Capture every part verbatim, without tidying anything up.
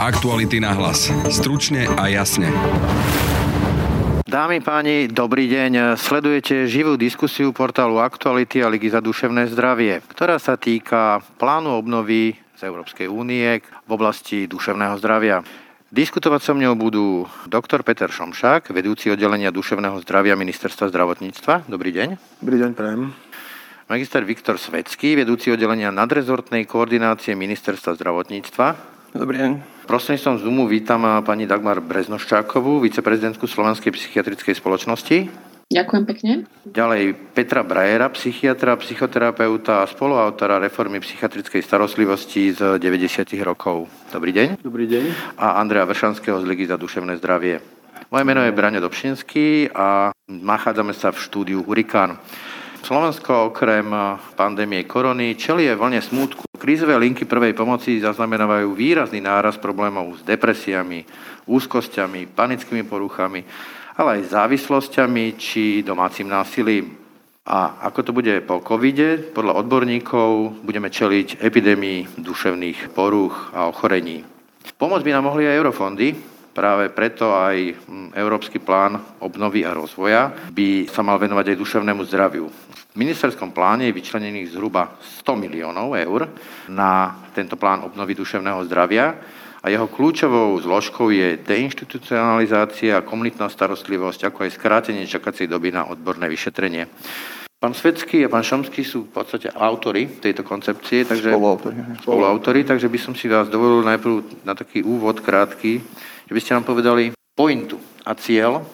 Aktuality na hlas. Stručne a jasne. Dámy, páni, dobrý deň. Sledujete živú diskusiu portálu Aktuality a Ligy za duševné zdravie, ktorá sa týka plánu obnovy z Európskej únie v oblasti duševného zdravia. Diskutovať so mnou budú doktor Peter Šomšák, vedúci oddelenia duševného zdravia Ministerstva zdravotníctva. Dobrý deň. Dobrý deň, prajem. Magister Viktor Svecký, vedúci oddelenia nadrezortnej koordinácie Ministerstva zdravotníctva. Dobrý deň. Prostredníctvom Zoomu vítam pani Dagmar Breznoščákovú, viceprezidentku Slovenskej psychiatrickej spoločnosti. Ďakujem pekne. Ďalej Petra Brajera, psychiatra, psychoterapeuta a spoluautora reformy psychiatrickej starostlivosti z deväťdesiatych rokov. Dobrý deň. Dobrý deň. A Andrea Vršanského z Ligy za duševné zdravie. Moje meno je Brania Dobšinský a nachádzame sa v štúdiu Hurikán. Slovensko okrem pandémie korony čelí vlne smútku. Krízové linky prvej pomoci zaznamenávajú výrazný nárast problémov s depresiami, úzkosťami, panickými poruchami, ale aj závislosťami či domácim násilím. A ako to bude po covide, podľa odborníkov budeme čeliť epidémii duševných porúch a ochorení. Pomôcť by nám mohli aj eurofondy, práve preto aj Európsky plán obnovy a rozvoja by sa mal venovať aj duševnému zdraviu. V ministerskom pláne je vyčlenených zhruba sto miliónov eur na tento plán obnovy duševného zdravia a jeho kľúčovou zložkou je deinstitucionalizácia a komunitná starostlivosť, ako aj skrátenie čakacej doby na odborné vyšetrenie. Pán Svecký a pán Šomský sú v podstate autori tejto koncepcie, takže spoluautori, spoluautori, takže by som si vás dovolil najprv na taký úvod krátky, že by ste nám povedali pointu a cieľ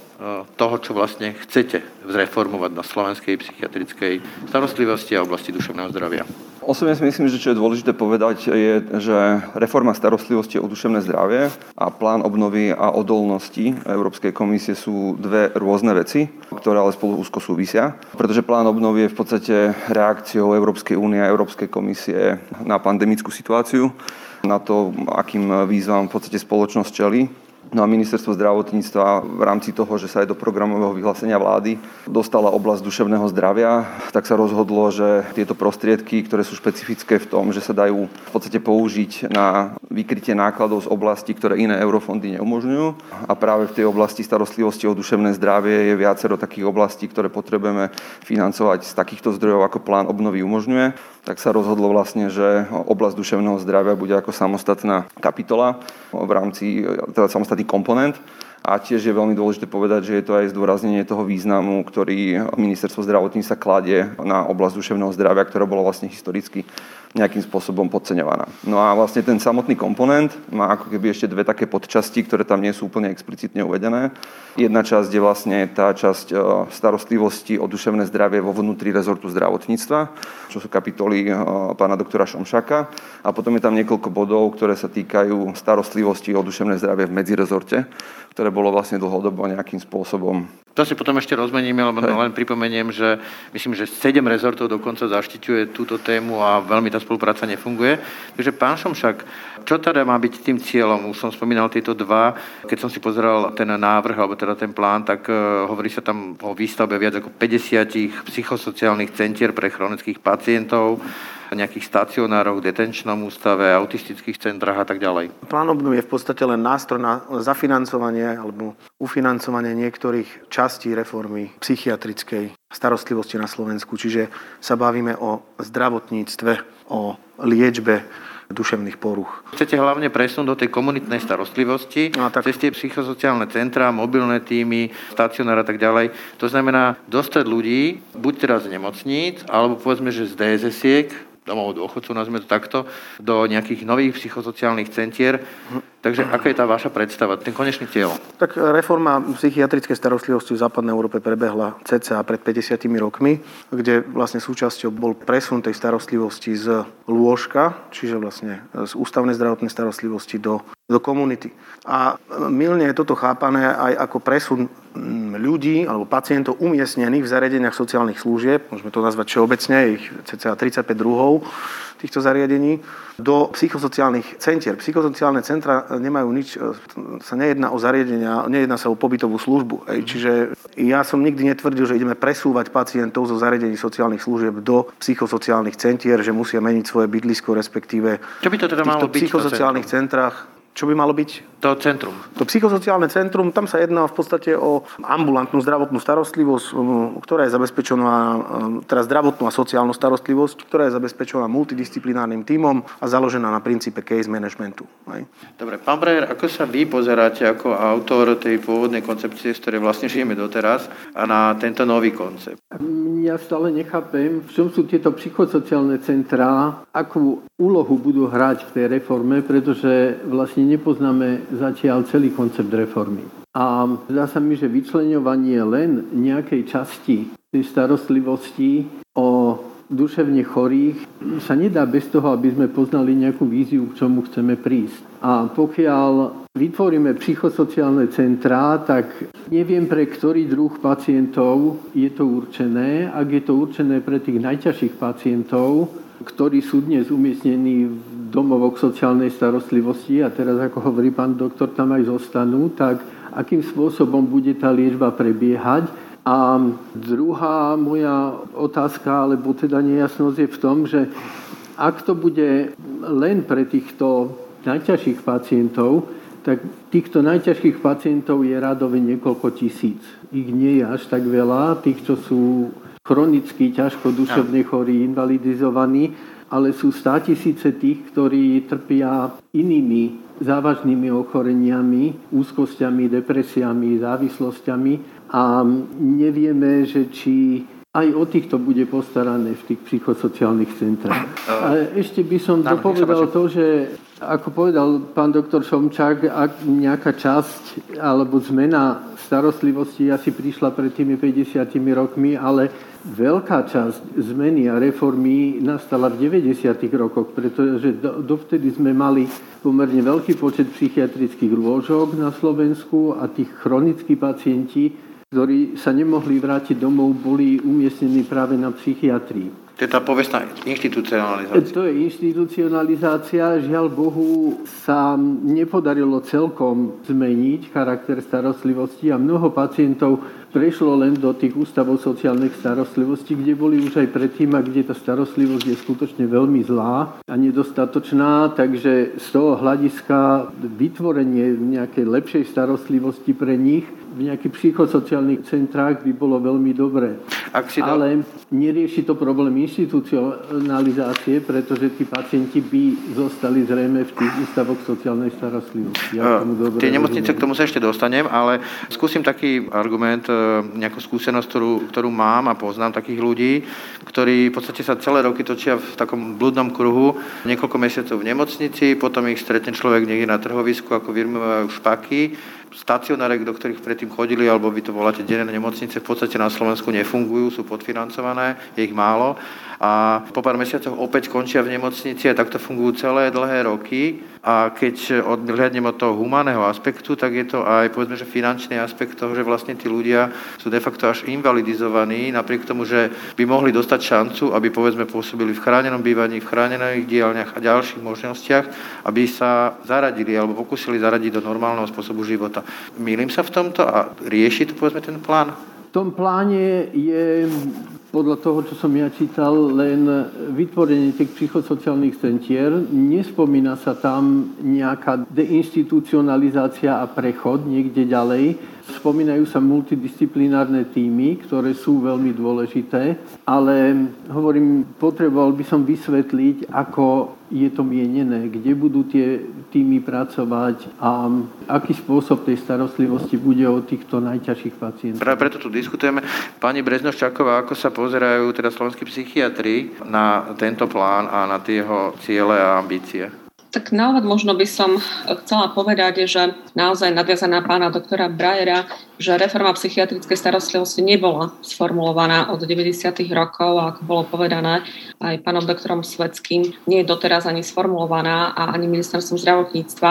toho, čo vlastne chcete zreformovať na slovenskej psychiatrickej starostlivosti a oblasti duševného zdravia. Osobne si myslím, že čo je dôležité povedať, je, že reforma starostlivosti o duševné zdravie a plán obnovy a odolnosti Európskej komisie sú dve rôzne veci, ktoré ale spolu úzko súvisia, pretože plán obnovy je v podstate reakciou Európskej únie a Európskej komisie na pandemickú situáciu, na to, akým výzvam v podstate spoločnosť čelí. No a ministerstvo zdravotníctva v rámci toho, že sa aj do programového vyhlásenia vlády dostala oblasť duševného zdravia, tak sa rozhodlo, že tieto prostriedky, ktoré sú špecifické v tom, že sa dajú v podstate použiť na vykrytie nákladov z oblasti, ktoré iné eurofondy neumožňujú. A práve v tej oblasti starostlivosti o duševné zdravie je viacero takých oblastí, ktoré potrebujeme financovať z takýchto zdrojov, ako plán obnovy umožňuje. Tak sa rozhodlo vlastne, že oblasť duševného zdravia bude ako samostatná kapitola v rámci, teda samostatný komponent. A tiež je veľmi dôležité povedať, že je to aj zdôraznenie toho významu, ktorý ministerstvo zdravotníctva kladie na oblasť duševného zdravia, ktorá bola vlastne historicky nejakým spôsobom podceňovaná. No a vlastne ten samotný komponent má ako keby ešte dve také podčasti, ktoré tam nie sú úplne explicitne uvedené. Jedna časť je vlastne tá časť starostlivosti o duševné zdravie vo vnútri rezortu zdravotníctva, čo sú kapitoly pána doktora Šomšáka. A potom je tam niekoľko bodov, ktoré sa týkajú starostlivosti o duševné zdravie v medzirezorte, ktoré bolo vlastne dlhodobo nejakým spôsobom. To si potom ešte rozmeníme, lebo Hej. len pripomeniem, že myslím, že sedem rezortov dokonca zaštiťuje túto tému a veľmi tá spolupráca nefunguje. Takže pán Šomšák, čo teda má byť tým cieľom? Už som spomínal tieto dva. Keď som si pozeral ten návrh, alebo teda ten plán, tak uh, hovorí sa tam o výstavbe viac ako päťdesiat psychosociálnych centier pre chronických pacientov, nejakých stacionároch, detenčnom ústave, autistických centrách a tak ďalej. Plán obnovy je v podstate len nástroj na zafinancovanie alebo ufinancovanie niektorých častí reformy psychiatrickej starostlivosti na Slovensku. Čiže sa bavíme o zdravotníctve, o liečbe duševných poruch. Chcete hlavne presunúť do tej komunitnej starostlivosti, no, tak cez tie psychosociálne centrá, mobilné tímy, stacionár a tak ďalej. To znamená dostať ľudí, buď teraz z nemocníc, alebo povedzme, že z dé es esiek, domov dôchodcov, nazvime to takto, do nejakých nových psychosociálnych centier. Takže aká je tá vaša predstava, ten konečný cieľ? Tak reforma psychiatrickej starostlivosti v západnej Európe prebehla cca pred päťdesiatimi rokmi, kde vlastne súčasťou bol presun tej starostlivosti z lôžka, čiže vlastne z ústavnej zdravotnej starostlivosti do, do komunity. A mylne je toto chápané aj ako presun ľudí alebo pacientov umiestnených v zariadeniach sociálnych služieb, môžeme to nazvať všeobecne, ich cca tridsaťpäť druhov, týchto zariadení, do psychosociálnych centier. Psychosociálne centra nemajú nič, sa nejedná o zariadenia, nejedná sa o pobytovú službu. Ej. Čiže ja som nikdy netvrdil, že ideme presúvať pacientov zo zariadení sociálnych služieb do psychosociálnych centier, že musia meniť svoje bydlisko, respektíve čo by to teda v týchto malo byť psychosociálnych centrách. Čo by malo byť? To centrum. To psychosociálne centrum, tam sa jedná v podstate o ambulantnú zdravotnú starostlivosť, ktorá je zabezpečená, teda zdravotnú a sociálnu starostlivosť, ktorá je zabezpečená multidisciplinárnym tímom a založená na princípe case managementu. Hej. Dobre, pán Brajer, ako sa vy pozeráte ako autor tej pôvodnej koncepcie, z ktorej vlastne žijeme doteraz, a na tento nový koncept? Ja stále nechápem, v čom sú tieto psychosociálne centrá, akú úlohu budú hrať v tej reforme, pretože vlastne nepoznáme zatiaľ celý koncept reformy. A zdá sa mi, že vyčleňovanie len nejakej časti tej starostlivosti o duševne chorých sa nedá bez toho, aby sme poznali nejakú víziu, k čomu chceme prísť. A pokiaľ vytvoríme psychosociálne centrá, tak neviem, pre ktorý druh pacientov je to určené. Ak je to určené pre tých najťažších pacientov, ktorí sú dnes umiestnení v domovoch sociálnej starostlivosti a teraz, ako hovorí pán doktor, tam aj zostanú, tak akým spôsobom bude tá liečba prebiehať. A druhá moja otázka, alebo teda nejasnosť je v tom, že ak to bude len pre týchto najťažších pacientov, tak týchto najťažších pacientov je radove niekoľko tisíc. Ich nie je až tak veľa, tých, čo sú chronicky ťažko duševne chorí, invalidizovaní, ale sú státisíce tých, ktorí trpia inými závažnými ochoreniami, úzkosťami, depresiami, závislosťami a nevieme, že či aj o týchto bude postarané v tých psychosociálnych centrách. Ale ešte by som dopovedal to, že ako povedal pán doktor Šomšák, ak nejaká časť alebo zmena starostlivosti asi prišla pred tými päťdesiatimi rokmi, ale veľká časť zmeny a reformy nastala v deväťdesiatych rokoch, pretože dovtedy sme mali pomerne veľký počet psychiatrických lôžok na Slovensku a tých chronickí pacienti, ktorí sa nemohli vrátiť domov, boli umiestnení práve na psychiatrii. To je tá povestná inštitucionalizácia. To je inštitucionalizácia. Žiaľ Bohu, sa nepodarilo celkom zmeniť charakter starostlivosti a mnoho pacientov prešlo len do tých ústavov sociálnych starostlivostí, kde boli už aj predtým a kde tá starostlivosť je skutočne veľmi zlá a nedostatočná. Takže z toho hľadiska vytvorenie nejakej lepšej starostlivosti pre nich v nejakých psychosociálnych centrách by bolo veľmi dobré. To... Ale nerieši to problém inštitucionalizácie, pretože tí pacienti by zostali zrejme v tých ústavoch sociálnej starostlivosti. Ja uh, tie nemocnice, rozumiem. K tomu sa ešte dostanem, ale skúsim taký argument, nejakú skúsenosť, ktorú, ktorú mám a poznám takých ľudí, ktorí v podstate sa celé roky točia v takom blúdnom kruhu, niekoľko mesiacov v nemocnici, potom ich stretne človek niekde na trhovisku, ako vyrmývajú špaky, stacionáre, do ktorých predtým chodili, alebo vy to voláte denné nemocnice, v podstate na Slovensku nefungujú, sú podfinancované, je ich málo a po pár mesiacoch opäť končia v nemocnici a takto fungujú celé dlhé roky a keď odhľadnem od toho humánneho aspektu, tak je to aj povedzme, že finančný aspekt toho, že vlastne tí ľudia sú de facto až invalidizovaní, napriek tomu, že by mohli dostať šancu, aby povedzme pôsobili v chránenom bývaní, v chránených dielňach a ďalších možnostiach, aby sa zaradili alebo pokúsili zaradiť do normálneho spôsobu života. Mýlim sa v tomto a rieši to povedzme ten plán? V tom pláne je podľa toho, čo som ja čítal, len vytvorenie tých psychosociálnych centier. Nespomína sa tam nejaká deinstitucionalizácia a prechod niekde ďalej. Spomínajú sa multidisciplinárne tímy, ktoré sú veľmi dôležité, ale hovorím, potreboval by som vysvetliť, ako je to mienené, kde budú tie týmy pracovať a aký spôsob tej starostlivosti bude od týchto najťažších pacientov. Práve preto tu diskutujeme. Pani Breznoščáková, ako sa pozerajú teda slovenskí psychiatri na tento plán a na tie jeho ciele a ambície? Tak na úvod možno by som chcela povedať, že naozaj nadviazaná pána doktora Brajera, že reforma psychiatrickej starostlivosti nebola sformulovaná od deväťdesiatych rokov a ako bolo povedané aj pánom doktorom Sveckým, nie je doteraz ani sformulovaná a ani ministerstvom zdravotníctva,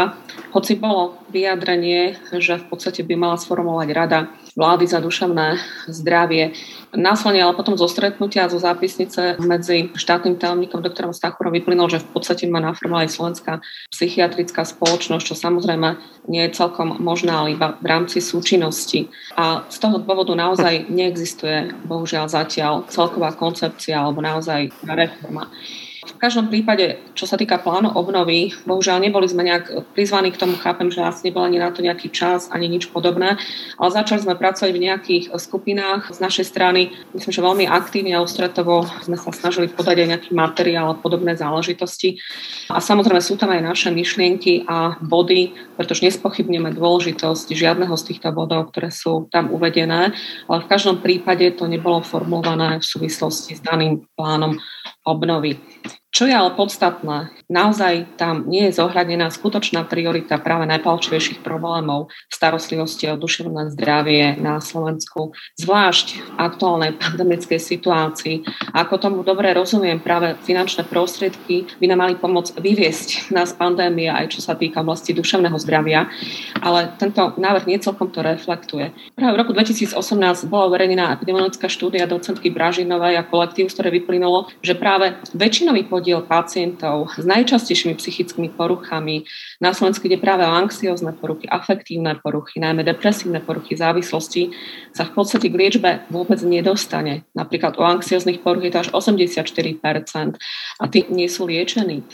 hoci bolo vyjadrenie, že v podstate by mala sformulovať Rada vlády za duševné zdravie. Následne ale potom zo stretnutia zo zápisnice medzi štátnym tajomníkom doktorom Stachurom vyplynulo, že v podstate má naformulovať Slovenská psychiatrická spoločnosť, čo samozrejme nie je celkom možná, ale iba v rámci súčinnosti. A z toho dôvodu naozaj neexistuje, bohužiaľ zatiaľ, celková koncepcia alebo naozaj reforma. V každom prípade, čo sa týka plánu obnovy, bohužiaľ neboli sme nejak prizvaní k tomu, chápem, že asi nebol ani na to nejaký čas, ani nič podobné, ale začali sme pracovať v nejakých skupinách z našej strany, myslím, že veľmi aktívne a ústretovo sme sa snažili podať aj nejaký materiál a podobné záležitosti. A samozrejme sú tam aj naše myšlienky a body, pretože nespochybneme dôležitosť žiadneho z týchto bodov, ktoré sú tam uvedené, ale v každom prípade to nebolo formulované v súvislosti s daným plánom obnovy. Čo je ale podstatné, naozaj tam nie je zohľadnená skutočná priorita práve najpalčivejších problémov starostlivosti o duševné zdravie na Slovensku, zvlášť v aktuálnej pandemickej situácii. A ako tomu dobre rozumiem, práve finančné prostriedky by nám mali pomôcť vyviesť nás pandémie, aj čo sa týka oblasti duševného zdravia, ale tento návrh nie celkom to reflektuje. Práve v roku dvetisícosemnásť bola uverejnená epidemiologická štúdia docentky Bražinovej a kolektív, z ktorej vyplynulo, že práve väčšinový podiel diel pacientov s najčastejšími psychickými poruchami na Slovensku, kde práve o anxiózne poruchy, afektívne poruchy, najmä depresívne poruchy závislosti, sa v podstate k liečbe vôbec nedostane. Napríklad o anxióznych poruch je to až osemdesiatštyri percent a tí nie sú liečení.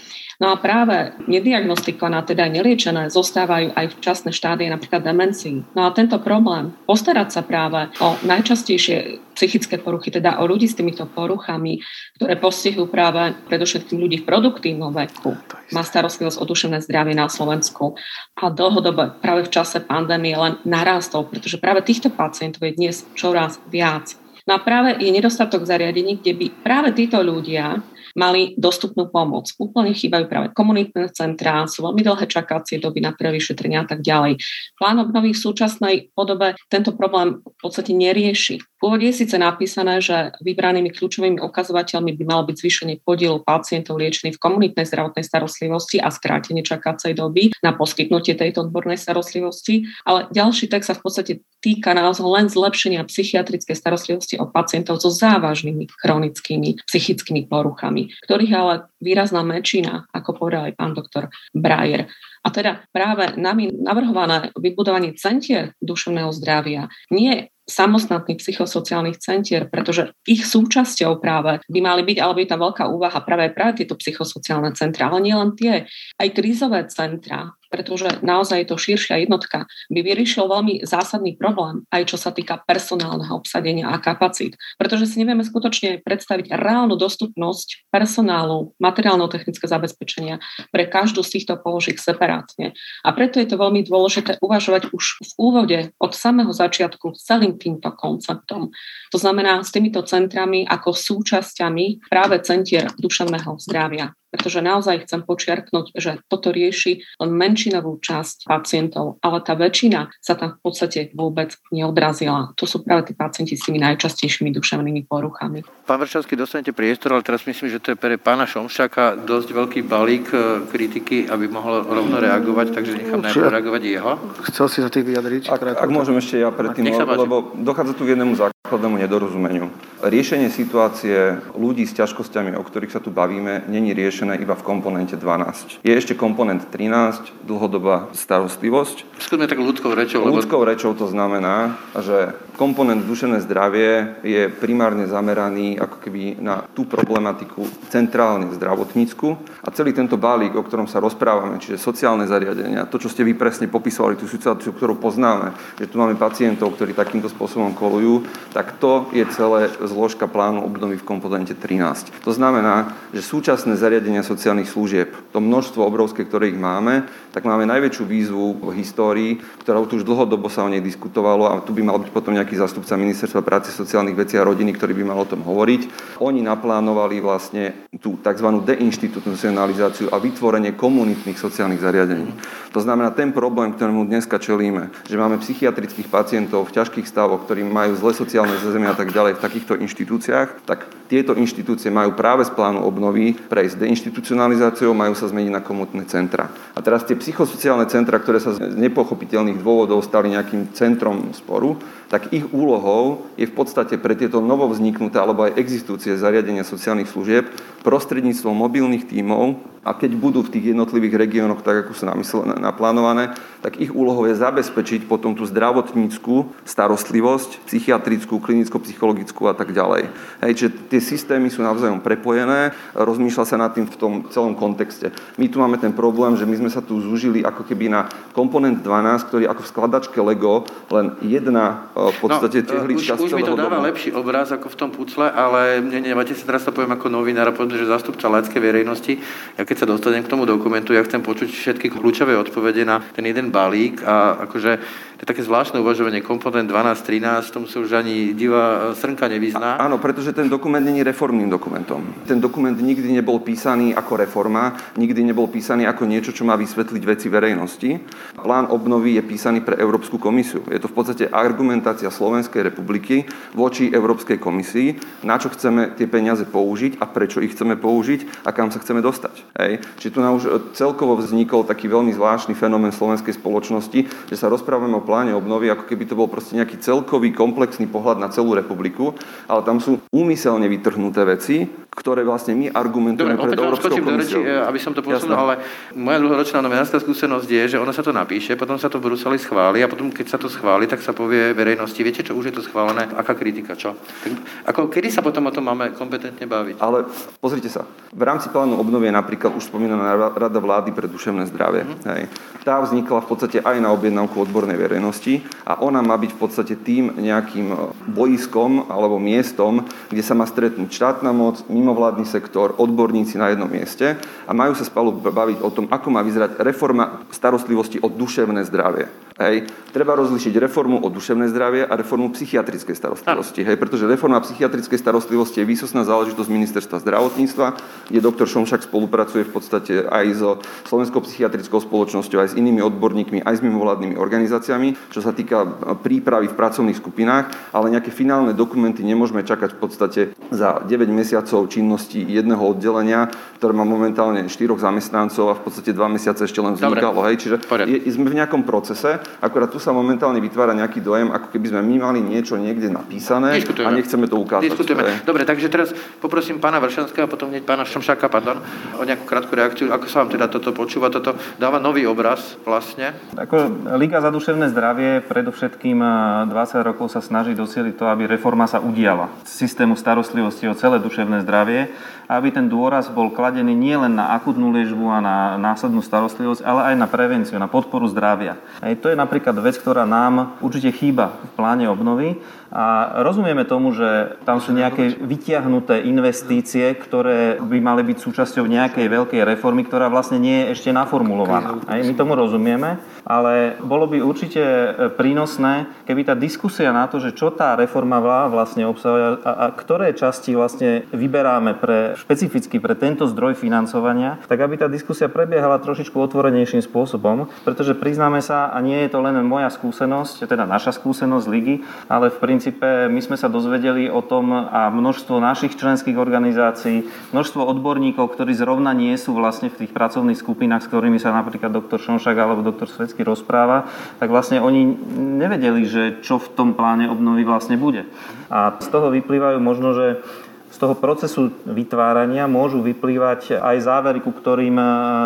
No a práve nediagnostikované, teda neliečené, zostávajú aj včasné štádie napríklad demencií. No a tento problém, postarať sa práve o najčastejšie psychické poruchy, teda o ľudí s týmito poruchami, ktoré postihujú práve predovšetkým ľudí v produktívnom veku, má starostlivosť o duševné zdravie na Slovensku a dlhodobo práve v čase pandémie len narastol, pretože práve týchto pacientov je dnes čoraz viac. No a práve je nedostatok zariadení, kde by práve títo ľudia mali dostupnú pomoc. Úplne chýbajú práve komunitné centrá, sú veľmi dlhé čakacie doby na prvé vyšetrenia a tak ďalej. Plán obnovy v súčasnej podobe tento problém v podstate nerieši. V úvode je síce napísané, že vybranými kľúčovými ukazovateľmi by malo byť zvýšenie podielu pacientov liečených v komunitnej zdravotnej starostlivosti a skrátenie čakacej doby na poskytnutie tejto odbornej starostlivosti, ale ďalší text sa v podstate týka naozaj len zlepšenia psychiatrickej starostlivosti o pacientov so závažnými chronickými psychickými poruchami, ktorých ale výrazná menšina, ako povedal aj pán doktor Brajer. A teda práve nami navrhované vybudovanie centier duševného zdravia nie samostatných psychosociálnych centier, pretože ich súčasťou práve by mali byť, alebo je tam veľká úvaha práve práve tieto psychosociálne centra, ale nie len tie, aj krízové centra, pretože naozaj to širšia jednotka by vyriešil veľmi zásadný problém, aj čo sa týka personálneho obsadenia a kapacít. Pretože si nevieme skutočne predstaviť reálnu dostupnosť personálu, materiálno-technické zabezpečenia pre každú z týchto položiek separátne. A preto je to veľmi dôležité uvažovať už v úvode od samého začiatku s celým týmto konceptom. To znamená s týmito centrami ako súčasťami práve centier duševného zdravia. Pretože naozaj chcem počiarknúť, že toto rieši len menšinovú časť pacientov, ale tá väčšina sa tam v podstate vôbec neodrazila. To sú práve tí pacienti s tými najčastejšími duševnými poruchami. Pán Vršanský, dostanete priestor, ale teraz myslím, že to je pre pána Šomšáka dosť veľký balík kritiky, aby mohol rovno reagovať, takže nechám najprv reagovať jeho. Chcel si sa tým vyjadriť? Ak, ak môžem ešte ja predtým, lebo dochádza tu k jednému základnému nedorozumeniu. Riešenie situácie ľudí s ťažkosťami, o ktorých sa tu bavíme, není riešenie iba v komponente dvanásť. Je ešte komponent trinásť, dlhodobá starostlivosť. Skúsme tak ľudskou rečou. Lebo... Ľudskou rečou to znamená, že komponent duševné zdravie je primárne zameraný ako keby na tú problematiku centrálne zdravotnícku a celý tento balík, o ktorom sa rozprávame, čiže sociálne zariadenia, to, čo ste vy presne popisovali, tú situáciu, ktorú poznáme, že tu máme pacientov, ktorí takýmto spôsobom kolujú, tak to je celé zložka plánu obnovy v komponente trinásť. To znamená, že súčasné zariadenie sociálnych služieb. To množstvo obrovské, ktoré ich máme, tak máme najväčšiu výzvu v histórii, ktorá už dlhodobo sa o nej diskutovalo a tu by mal byť potom nejaký zástupca ministerstva práce, sociálnych vecí a rodiny, ktorý by mal o tom hovoriť. Oni naplánovali vlastne tú tzv. Deinstitucionalizáciu a vytvorenie komunitných sociálnych zariadení. To znamená ten problém, ktorému dneska čelíme, že máme psychiatrických pacientov v ťažkých stavoch, ktorí majú zlé sociálne zázemie a tak ďalej v takýchto inštitúciách, tak tieto inštitúcie majú práve z plánu obnovy prejsť inštitucionalizáciou, majú sa zmeniť na komunitné centra. A teraz tie psychosociálne centra, ktoré sa z nepochopiteľných dôvodov stali nejakým centrom sporu, tak ich úlohou je v podstate pre tieto novovzniknuté alebo aj existujúce zariadenia sociálnych služieb prostredníctvom mobilných tímov, a keď budú v tých jednotlivých regiónoch, tak ako sú naplánované, tak ich úlohou je zabezpečiť potom tú zdravotnícku starostlivosť, psychiatrickú, klinicko-psychologickú a tak ďalej. Hej, čiže tie systémy sú navzájom prepojené, rozmýšľa sa nad tým v tom celom kontexte. My tu máme ten problém, že my sme sa tu zúžili ako keby na komponent dvanásť, ktorý ako v skladačke Lego, len jedna v podstate no, tehlička z celého domu. Už mi to dáva domu. Lepší obraz ako v tom pucle, ale nemáte sa teraz, to poviem ako novinár, že zástupca laickej verejnosti, ja keď sa dostanem k tomu dokumentu, ja chcem počuť všetky kľúčové odpovede na ten jeden balík a akože to je také zvláštne uvažovanie, komponent dvanásť trinásť, tomu sa už ani divá srnka nevyzná. A, áno, pretože ten dokument nie je reformným dokumentom. Ten dokument nikdy nebol písaný ako reforma, nikdy nebol písaný ako niečo, čo má vysvetliť veci verejnosti. Plán obnovy je písaný pre Európsku komisiu. Je to v podstate argumentácia Slovenskej republiky voči Európskej komisii, na čo chceme tie peniaze použiť a prečo ich chceme použiť a kam sa chceme dostať. Hej. Čiže tu nám už celkovo vznikol taký veľmi zvláštny fenomén slovenskej spoločnosti, že sa rozprávame o pláne obnovy, ako keby to bol proste nejaký celkový komplexný pohľad na celú republiku, ale tam sú úmyselne vytrhnuté veci, ktoré vlastne my argumentujeme pred Európskou komisiou. Aby som to posunul, ale moja dlhoročná novinárska skúsenosť je, že ono sa to napíše, potom sa to v Bruseli schváli a potom keď sa to schváli, tak sa povie verejnosti, viete čo, už je to schválené, aká kritika, čo? Tak, ako kedy sa potom o tom máme kompetentne baviť? Ale pozrite sa, v rámci plánu obnovy je napríklad už spomínaná Rada vlády pre duševné zdravie. Mm. Hej. Tá vznikla v podstate aj na objednávku odbornej verejnosti a ona má byť v podstate tým nejakým bojiskom alebo miestom, kde sa má stretnúť štátna moc, mimovládny sektor, odborníci na jednom mieste a majú sa spolu baviť o tom, ako má vyzerať reforma starostlivosti o duševné zdravie. Hej. Treba rozlišiť reformu o duševné zdravie a reformu psychiatrickej starostlivosti. Hej. Pretože reforma psychiatrickej starostlivosti je výsostná záležitosť ministerstva zdravotníctva, kde doktor Šomšák spolupracuje v podstate aj so Slovenskou psychiatrickou spoločnosťou, aj s inými odborníkmi, aj s mimovládnymi organizáciami, čo sa týka prípravy v pracovných skupinách, ale nejaké finálne dokumenty nemôžeme čakať v podstate za deväť mesiacov činnosti jedného oddelenia, ktoré má momentálne štyroch zamestnancov a v podstate dva mesiace ešte len vznikalo. Hej. Čiže je, sme v nejakom procese, akorát tu sa momentálne vytvára nejaký dojem, ako keby sme my mali niečo niekde napísané a nechceme to ukázať. Diskutujeme. Dobre, takže teraz poprosím pána Vršanského a potom hneď pána Šomšáka, pardon, o nejakú krátku reakciu. Ako sa vám teda toto počúva? Toto dáva nový obraz vlastne? Ako Liga za duševné zdravie predovšetkým dvadsať rokov sa snaží dosieliť to, aby reforma sa udiala systému starostlivosti o celé duševné zdravie, aby ten dôraz bol kladený nielen na akútnu liečbu a na následnú starostlivosť, ale aj na prevenciu, na podporu zdravia. Hej, to je napríklad vec, ktorá nám určite chýba v pláne obnovy a rozumieme tomu, že tam sú nejaké vytiahnuté investície, ktoré by mali byť súčasťou nejakej veľkej reformy, ktorá vlastne nie je ešte naformulovaná. Hej, my tomu rozumieme, ale bolo by určite prínosné, keby tá diskusia na to, že čo tá reforma vlastne obsahuje a, a ktoré časti vlastne vyberáme pre špecificky pre tento zdroj financovania, tak aby tá diskusia prebiehala trošičku otvorenejším spôsobom, pretože priznáme sa, a nie je to len moja skúsenosť, teda naša skúsenosť ligy, ale v princípe my sme sa dozvedeli o tom a množstvo našich členských organizácií, množstvo odborníkov, ktorí zrovna nie sú vlastne v tých pracovných skupinách, s ktorými sa napríklad doktor Šomšák alebo doktor Svecký rozpráva, tak vlastne oni nevedeli, že čo v tom pláne obnovy vlastne bude. A z toho vyplývajú možno, že z toho procesu vytvárania môžu vyplývať aj závery, ku ktorým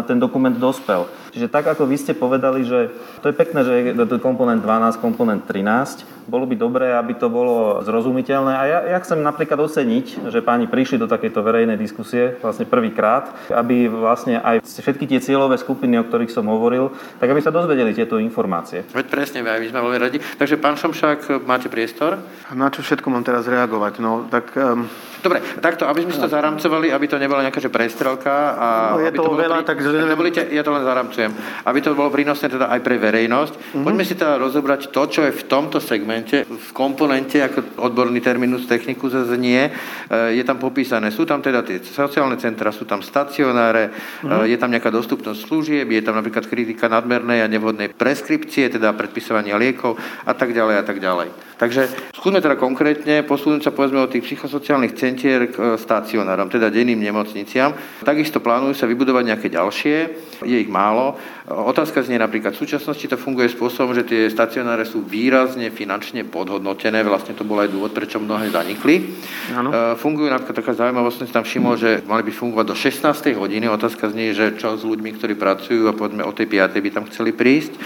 ten dokument dospel. Čiže tak, ako vy ste povedali, že to je pekné, že je komponent dvanásť, komponent trinásť, bolo by dobré, aby to bolo zrozumiteľné. A ja, ja chcem napríklad oceniť, že páni prišli do takejto verejnej diskusie vlastne prvýkrát, aby vlastne aj všetky tie cieľové skupiny, o ktorých som hovoril, tak aby sa dozvedeli tieto informácie. Veď presne, my sme veľmi radi. Takže pán Šomšák, máte priestor? Na čo všetko mám teraz reagovať? No, tak... Um... Dobre, takto, aby sme si to zaramcovali, aby to nebola nejaká že prestrelka a no, je to, to veľa, tak nebolíte, ja to len zaramcujem. Aby to bolo prínosné teda aj pre verejnosť. Mm-hmm. Poďme si teda rozobrať to, čo je v tomto segmente, v komponente, ako odborný terminus technicus znie, je tam popísané. Sú tam teda tie sociálne centra, sú tam stacionáre, mm-hmm. je tam nejaká dostupnosť služieb, je tam napríklad kritika nadmernej a nevhodnej preskripcie, teda predpisovania liekov a tak ďalej a tak ďalej. Takže skúsme teda konkrétne posunúť sa povedzme od tých psychosociálnych centier k stacionárom, teda denným nemocniciam. Takisto plánujú sa vybudovať nejaké ďalšie, je ich málo. Otázka znie napríklad v súčasnosti to funguje spôsobom, že tie stacionáre sú výrazne finančne podhodnotené, vlastne to bol aj dôvod, prečo mnohé zanikli. Ano. Fungujú napríklad taká zaujímavosť, som tam všimol, že mali by fungovať do šestnástej hodiny. Otázka znie, že čo s ľuďmi, ktorí pracujú a povedzme o tej piatej by tam chceli prísť.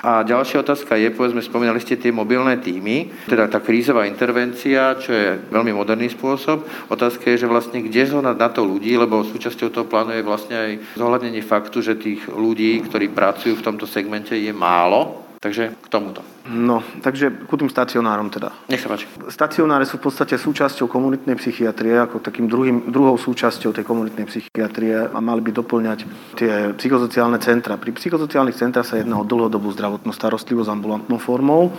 A ďalšia otázka je, povedzme, spomínali ste tie mobilné týmy, teda tá krízová intervencia, čo je veľmi moderný spôsob. Otázka je, že vlastne kde zohnať na to ľudí, lebo súčasťou toho plánu je vlastne aj zohľadnenie faktu, že tých ľudí, ktorí pracujú v tomto segmente, je málo. Takže k tomuto. No, takže ku tým stacionárom teda. Nech sa páči. Stacionáre sú v podstate súčasťou komunitnej psychiatrie, ako takým druhým, druhou súčasťou tej komunitnej psychiatrie a mali by doplňať tie psychosociálne centra. Pri psychosociálnych centrách sa jedná o dlhodobú zdravotnú starostlivosť ambulantnou formou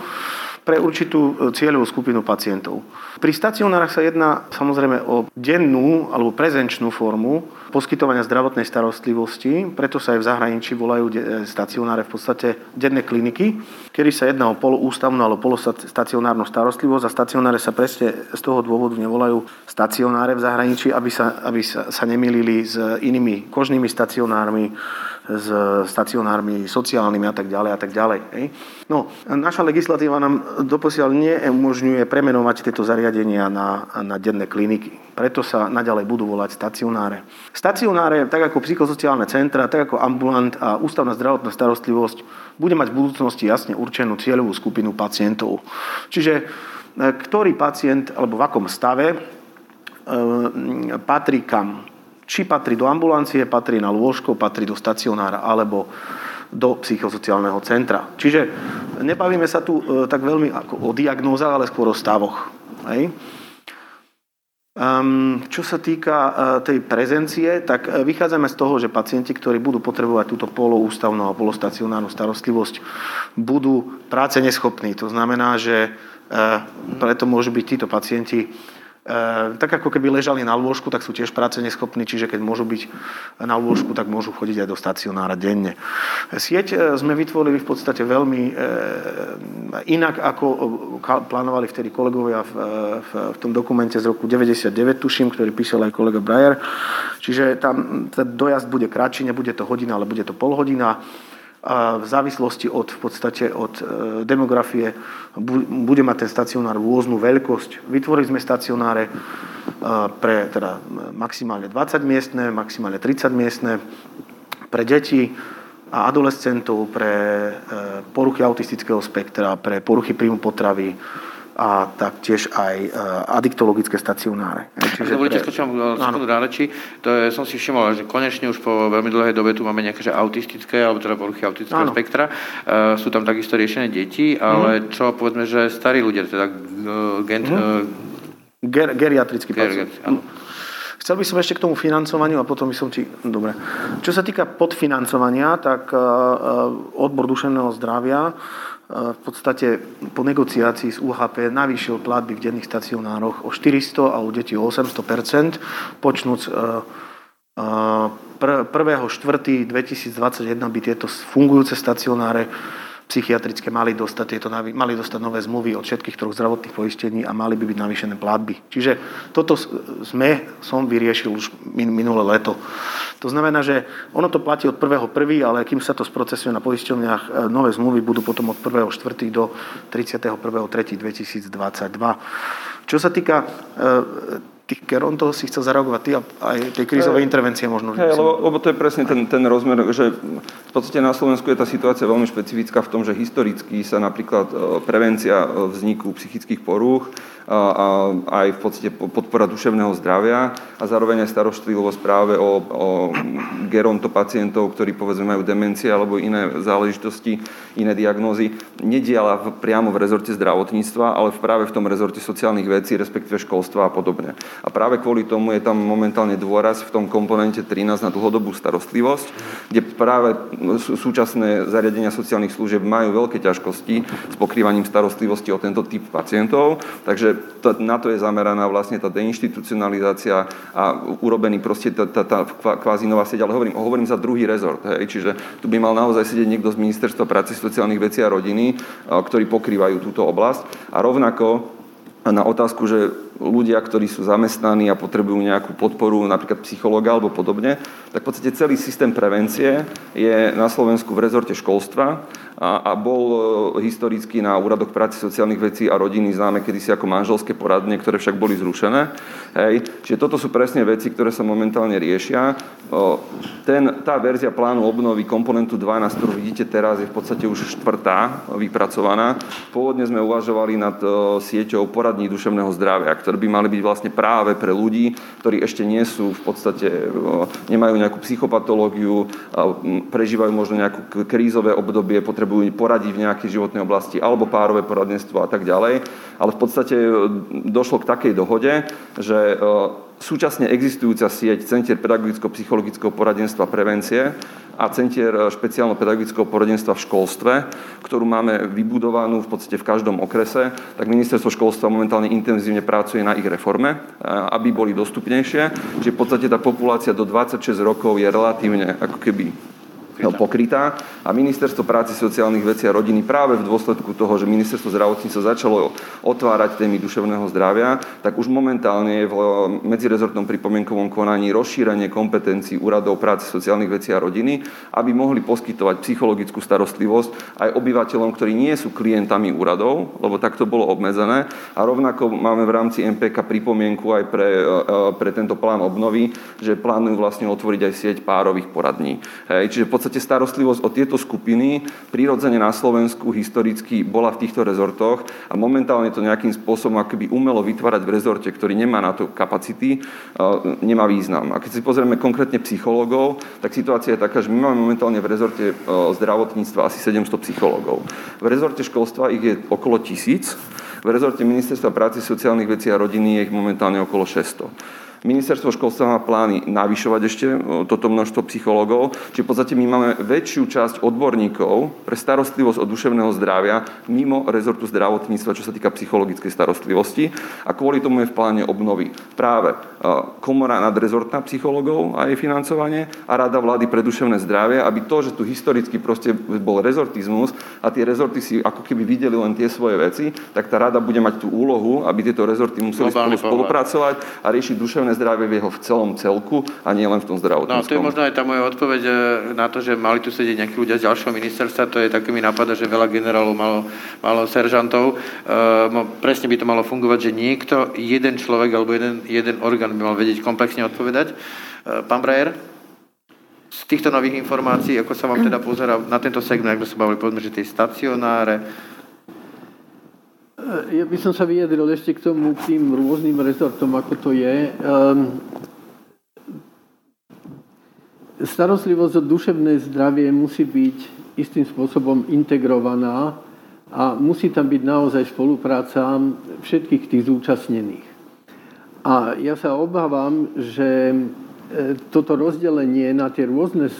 pre určitú cieľovú skupinu pacientov. Pri stacionárach sa jedná samozrejme o dennú alebo prezenčnú formu poskytovania zdravotnej starostlivosti, preto sa aj v zahraničí volajú stacionáre v podstate denné kliniky, kedy sa jedná o poloústavnú alebo polostacionárnu starostlivosť a stacionáre sa presne z toho dôvodu nevolajú stacionáre v zahraničí, aby sa, aby sa, sa nemýlili s inými kožnými stacionármi, s stacionármi sociálnymi a tak ďalej a tak ďalej. No, naša legislatíva nám doposiaľ neumožňuje premenovať tieto zariadenia na, na denné kliniky. Preto sa naďalej budú volať stacionáre. Stacionáre, tak ako psychosociálne centra, tak ako ambulant a ústavná zdravotná starostlivosť, bude mať v budúcnosti jasne určenú cieľovú skupinu pacientov. Čiže ktorý pacient, alebo v akom stave, patrí kam? Či patrí do ambulancie, patrí na lôžko, patrí do stacionára alebo do psychosociálneho centra. Čiže nebavíme sa tu e, tak veľmi ako o diagnózach, ale skôr o stavoch. Hej. Um, čo sa týka e, tej prezencie, tak vychádzame z toho, že pacienti, ktorí budú potrebovať túto poloústavnú a polostacionárnu starostlivosť, budú práce neschopní. To znamená, že e, preto môžu byť títo pacienti E, tak ako keby ležali na lôžku, tak sú tiež práce neschopní, čiže keď môžu byť na lôžku, tak môžu chodiť aj do stacionára denne. Sieť e, sme vytvorili v podstate veľmi e, inak, ako ka, plánovali vtedy kolegovia v, v, v tom dokumente z roku deväťdesiatdeväť, tuším, ktorý písal aj kolega Brajer. Čiže tam dojazd bude kratší, nebude to hodina, ale bude to pol hodina. A v závislosti od, v podstate od demografie bude mať ten stacionár rôznu veľkosť. Vytvorili sme stacionáre pre teda maximálne dvadsaťmiestne, maximálne tridsaťmiestne, pre deti a adolescentov, pre poruchy autistického spektra, pre poruchy príjmu potravy, a taktiež aj adiktologické stacionáre. Čiže dovolíte, pre... skočím sekundu na reči. To je, som si všimol, že konečne už po veľmi dlhej dobe tu máme nejaké že autistické alebo teda poruchy autistického áno. spektra. E, sú tam takisto riešené deti, ale mm. čo povedzme, že starí ľudia, teda gen... mm. Ger- geriatrický pacient. Chcel by som ešte k tomu financovaniu a potom by som ti... Dobre. Čo sa týka podfinancovania, tak odbor duševného zdravia v podstate po negociácii s ú há pé navýšil platby v denných stacionároch o štyristo a u detí o osemsto percent, počnúc prvého štvrtého dvetisícdvadsaťjeden by tieto fungujúce stacionáre psychiatrické mali dostať, tieto, mali dostať nové zmluvy od všetkých troch zdravotných poistení a mali by byť navýšené platby. Čiže toto sme, som vyriešil už minulé leto. To znamená, že ono to platí od prvého prvého, ale kým sa to sprocesuje na poisteniach, nové zmluvy budú potom od prvého štvrtého do tridsiateho prvého tretieho dvetisícdvadsaťdva. Čo sa týka tých gerontov, si chcel zareagovať ty a aj tej krízovej intervencie možno. Hej, lebo, lebo to je presne ten, ten rozmer, že v podstate na Slovensku je tá situácia veľmi špecifická v tom, že historicky sa napríklad prevencia vzniku psychických porúch a aj v podstate podpora duševného zdravia a zároveň aj starostlivosť práve o, o gerontopacientov, ktorí povedzme majú demencie alebo iné záležitosti, iné diagnózy, nediala v, priamo v rezorte zdravotníctva, ale práve v tom rezorte sociálnych vecí, respektíve školstva a podobne. a práve kvôli tomu je tam momentálne dôraz v tom komponente trinásť na dlhodobú starostlivosť, kde práve súčasné zariadenia sociálnych služieb majú veľké ťažkosti s pokrývaním starostlivosti o tento typ pacientov, takže to, na to je zameraná vlastne tá deinstitucionalizácia a urobený proste tá, tá, tá kvázi nová sieť, ale hovorím, hovorím za druhý rezort, hej, čiže tu by mal naozaj sedieť niekto z Ministerstva práce, sociálnych vecí a rodiny, ktorí pokrývajú túto oblasť. A rovnako na otázku, že ľudia, ktorí sú zamestnaní a potrebujú nejakú podporu, napríklad psychologa alebo podobne, tak v podstate celý systém prevencie je na Slovensku v rezorte školstva a, a bol historicky na úradoch práce, sociálnych vecí a rodiny známe kedysi ako manželské poradne, ktoré však boli zrušené. Hej. Čiže toto sú presne veci, ktoré sa momentálne riešia. Ten, tá verzia plánu obnovy komponentu dvanásť, ktorú vidíte teraz, je v podstate už štvrtá vypracovaná. Pôvodne sme uvažovali nad sieťou poradní duševného zdravia, ktoré by mali byť vlastne práve pre ľudí, ktorí ešte nie sú v podstate, nemajú nejakú psychopatológiu, prežívajú možno nejakú krízové obdobie, potrebujú poradiť v nejakej životnej oblasti alebo párové poradenstvo a tak ďalej. Ale v podstate došlo k takej dohode, že súčasne existujúca sieť Centier pedagogicko-psychologického poradenstva a prevencie a Centier špeciálno-pedagogického poradenstva v školstve, ktorú máme vybudovanú v podstate v každom okrese, tak ministerstvo školstva momentálne intenzívne pracuje na ich reforme, aby boli dostupnejšie. Čiže v podstate tá populácia do dvadsaťšesť rokov je relatívne ako keby pokrytá. A ministerstvo práce, sociálnych vecí a rodiny práve v dôsledku toho, že ministerstvo zdravotníctva začalo otvárať témy duševného zdravia, tak už momentálne je v medzirezortnom pripomienkovom konaní rozšírenie kompetencií úradov práce, sociálnych vecí a rodiny, aby mohli poskytovať psychologickú starostlivosť aj obyvateľom, ktorí nie sú klientami úradov, lebo tak to bolo obmedzené. A rovnako máme v rámci em pé ká pripomienku aj pre, pre tento plán obnovy, že plánujú vlastne otvoriť aj sieť párových poradní. Hej, čiže v podstate starostlivosť o tieto skupiny prirodzene na Slovensku historicky bola v týchto rezortoch a momentálne to nejakým spôsobom akoby umelo vytvárať v rezorte, ktorý nemá na to kapacity, nemá význam. A keď si pozrieme konkrétne psychológov, tak situácia je taká, že my máme momentálne v rezorte zdravotníctva asi sedemsto psychológov. V rezorte školstva ich je okolo tisíc, v rezorte ministerstva práce, sociálnych vecí a rodiny je ich momentálne okolo šesťsto. Ministerstvo školstva má plány navyšovať ešte toto množstvo psychológov, čiže v podstate my máme väčšiu časť odborníkov pre starostlivosť o duševného zdravia mimo rezortu zdravotníctva, čo sa týka psychologickej starostlivosti a kvôli tomu je v pláne obnovy práve komora nadrezortná psychológov a jej financovanie a Rada vlády pre duševné zdravie, aby to, že tu historicky proste bol rezortizmus a tie rezorty si ako keby videli len tie svoje veci, tak tá rada bude mať tú úlohu, aby tieto rezorty museli spolu spolupracovať a riešiť duševné zdravie v jeho v celom celku a nie len v tom zdravotníctvom. No to je možno aj tá moja odpoveď na to, že mali tu sedieť nejakí ľudia z ďalšieho ministerstva, to je taký mi napadá, že veľa generálov, malo, malo seržantov. E, presne by to malo fungovať, že niekto, jeden človek alebo jeden, jeden orgán by mal vedieť komplexne odpovedať. E, pán Brajer, z týchto nových informácií, ako sa vám teda pozerá na tento segment, ako sa bavili, povedzme, že tie stacionáre. Ja by som sa vyjadril ešte k tomu, k tým rôznym rezortom, ako to je. Starostlivosť o duševné zdravie musí byť istým spôsobom integrovaná a musí tam byť naozaj spolupráca všetkých tých zúčastnených. A ja sa obávam, že toto rozdelenie na tie rôzne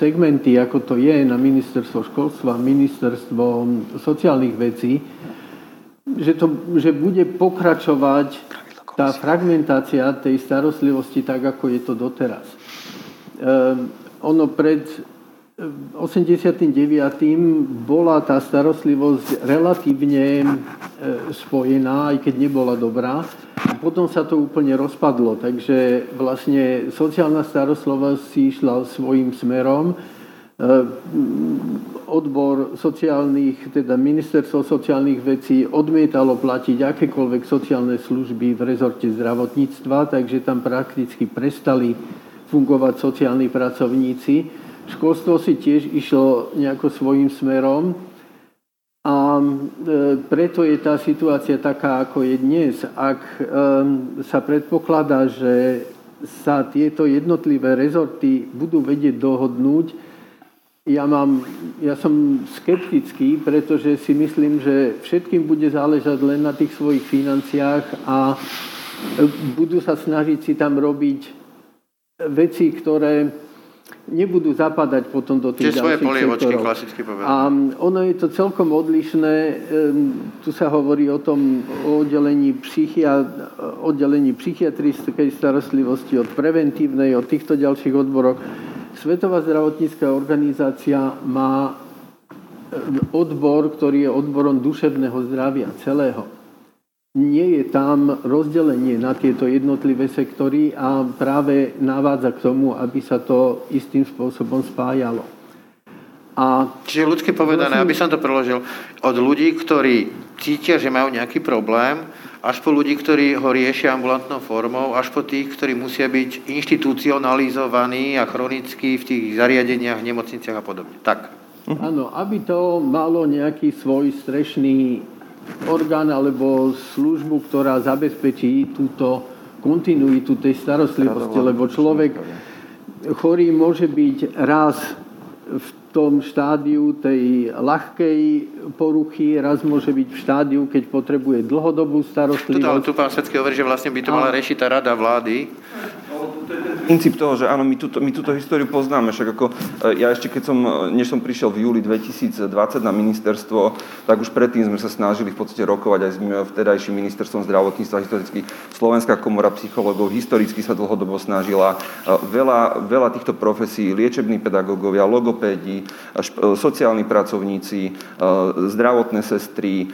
segmenty, ako to je na ministerstvo školstva, ministerstvo sociálnych vecí, že, to, že bude pokračovať tá fragmentácia tej starostlivosti tak, ako je to doteraz. Ehm, ono pred osemdesiatdeväť bola tá starostlivosť relatívne e, spojená, aj keď nebola dobrá. Potom sa to úplne rozpadlo, takže vlastne sociálna starostlivosť si išla svojím smerom. Odbor sociálnych, teda ministerstvo sociálnych vecí odmietalo platiť akékoľvek sociálne služby v rezorte zdravotníctva, takže tam prakticky prestali fungovať sociálni pracovníci. Školstvo si tiež išlo nejako svojím smerom a preto je tá situácia taká, ako je dnes. Ak sa predpokladá, že sa tieto jednotlivé rezorty budú vedieť dohodnúť, Ja, mám, ja som skeptický, pretože si myslím, že všetkým bude záležať len na tých svojich financiách a budú sa snažiť si tam robiť veci, ktoré nebudú zapadať potom do tých ďalších sektorov. A ono je to celkom odlišné. Tu sa hovorí o tom o oddelení, psychia, oddelení psychiatrickej starostlivosti od preventívnej, od týchto ďalších odborov. Svetová zdravotnícka organizácia má odbor, ktorý je odborom duševného zdravia celého. Nie je tam rozdelenie na tieto jednotlivé sektory a práve navádza k tomu, aby sa to istým spôsobom spájalo. A čiže ľudsky povedané, aby som to preložil, od ľudí, ktorí cítia, že majú nejaký problém, až po ľudí, ktorí ho riešia ambulantnou formou, až po tých, ktorí musia byť inštitucionalizovaní a chronicky v tých zariadeniach, nemocniciach a podobne. Tak. Mhm. Áno, aby to malo nejaký svoj strešný orgán alebo službu, ktorá zabezpečí túto kontinuitu tej starostlivosti, lebo človek chorý môže byť raz v tom štádiu tej ľahkej poruchy, raz môže byť v štádiu, keď potrebuje dlhodobú starostlivosť. Tu pán Svecký hovorí, že vlastne by to mala rešiť tá rada vlády. Princíp toho, že áno, my túto, my túto históriu poznáme, však ako ja ešte keď som, než som prišiel v júli dvetisícdvadsať na ministerstvo, tak už predtým sme sa snažili v podstate rokovať aj s vtedajším ministerstvom zdravotníctva historicky. Slovenská komora psychologov historicky sa dlhodobo snažila. Veľa, veľa týchto profesí, liečební pedagógovia, logopédi, šp- sociálni pracovníci, zdravotné sestry,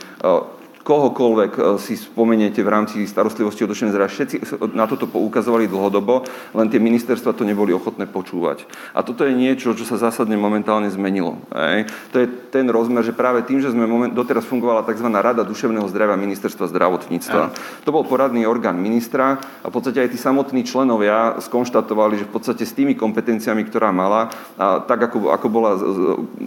kohokoľvek si spomeniete v rámci starostlivosti o duševné zdravie, všetci na toto poukazovali dlhodobo, len tie ministerstva to neboli ochotné počúvať. A toto je niečo, čo sa zásadne momentálne zmenilo. Ej? To je ten rozmer, že práve tým, že sme moment, doteraz fungovala tzv. Rada duševného zdravia ministerstva zdravotníctva. Ej. To bol poradný orgán ministra a v podstate aj tí samotní členovia skonštatovali, že v podstate s tými kompetenciami, ktorá mala, a tak ako, ako bola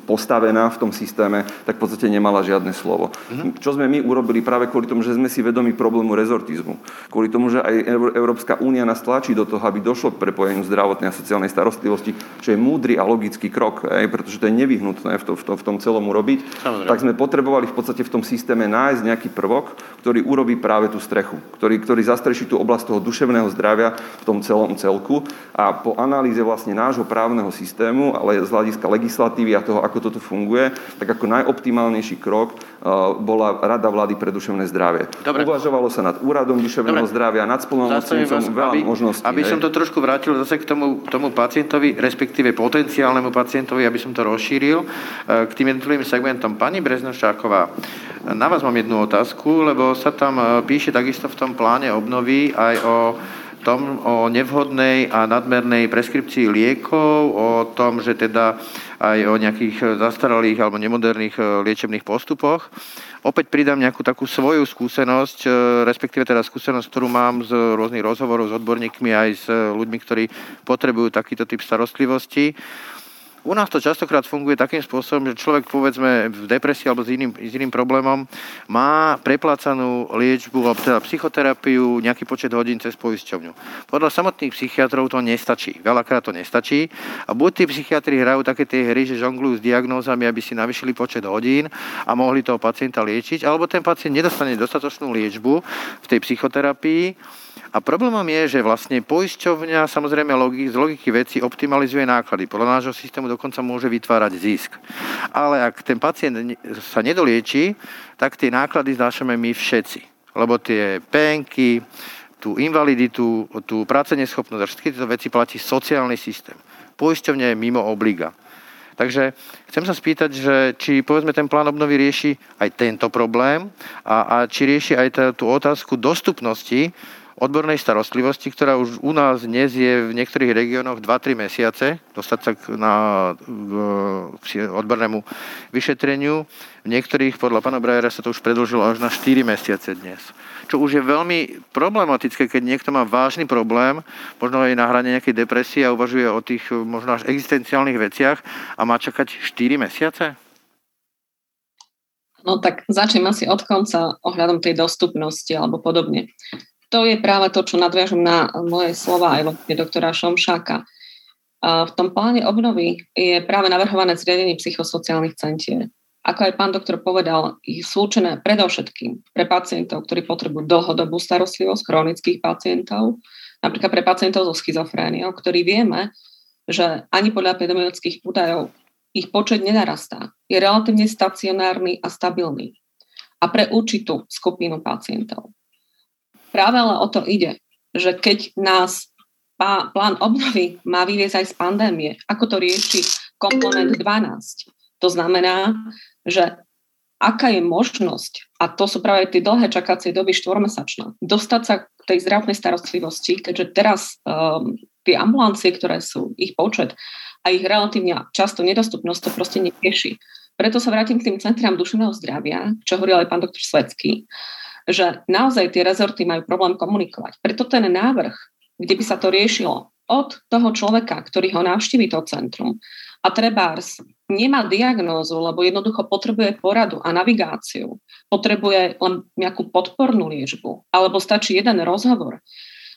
postavená v tom systéme, tak v podstate nemala žiadne slovo. Mhm. Čo sme my urobili, boli práve kvôli tomu, že sme si vedomi problému rezortizmu. Kvôli tomu, že aj Európska únia nás tlačí do toho, aby došlo k prepojeniu zdravotnej a sociálnej starostlivosti, čo je múdry a logický krok, aj, pretože to je nevyhnutné v, to, v, to, v tom celom urobiť. Samozrejme. Tak sme potrebovali v podstate v tom systéme nájsť nejaký prvok, ktorý urobí práve tú strechu, ktorý, ktorý zastreší tú oblasť toho duševného zdravia v tom celom celku. A po analýze vlastne nášho právneho systému, ale z hľadiska legislatívy a toho, ako toto funguje, tak ako najoptimálnejší krok uh, bola Rada vlády pre duševné zdravie. Dobre. Uvažovalo sa nad úradom duševného Dobre. zdravia, nad spolnomocnencom, veľa možností. Aby hej. som to trošku vrátil zase k tomu, tomu pacientovi, respektíve potenciálnemu pacientovi, aby som to rozšíril, k tým jednotlivým segmentom. Pani Breznoščáková, na vás mám jednu otázku, lebo sa tam píše takisto v tom pláne obnovy aj o tom, o nevhodnej a nadmernej preskripcii liekov, o tom, že teda aj o nejakých zastaralých alebo nemoderných liečebných postupoch. Opäť pridám nejakú takú svoju skúsenosť, respektíve teda skúsenosť, ktorú mám z rôznych rozhovorov s odborníkmi aj s ľuďmi, ktorí potrebujú takýto typ starostlivosti. U nás to častokrát funguje takým spôsobom, že človek, povedzme, v depresii alebo s iným, s iným problémom má preplácanú liečbu, teda psychoterapiu, nejaký počet hodín cez poisťovňu. Podľa samotných psychiatrov to nestačí. Veľakrát to nestačí. A buď tí psychiatri hrajú také tie hry, že žonglujú s diagnózami, aby si navýšili počet hodín a mohli toho pacienta liečiť, alebo ten pacient nedostane dostatočnú liečbu v tej psychoterapii. A problémom je, že vlastne poisťovňa samozrejme logik, z logiky veci optimalizuje náklady. Podľa nášho systému dokonca môže vytvárať zisk. Ale ak ten pacient sa nedolieči, tak tie náklady znášame my všetci. Lebo tie penky, tú invaliditu, tú práceneschopnosť a všetky tieto veci platí sociálny systém. Poisťovňa je mimo obliga. Takže chcem sa spýtať, že či povedzme ten plán obnovy rieši aj tento problém a, a či rieši aj tá, tú otázku dostupnosti odbornej starostlivosti, ktorá už u nás dnes je v niektorých regiónoch dva až tri mesiace, dostať sa na k odbornému vyšetreniu. V niektorých, podľa pána Brajera, sa to už predĺžilo až na štyri mesiace dnes. Čo už je veľmi problematické, keď niekto má vážny problém, možno aj na hrane nejakej depresie a uvažuje o tých možno až existenciálnych veciach a má čakať štyri mesiace? No tak začnem asi od konca ohľadom tej dostupnosti alebo podobne. To je práve to, čo nadviažem na moje slova aj vlastne doktora Šomšáka. V tom pláne obnovy je práve navrhované zriadenie psychosociálnych centier. Ako aj pán doktor povedal, ich sú určené predovšetkým pre pacientov, ktorí potrebujú dlhodobú starostlivosť, chronických pacientov, napríklad pre pacientov so schizofréniou, ktorí vieme, že ani podľa epidemiologických údajov ich počet nenarastá. Je relatívne stacionárny a stabilný. A pre určitú skupinu pacientov. Práve ale o to ide, že keď nás plán obnovy má vyviesť aj z pandémie, ako to rieši komponent dvanásť. To znamená, že aká je možnosť, a to sú práve tie dlhé čakacie doby štvormesačné, dostať sa k tej zdravotnej starostlivosti, keďže teraz um, tie ambulancie, ktoré sú, ich počet a ich relatívne často nedostupnosť to proste nerieši. Preto sa vrátim k tým centrám duševného zdravia, čo hovoril aj pán doktor Svecký, že naozaj tie rezorty majú problém komunikovať. Preto ten návrh, kde by sa to riešilo od toho človeka, ktorý ho navštíví to centrum, a trebárs nemá diagnózu, lebo jednoducho potrebuje poradu a navigáciu, potrebuje len nejakú podpornú liečbu, alebo stačí jeden rozhovor.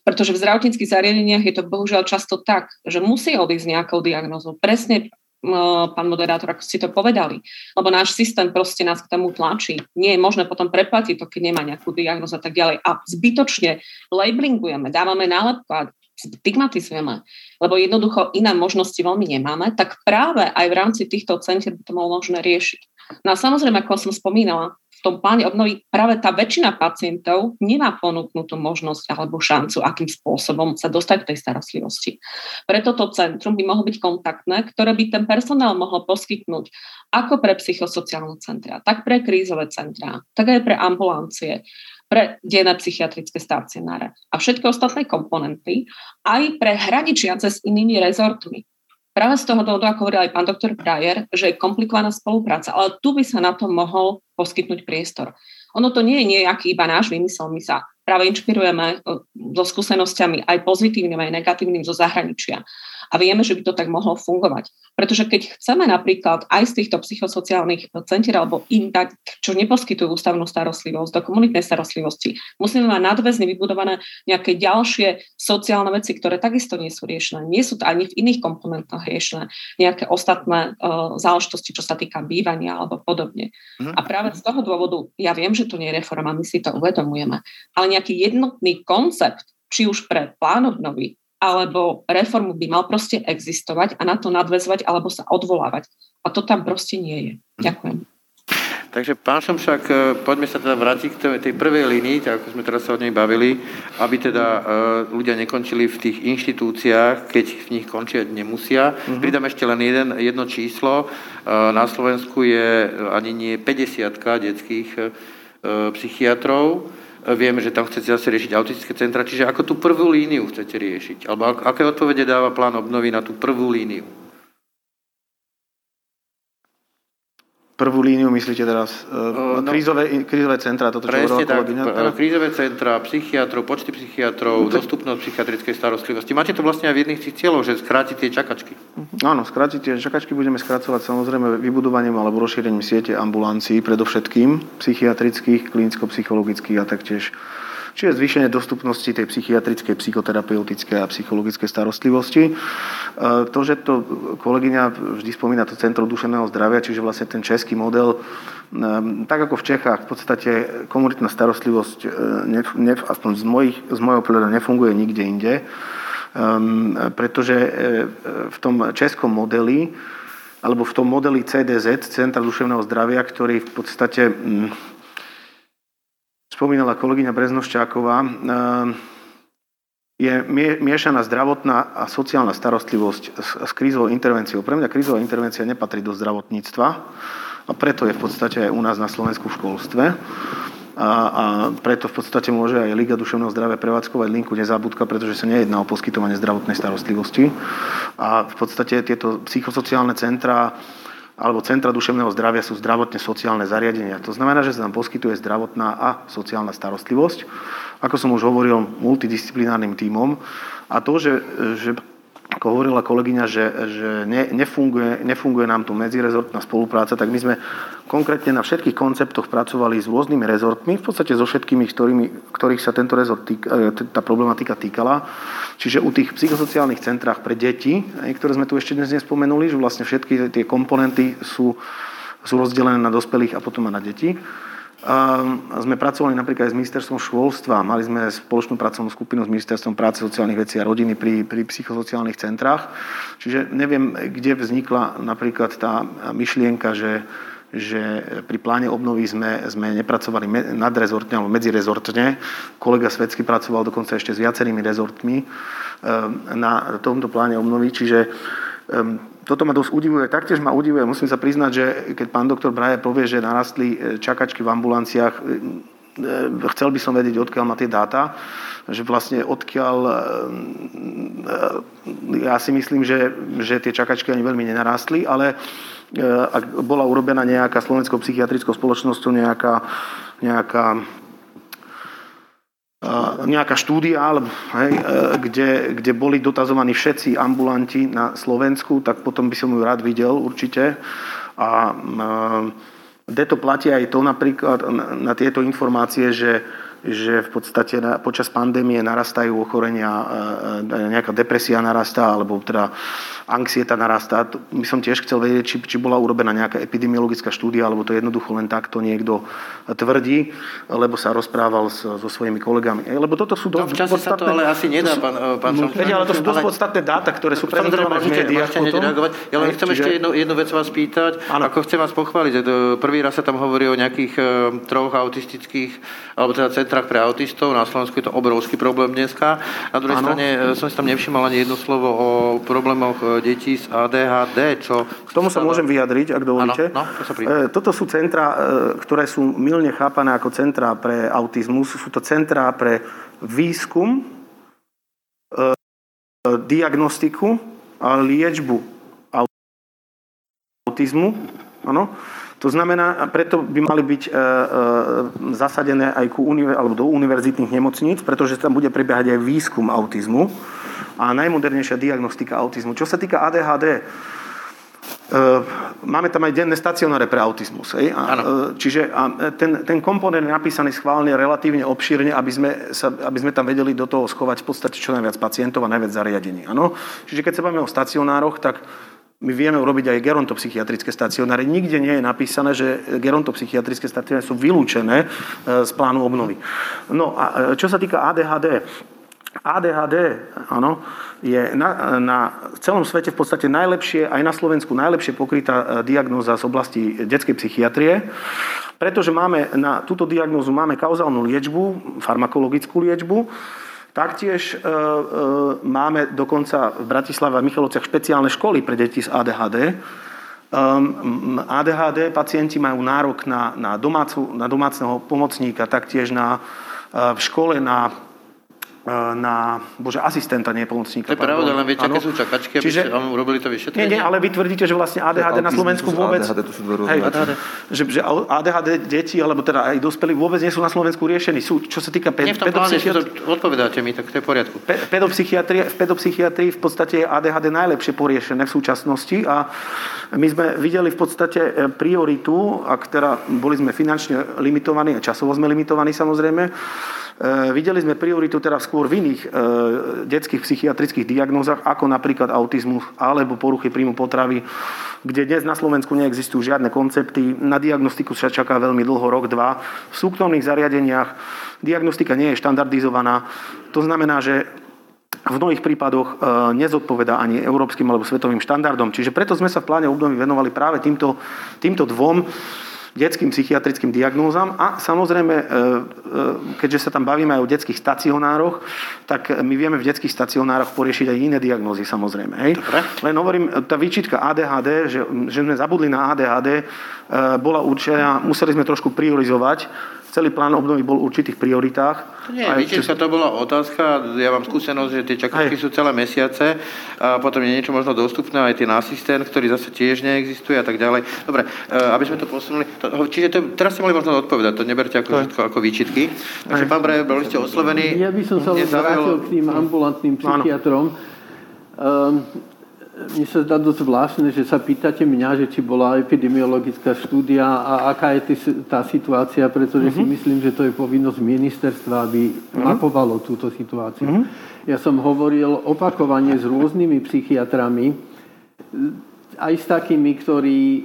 Pretože v zdravotníckych zariadeniach je to bohužiaľ často tak, že musí odísť nejakou diagnózou. Presne, pán moderátor, ako ste to povedali, lebo náš systém proste nás k tomu tlačí. Nie je možné potom preplatiť to, keď nemá nejakú diagnózu a tak ďalej. A zbytočne labelingujeme, dávame nálepku a stigmatizujeme, lebo jednoducho iné možnosti veľmi nemáme, tak práve aj v rámci týchto centier by to bolo možné riešiť. No a samozrejme, ako som spomínala, v tom pláne obnovy práve tá väčšina pacientov nemá ponúknutú možnosť alebo šancu, akým spôsobom sa dostať k tej starostlivosti. Preto to centrum by mohlo byť kontaktné, ktoré by ten personál mohol poskytnúť ako pre psychosociálne centra, tak pre krízové centra, tak aj pre ambulancie, pre denné psychiatrické stacionáre a všetky ostatné komponenty, aj pre hraničiace s inými rezortmi. Práve z toho dôvodu, ako hovoril aj pán doktor Brajer, že je komplikovaná spolupráca, ale tu by sa na to mohol poskytnúť priestor. Ono to nie je nejaký iba náš vymysel, my sa práve inšpirujeme so skúsenosťami aj pozitívnym, aj negatívnym zo zahraničia. A vieme, že by to tak mohlo fungovať. Pretože keď chceme napríklad aj z týchto psychosociálnych centier alebo im dať, čo neposkytujú ústavnú starostlivosť, do komunitnej starostlivosti, musíme mať nadväzne vybudované nejaké ďalšie sociálne veci, ktoré takisto nie sú riešené. Nie sú ani v iných komponentoch riešené nejaké ostatné uh, záležitosti, čo sa týka bývania alebo podobne. Mhm. A práve z toho dôvodu, ja viem, že to nie je reforma, my si to uvedomujeme, ale nejaký jednotný koncept, či už pre plán obnovy, alebo reformu by mal proste existovať a na to nadväzovať alebo sa odvolávať. A to tam proste nie je. Ďakujem. Takže pán Šomšák, poďme sa teda vrátiť k tej prvej línii, tak ako sme teraz sa o nej bavili, aby teda ľudia nekončili v tých inštitúciách, keď v nich končia nemusia. Uh-huh. Pridám ešte len jeden, jedno číslo. Na Slovensku je ani nie päťdesiat detských psychiatrov. Vieme, že tam chcete zase riešiť autistické centra, čiže ako tú prvú líniu chcete riešiť? Alebo aké odpovede dáva plán obnovy na tú prvú líniu? Prvú líniu myslíte teraz? No, krízové, krízové centra, toto čo hovorila kolegyňa? Presne tak, krízové centra, psychiatrov, počty psychiatrov, no, dostupnosť psychiatrickej starostlivosti. Máte to vlastne aj v jedných tých cieľov, že skrátiť tie čakačky? Áno, skrátiť tie čakačky budeme skracovať samozrejme vybudovaním alebo rozšírením siete ambulancií, predovšetkým psychiatrických, klinicko-psychologických a taktiež. Čiže zvýšenie dostupnosti tej psychiatrickej, psychoterapeutickej a psychologickej starostlivosti. To, že to kolegyňa vždy spomína to Centrum duševného zdravia, čiže vlastne ten český model, tak ako v Čechách, v podstate komunitná starostlivosť, ne, ne, aspoň z, mojich, z mojho pohľadu, nefunguje nikde inde, pretože v tom českom modeli, alebo v tom modeli cé dé zet, Centra duševného zdravia, ktorý v podstate... spomínala kolegyňa Breznoščáková, je miešaná zdravotná a sociálna starostlivosť s krízovou intervenciou. Pre mňa krízová intervencia nepatrí do zdravotníctva a preto je v podstate aj u nás na Slovensku v školstve. A, a preto v podstate môže aj Liga duševného zdravia prevádzkovať linku Nezábudka, pretože sa nejedná o poskytovanie zdravotnej starostlivosti. A v podstate tieto psychosociálne centrá alebo centra duševného zdravia sú zdravotne sociálne zariadenia. To znamená, že sa nám poskytuje zdravotná a sociálna starostlivosť. Ako som už hovoril, multidisciplinárnym tímom. A to, že, že ako hovorila kolegyňa, že, že ne, nefunguje, nefunguje nám tu medzirezortná spolupráca, tak my sme konkrétne na všetkých konceptoch pracovali s rôznymi rezortmi, v podstate so všetkými, ktorými, ktorých sa tento rezort týka, tá problematika týkala. Čiže u tých psychosociálnych centrách pre deti, ktoré sme tu ešte dnes nespomenuli, že vlastne všetky tie komponenty sú, sú rozdelené na dospelých a potom aj na deti. A sme pracovali napríklad aj s ministerstvom školstva. Mali sme spoločnú pracovnú skupinu s ministerstvom práce, sociálnych vecí a rodiny pri, pri psychosociálnych centrách. Čiže neviem, kde vznikla napríklad tá myšlienka, že, že pri pláne obnovy sme, sme nepracovali nadrezortne alebo medzirezortne. Kolega Svecký pracoval dokonca ešte s viacerými rezortmi na tomto pláne obnovy. Čiže toto ma dosť udivuje. Taktiež ma udivuje, musím sa priznať, že keď pán doktor Brajer povie, že narastli čakačky v ambulanciách, chcel by som vedieť, odkiaľ má tie dáta, že vlastne odkiaľ, ja si myslím, že, že tie čakačky ani veľmi nenarastli, ale ak bola urobená nejaká Slovenskou psychiatrickou spoločnosťou, nejaká, nejaká nejaká štúdia, hej, kde, kde boli dotazovaní všetci ambulanti na Slovensku, tak potom by som ju rád videl určite. A kde to platí aj to napríklad na tieto informácie, že, že v podstate na, počas pandémie narastajú ochorenia, nejaká depresia narastá, alebo teda anxieta narastá. My som tiež chcel vedieť, či, či bola urobená nejaká epidemiologická štúdia, alebo to jednoducho len takto niekto tvrdí, lebo sa rozprával so, so svojimi kolegami. Lebo toto sú dosť no, podstatné... to ale asi nedá, pán, pán no, Šomšák. Ale to sú dosť ale... podstatné dáta, ktoré sú prezentované v médiách. Ja len chcem čiže... ešte jednu, jednu vec vás pýtať. Ano. Ako chcem vás pochváliť. Prvý raz sa tam hovorí o nejakých e, troch autistických, alebo teda centrách pre autistov. Na Slovensku je to obrovský problém dneska. Na druhej ano. strane e, som si tam nevšimal ani jedno slovo o problémoch detí z á dé há dé, čo... K tomu sa môžem vyjadriť, ak dovolíte. Áno, no, to sa príde. Toto sú centra, ktoré sú mylne chápané ako centra pre autizmus. Sú to centra pre výskum, diagnostiku a liečbu autizmu. Áno. To znamená, preto by mali byť e, e, zasadené aj ku univer- alebo do univerzitných nemocníc, pretože tam bude prebiehať aj výskum autizmu a najmodernejšia diagnostika autizmu. Čo sa týka á dé há dé, e, máme tam aj denné stacionáre pre autizmus. E, a, e, čiže a ten, ten komponent je napísaný schválne relatívne obšírne, aby sme, sa, aby sme tam vedeli do toho schovať v podstate čo najviac pacientov a najviac zariadení. Ano? Čiže keď sa bavíme o stacionároch, tak my vieme urobiť aj gerontopsychiatrické stacionáre. Nikde nie je napísané, že gerontopsychiatrické stacionáre sú vylúčené z plánu obnovy. No a čo sa týka á dé há dé, á dé há dé áno, je na, na celom svete v podstate najlepšie, aj na Slovensku najlepšie pokrytá diagnóza z oblasti detskej psychiatrie, pretože máme na túto diagnózu máme kauzálnu liečbu, farmakologickú liečbu. Taktiež e, e, máme dokonca v Bratislave a Michalovciach špeciálne školy pre deti z á dé há dé. Um, á dé há dé pacienti majú nárok na, na, domácu, na domáceho pomocníka, taktiež na, e, v škole na, e, na bože, asistenta, nie pomocníka. To je pravda, len viete, aké sú čakačky, aby ste vám urobili to vyšetrenie. Nie, nie, ale vy tvrdíte, že vlastne á dé há dé na Slovensku vôbec... á dé há dé, to sú dve rôzne veci. Že, že á dé há dé deti, alebo teda aj dospelí, vôbec nie sú na Slovensku riešení. Sú, čo sa týka ped- pedopsychiatrie... Odpovedáte mi, tak to je v poriadku. Pe- pedopsychiatrie, v pedopsychiatrii v podstate je á dé há dé najlepšie poriešené v súčasnosti a my sme videli v podstate prioritu, a ktorá boli sme finančne limitovaní a časovo sme limitovaní samozrejme, e, videli sme prioritu teda skôr v iných e, detských psychiatrických diagnózach, ako napríklad autizmus alebo poruchy príjmu potravy, kde dnes na Slovensku neexistujú žiadne koncepty. Na diagnostiku sa čaká veľmi dlho, rok, dva. V súkromných zariadeniach diagnostika nie je štandardizovaná. To znamená, že v mnohých prípadoch nezodpovedá ani európskym alebo svetovým štandardom. Čiže preto sme sa v pláne obnovy venovali práve týmto, týmto dvom detským psychiatrickým diagnózam a samozrejme, keďže sa tam bavíme aj o detských stacionároch, tak my vieme v detských stacionároch poriešiť aj iné diagnózy samozrejme. Hej? Len hovorím, tá výčitka á dé há dé, že, že sme zabudli na á dé há dé, bola určená, museli sme trošku priorizovať. Celý plán obnovy bol v určitých prioritách. Nie, vidíte, čo... to bola otázka. Ja mám skúsenosť, že tie čakačky aj sú celé mesiace a potom je niečo možno dostupné, aj ten asistent, ktorý zase tiež neexistuje a tak ďalej. Dobre, aby sme to posunuli. Čiže to, teraz ste mali možno odpovedať, to neberte ako aj všetko, ako výčitky. Takže pán Brajer, boli ste oslovení. Ja by som sa len vrátil k tým ambulantným psychiatrom. Um, Mne sa zdá dosť zvláštne, že sa pýtate mňa, že či bola epidemiologická štúdia a aká je tá situácia, pretože uh-huh. si myslím, že to je povinnosť ministerstva, aby uh-huh. mapovalo túto situáciu. Uh-huh. Ja som hovoril opakovane s rôznymi psychiatrami aj s takými, ktorí e,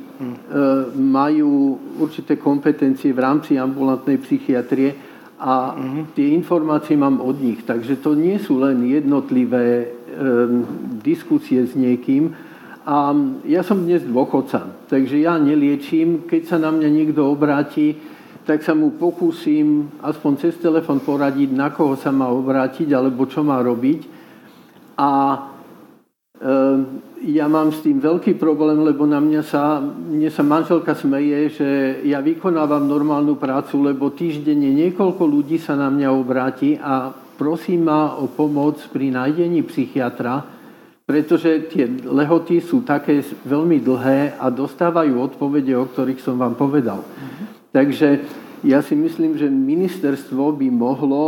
majú určité kompetencie v rámci ambulantnej psychiatrie a mm-hmm. tie informácie mám od nich. Takže to nie sú len jednotlivé e, diskusie s niekým. A ja som dnes dôchodca, takže ja neliečím. Keď sa na mňa niekto obráti, tak sa mu pokúsim aspoň cez telefón poradiť, na koho sa má obrátiť alebo čo má robiť. A e, ja mám s tým veľký problém, lebo na mňa sa, mne sa manželka smeje, že ja vykonávam normálnu prácu, lebo týždenne niekoľko ľudí sa na mňa obráti a prosí ma o pomoc pri nájdení psychiatra, pretože tie lehoty sú také veľmi dlhé a dostávajú odpovede, o ktorých som vám povedal. Takže ja si myslím, že ministerstvo by mohlo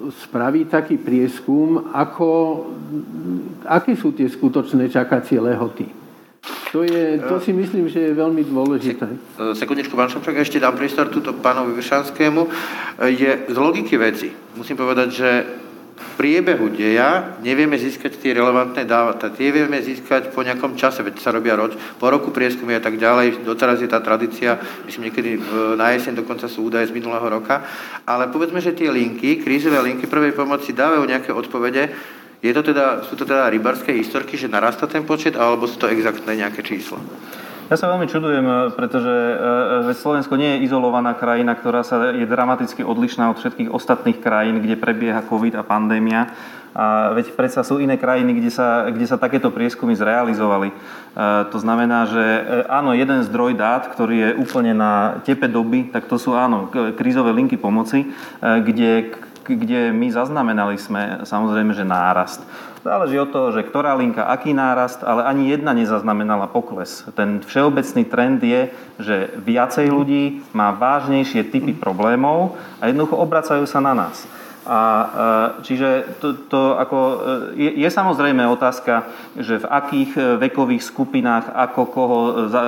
spraviť taký prieskum, ako, aké sú tie skutočné čakacie lehoty. To, je, to si myslím, že je veľmi dôležité. Sekundečku, pán Šomšák, ešte dám priestor túto pánovi Vršanskému. Je z logiky veci. Musím povedať, že v priebehu deja nevieme získať tie relevantné dáta. Tie vieme získať po nejakom čase, veď sa robia roč, po roku prieskumy a tak ďalej. Doteraz je tá tradícia, myslím, niekedy na jeseň dokonca sú údaje z minulého roka. Ale povedzme, že tie linky, krízové linky prvej pomoci dávajú nejaké odpovede. Je to teda, sú to teda rybárske historky, že narastá ten počet, alebo sú to exaktné nejaké čísla? Ja sa veľmi čudujem, pretože Slovensko nie je izolovaná krajina, ktorá sa je dramaticky odlišná od všetkých ostatných krajín, kde prebieha COVID a pandémia. A veď predsa sú iné krajiny, kde sa, kde sa takéto prieskumy zrealizovali. E, to znamená, že e, áno, jeden zdroj dát, ktorý je úplne na tepe doby, tak to sú áno, krízové linky pomoci, e, kde, kde my zaznamenali sme samozrejme, že nárast. Záleží od toho, že ktorá linka, aký nárast, ale ani jedna nezaznamenala pokles. Ten všeobecný trend je, že viacej ľudí má vážnejšie typy problémov a jednoducho obracajú sa na nás. A čiže to, to ako, je, je samozrejme otázka, že v akých vekových skupinách, ako koho za,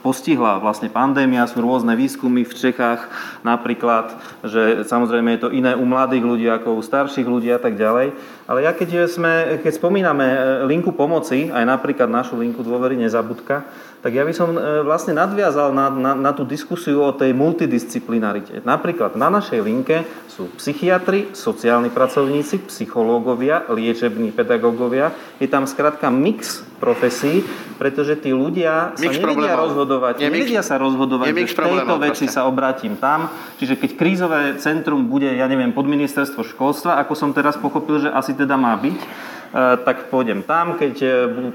postihla vlastne pandémia, sú rôzne výskumy v Čechách napríklad, že samozrejme je to iné u mladých ľudí ako u starších ľudí a tak ďalej. Ale ja keď, sme, keď spomíname linku pomoci, aj napríklad našu linku dôvery Nezábudka, tak ja by som vlastne nadviazal na, na, na tú diskusiu o tej multidisciplinarite. Napríklad na našej linke sú psychiatri, sociálni pracovníci, psychológovia, liečební pedagógovia. Je tam skrátka mix profesí, pretože tí ľudia sa mix nevedia rozhodovať, mix, nevedia sa rozhodovať, že v tejto veci sa obrátim tam. Čiže keď krízové centrum bude, ja neviem, pod ministerstvo školstva, ako som teraz pochopil, že asi teda má byť, tak pôjdem tam, keď,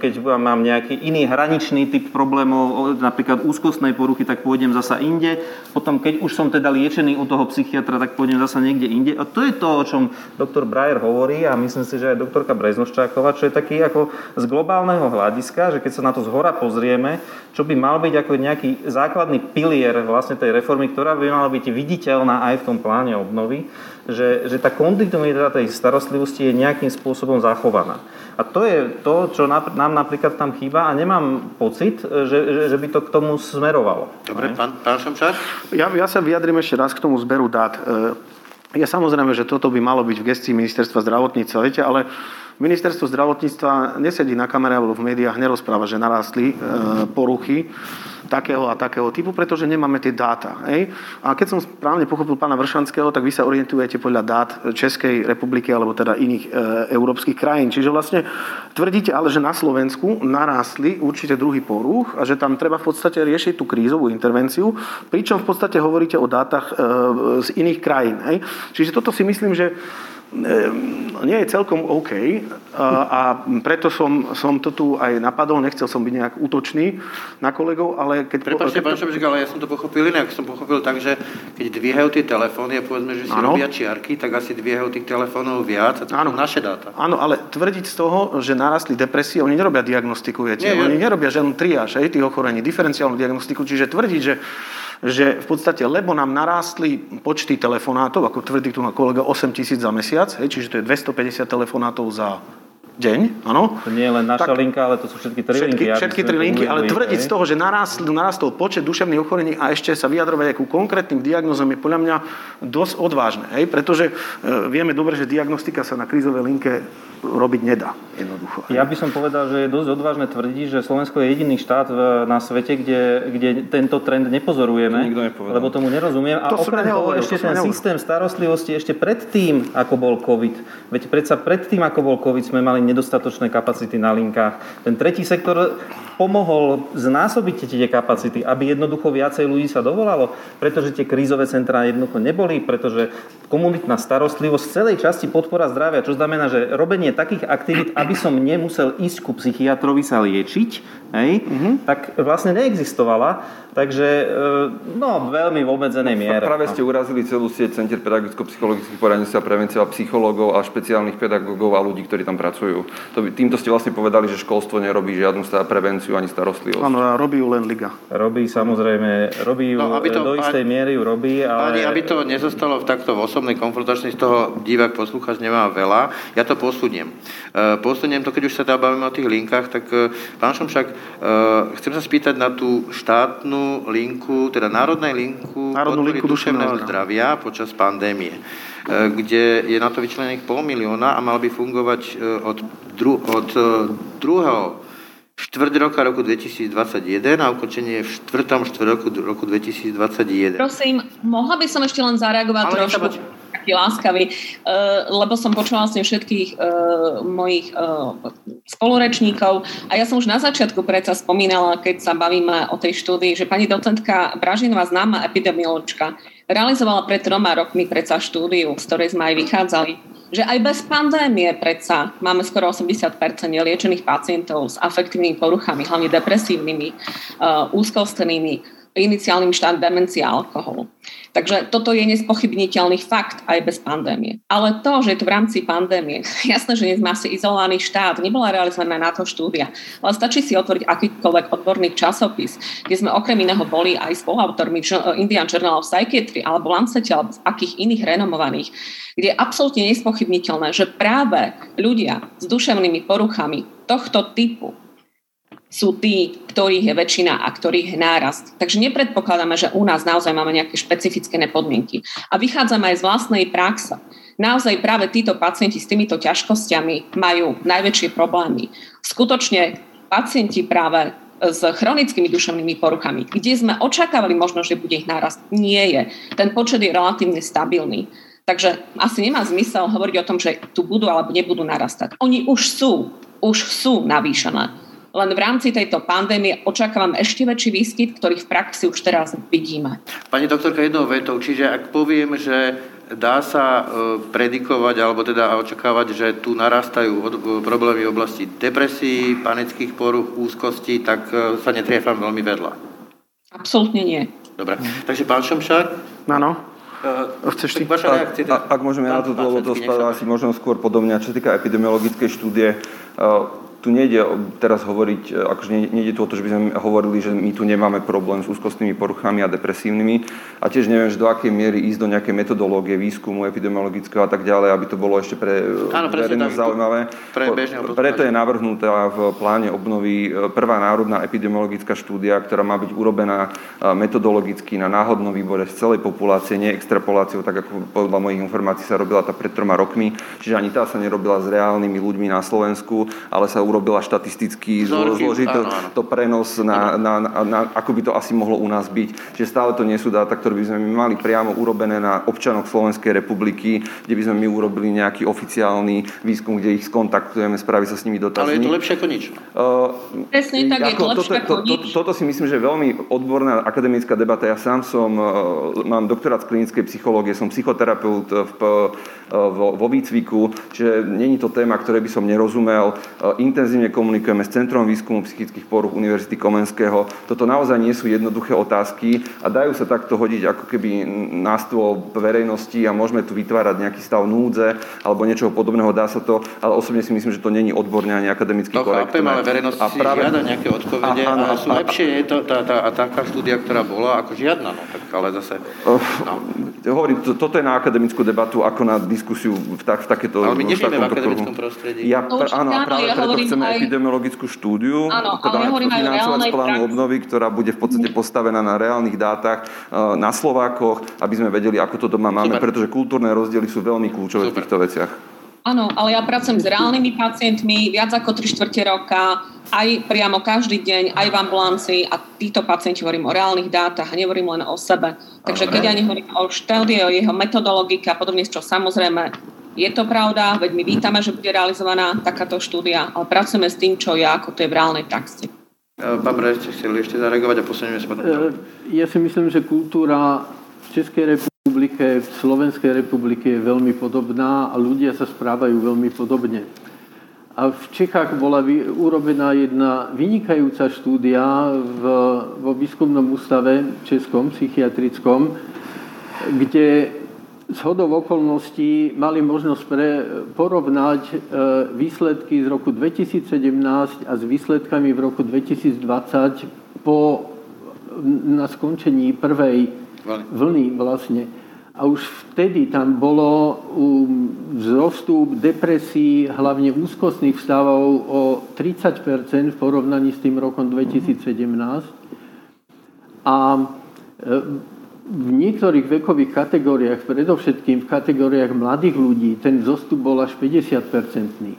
keď mám nejaký iný hraničný typ problémov, napríklad úzkostnej poruchy, tak pôjdem zasa inde. Potom, keď už som teda liečený u toho psychiatra, tak pôjdem zasa niekde inde. A to je to, o čom doktor Brajer hovorí a myslím si, že aj doktorka Breznoščáková, čo je taký ako z globálneho hľadiska, že keď sa na to zhora pozrieme, čo by mal byť ako nejaký základný pilier vlastne tej reformy, ktorá by mala byť viditeľná aj v tom pláne obnovy, že, že tá kontinuita tej starostlivosti je nejakým spôsobom zachovaná. A to je to, čo nám napríklad tam chýba a nemám pocit, že, že by to k tomu smerovalo. Dobre, pán, pán Šomšák? Ja, ja sa vyjadrím ešte raz k tomu zberu dát. Ja samozrejme, že toto by malo byť v gestii ministerstva zdravotníctva, viete, ale ministerstvo zdravotníctva nesedí na kamere alebo v médiách, nerozpráva, že narastli e, poruchy takého a takého typu, pretože nemáme tie dáta. Ej? A keď som správne pochopil pána Vršanského, tak vy sa orientujete podľa dát Českej republiky alebo teda iných e, európskych krajín. Čiže vlastne tvrdíte ale, že na Slovensku narastli určité druhy porúch a že tam treba v podstate riešiť tú krízovú intervenciu, pričom v podstate hovoríte o dátach e, z iných krajín. Ej? Čiže toto si myslím, že nie je celkom OK a preto som, som to tu aj napadol, nechcel som byť nejak útočný na kolegov, ale keď... Prepáčte, pán Šomšák, ale ja som to pochopil inak, som pochopil tak, že keď dvíhajú tie telefóny a povedzme, že si ano. Robia čiarky, tak asi dvíhajú tých telefónov viac a to ano. Sú naše dáta. Áno, ale tvrdiť z toho, že narastli depresie, oni nerobia diagnostiku, viete, nie, oni nerobia žiadnu triáž, hej, tých ochorení, diferenciálnu diagnostiku, čiže tvrdiť, že že v podstate, lebo nám narástli počty telefonátov, ako tvrdí tu na kolega, osem tisíc za mesiac, hej, čiže to je dvestopäťdesiat telefonátov za deň, áno. To nie je len naša tak, linka, ale to sú všetky tri všetky, linky. Ja všetky tri linky, ale tvrdiť z toho, že narastol, narastol počet duševných ochorení a ešte sa vyjadrovať aj ku konkrétnym diagnózom je podľa mňa dosť odvážne, hej, pretože e, vieme dobre, že diagnostika sa na krízovej linke robiť nedá. Jednoducho. Ja by som povedal, že je dosť odvážne tvrdiť, že Slovensko je jediný štát na svete, kde, kde tento trend nepozorujeme, to lebo tomu nerozumiem. A to okrem toho ešte to ten nehovoril. Systém starostlivosti ešte predtým, ako bol COVID. Veď predsa predtým, ako bol COVID, sme mali nedostatočné kapacity na linkách. Ten tretí sektor pomohol znásobiť tie kapacity, aby jednoducho viacej ľudí sa dovolalo, pretože tie krízové centrá jednoducho neboli, pretože komunitná starostlivosť v celej časti podpora zdravia, čo znamená, že robenie takých aktivít, aby som nemusel ísť ku psychiatrovi sa liečiť, hej, uh-huh. tak vlastne neexistovala. Takže, no, veľmi v obmedzenej miere. Práve ste urazili celú sieť Center pedagogicko-psychologického poradenstva a prevencie a psychológov a špeciálnych pedagógov a ľudí, ktorí tam pracujú. Týmto ste vlastne povedali, že školstvo nerobí žiadnu prevenciu ani starostlivosť. Áno, robí ju len Liga. Robí, samozrejme, robí ju, no, to, do istej miery ju robí, ale... Pani, aby to nezostalo v takto v osobnej konfrontačnej, z toho divák poslucháč nemá veľa, ja to posuniem. Posuniem to, keď už sa teda bavíme o tých linkách, tak pán Šomšák, chcem sa spýtať na tú štátnu linku, teda národnej linku podpory duševného zdravia počas pandémie, kde je na to vyčlenených pol milióna a mal by fungovať od, dru- od druhého štvrť roka roku dvetisícdvadsaťjeden a ukončenie v štvrtom štvrť roku, roku dvetisícdvadsaťjeden. Prosím, mohla by som ešte len zareagovať ale trošku taký láskavý, lebo som počula vlastne všetkých mojich spolurečníkov a ja som už na začiatku predsa spomínala, keď sa bavíme o tej štúdii, že pani docentka Bražinová, známa epidemioločka, realizovala pred troma rokmi predsa štúdiu, z ktorej sme aj vychádzali, že aj bez pandémie predsa máme skoro osemdesiat percent neliečených pacientov s afektívnymi poruchami, hlavne depresívnymi, úzkostnými, iniciálnym štát demencia a alkoholu. Takže toto je nespochybniteľný fakt aj bez pandémie. Ale to, že je to v rámci pandémie, jasné, že nie sme asi izolovaný štát, nebola realizovaná na to štúdia, ale stačí si otvoriť akýkoľvek odborný časopis, kde sme okrem iného boli aj spoluautormi Indian Journal of Psychiatry alebo Lancete alebo akých iných renomovaných, kde je absolútne nespochybniteľné, že práve ľudia s duševnými poruchami tohto typu sú tí, ktorých je väčšina a ktorých je nárast. Takže nepredpokladáme, že u nás naozaj máme nejaké špecifické nepodmienky. A vychádzame aj z vlastnej praxe. Naozaj práve títo pacienti s týmito ťažkosťami majú najväčšie problémy. Skutočne pacienti práve s chronickými duševnými poruchami, kde sme očakávali možno, že bude ich nárast, nie je. Ten počet je relatívne stabilný. Takže asi nemá zmysel hovoriť o tom, že tu budú alebo nebudú narastať. Oni už sú, už sú navýšené. Len v rámci tejto pandémie očakávam ešte väčší výskyt, ktorých v praxi už teraz vidíme. Pani doktorka, jednou vetou, čiže ak poviem, že dá sa predikovať alebo teda očakávať, že tu narastajú problémy v oblasti depresí, panických poruch, úzkosti, tak sa netriefam veľmi vedľa. Absolútne nie. Dobre, takže pán Šomšák? Áno. Chceš vaša reakcia? Ak, ak môžem ja na to dlho, to spadá asi možno skôr podobne. Čo sa týka epidemiologickej štúdie, tu nejde teraz hovoriť, akože nejde tu o to, že by sme hovorili, že my tu nemáme problém s úzkostnými poruchami a depresívnymi a tiež neviem, že do akej miery ísť do nejakej metodológie, výskumu epidemiologického a tak ďalej, aby to bolo ešte pre verejnosť zaujímavé. Pre Preto je navrhnutá v pláne obnovy prvá národná epidemiologická štúdia, ktorá má byť urobená metodologicky na náhodnom výbore z celej populácie, nie extrapoláciou, tak ako podľa mojich informácií sa robila tá pred troma rokmi, čiže ani tá sa nerobila s reálnymi ľuďmi na Slovensku, ale sa urobila štatisticky zložitý to, to prenos, na, na, na, na, ako by to asi mohlo u nás byť. Čiže stále to nie sú dáta, ktoré by sme mali priamo urobené na občanoch Slovenskej republiky, kde by sme my urobili nejaký oficiálny výskum, kde ich skontaktujeme, spraví sa s nimi dotazník. Ale je to lepšie ako nič. Uh, Presne tak, je to lepšie ako nič. To, to, toto si myslím, že je veľmi odborná akademická debata. Ja sám som, uh, mám doktorát z klinickej psychológie, som psychoterapeut v, uh, vo, vo výcviku, čiže není to téma, ktoré by som nerozumel. Uh, Intenzívne komunikujeme s Centrom výskumu psychických poruch Univerzity Komenského. Toto naozaj nie sú jednoduché otázky a dajú sa takto hodiť ako keby na stôl verejnosti a môžeme tu vytvárať nejaký stav núdze alebo niečoho podobného, dá sa to, ale osobne si myslím, že to nie je odborne ani akademicky no, korektné. No chápem, ale verejnosť si práve... žiada nejaké odpovede a, a, a, a sú a, lepšie je to tá, tá, taká štúdia, ktorá bola ako žiadna, no tak ale zase... Uh, no. Hovorím, to, toto je na akademickú debatu ako na diskusiu v, tak, v takéto... Ale my nežijeme v akademickom prostredí. Ja, pr- áno, a práve preto chceme aj epidemiologickú štúdiu, áno, teda financovať z plánu obnovy, ktorá bude v podstate postavená na reálnych dátach na Slovákoch, aby sme vedeli, ako to doma máme, Super. Pretože kultúrne rozdiely sú veľmi kľúčové Super. V týchto veciach. Áno, ale ja pracujem s reálnymi pacientmi viac ako tri štvrte roka, aj priamo každý deň, aj v ambulancii a títo pacienti hovorím o reálnych dátach a nehovorím len o sebe. Takže Dobre. Keď ja nehovorím o štúdii, o jeho metodológike a podobne, čo samozrejme je to pravda, veď my vítame, že bude realizovaná takáto štúdia, ale pracujeme s tým, čo je, ako to je v reálnej praxi. Pán Brajer, ste chceli ešte zareagovať a posunieme sa potom. Ja si myslím, že kultúra v Českej republike v Slovenskej republike je veľmi podobná a ľudia sa správajú veľmi podobne. A v Čechách bola urobená jedna vynikajúca štúdia v, vo výskumnom ústave českom, psychiatrickom, kde zhodou okolností mali možnosť pre, porovnať e, výsledky z roku dvetisícsedemnásť a s výsledkami v roku dvetisícdvadsať po, na skončení prvej vlny vlastne. A už vtedy tam bolo vzostup depresií, hlavne úzkostných stavov o tridsať percent v porovnaní s tým rokom dvetisícsedemnásť. A v niektorých vekových kategóriách, predovšetkým v kategóriách mladých ľudí, ten vzostup bol až päťdesiat percentný.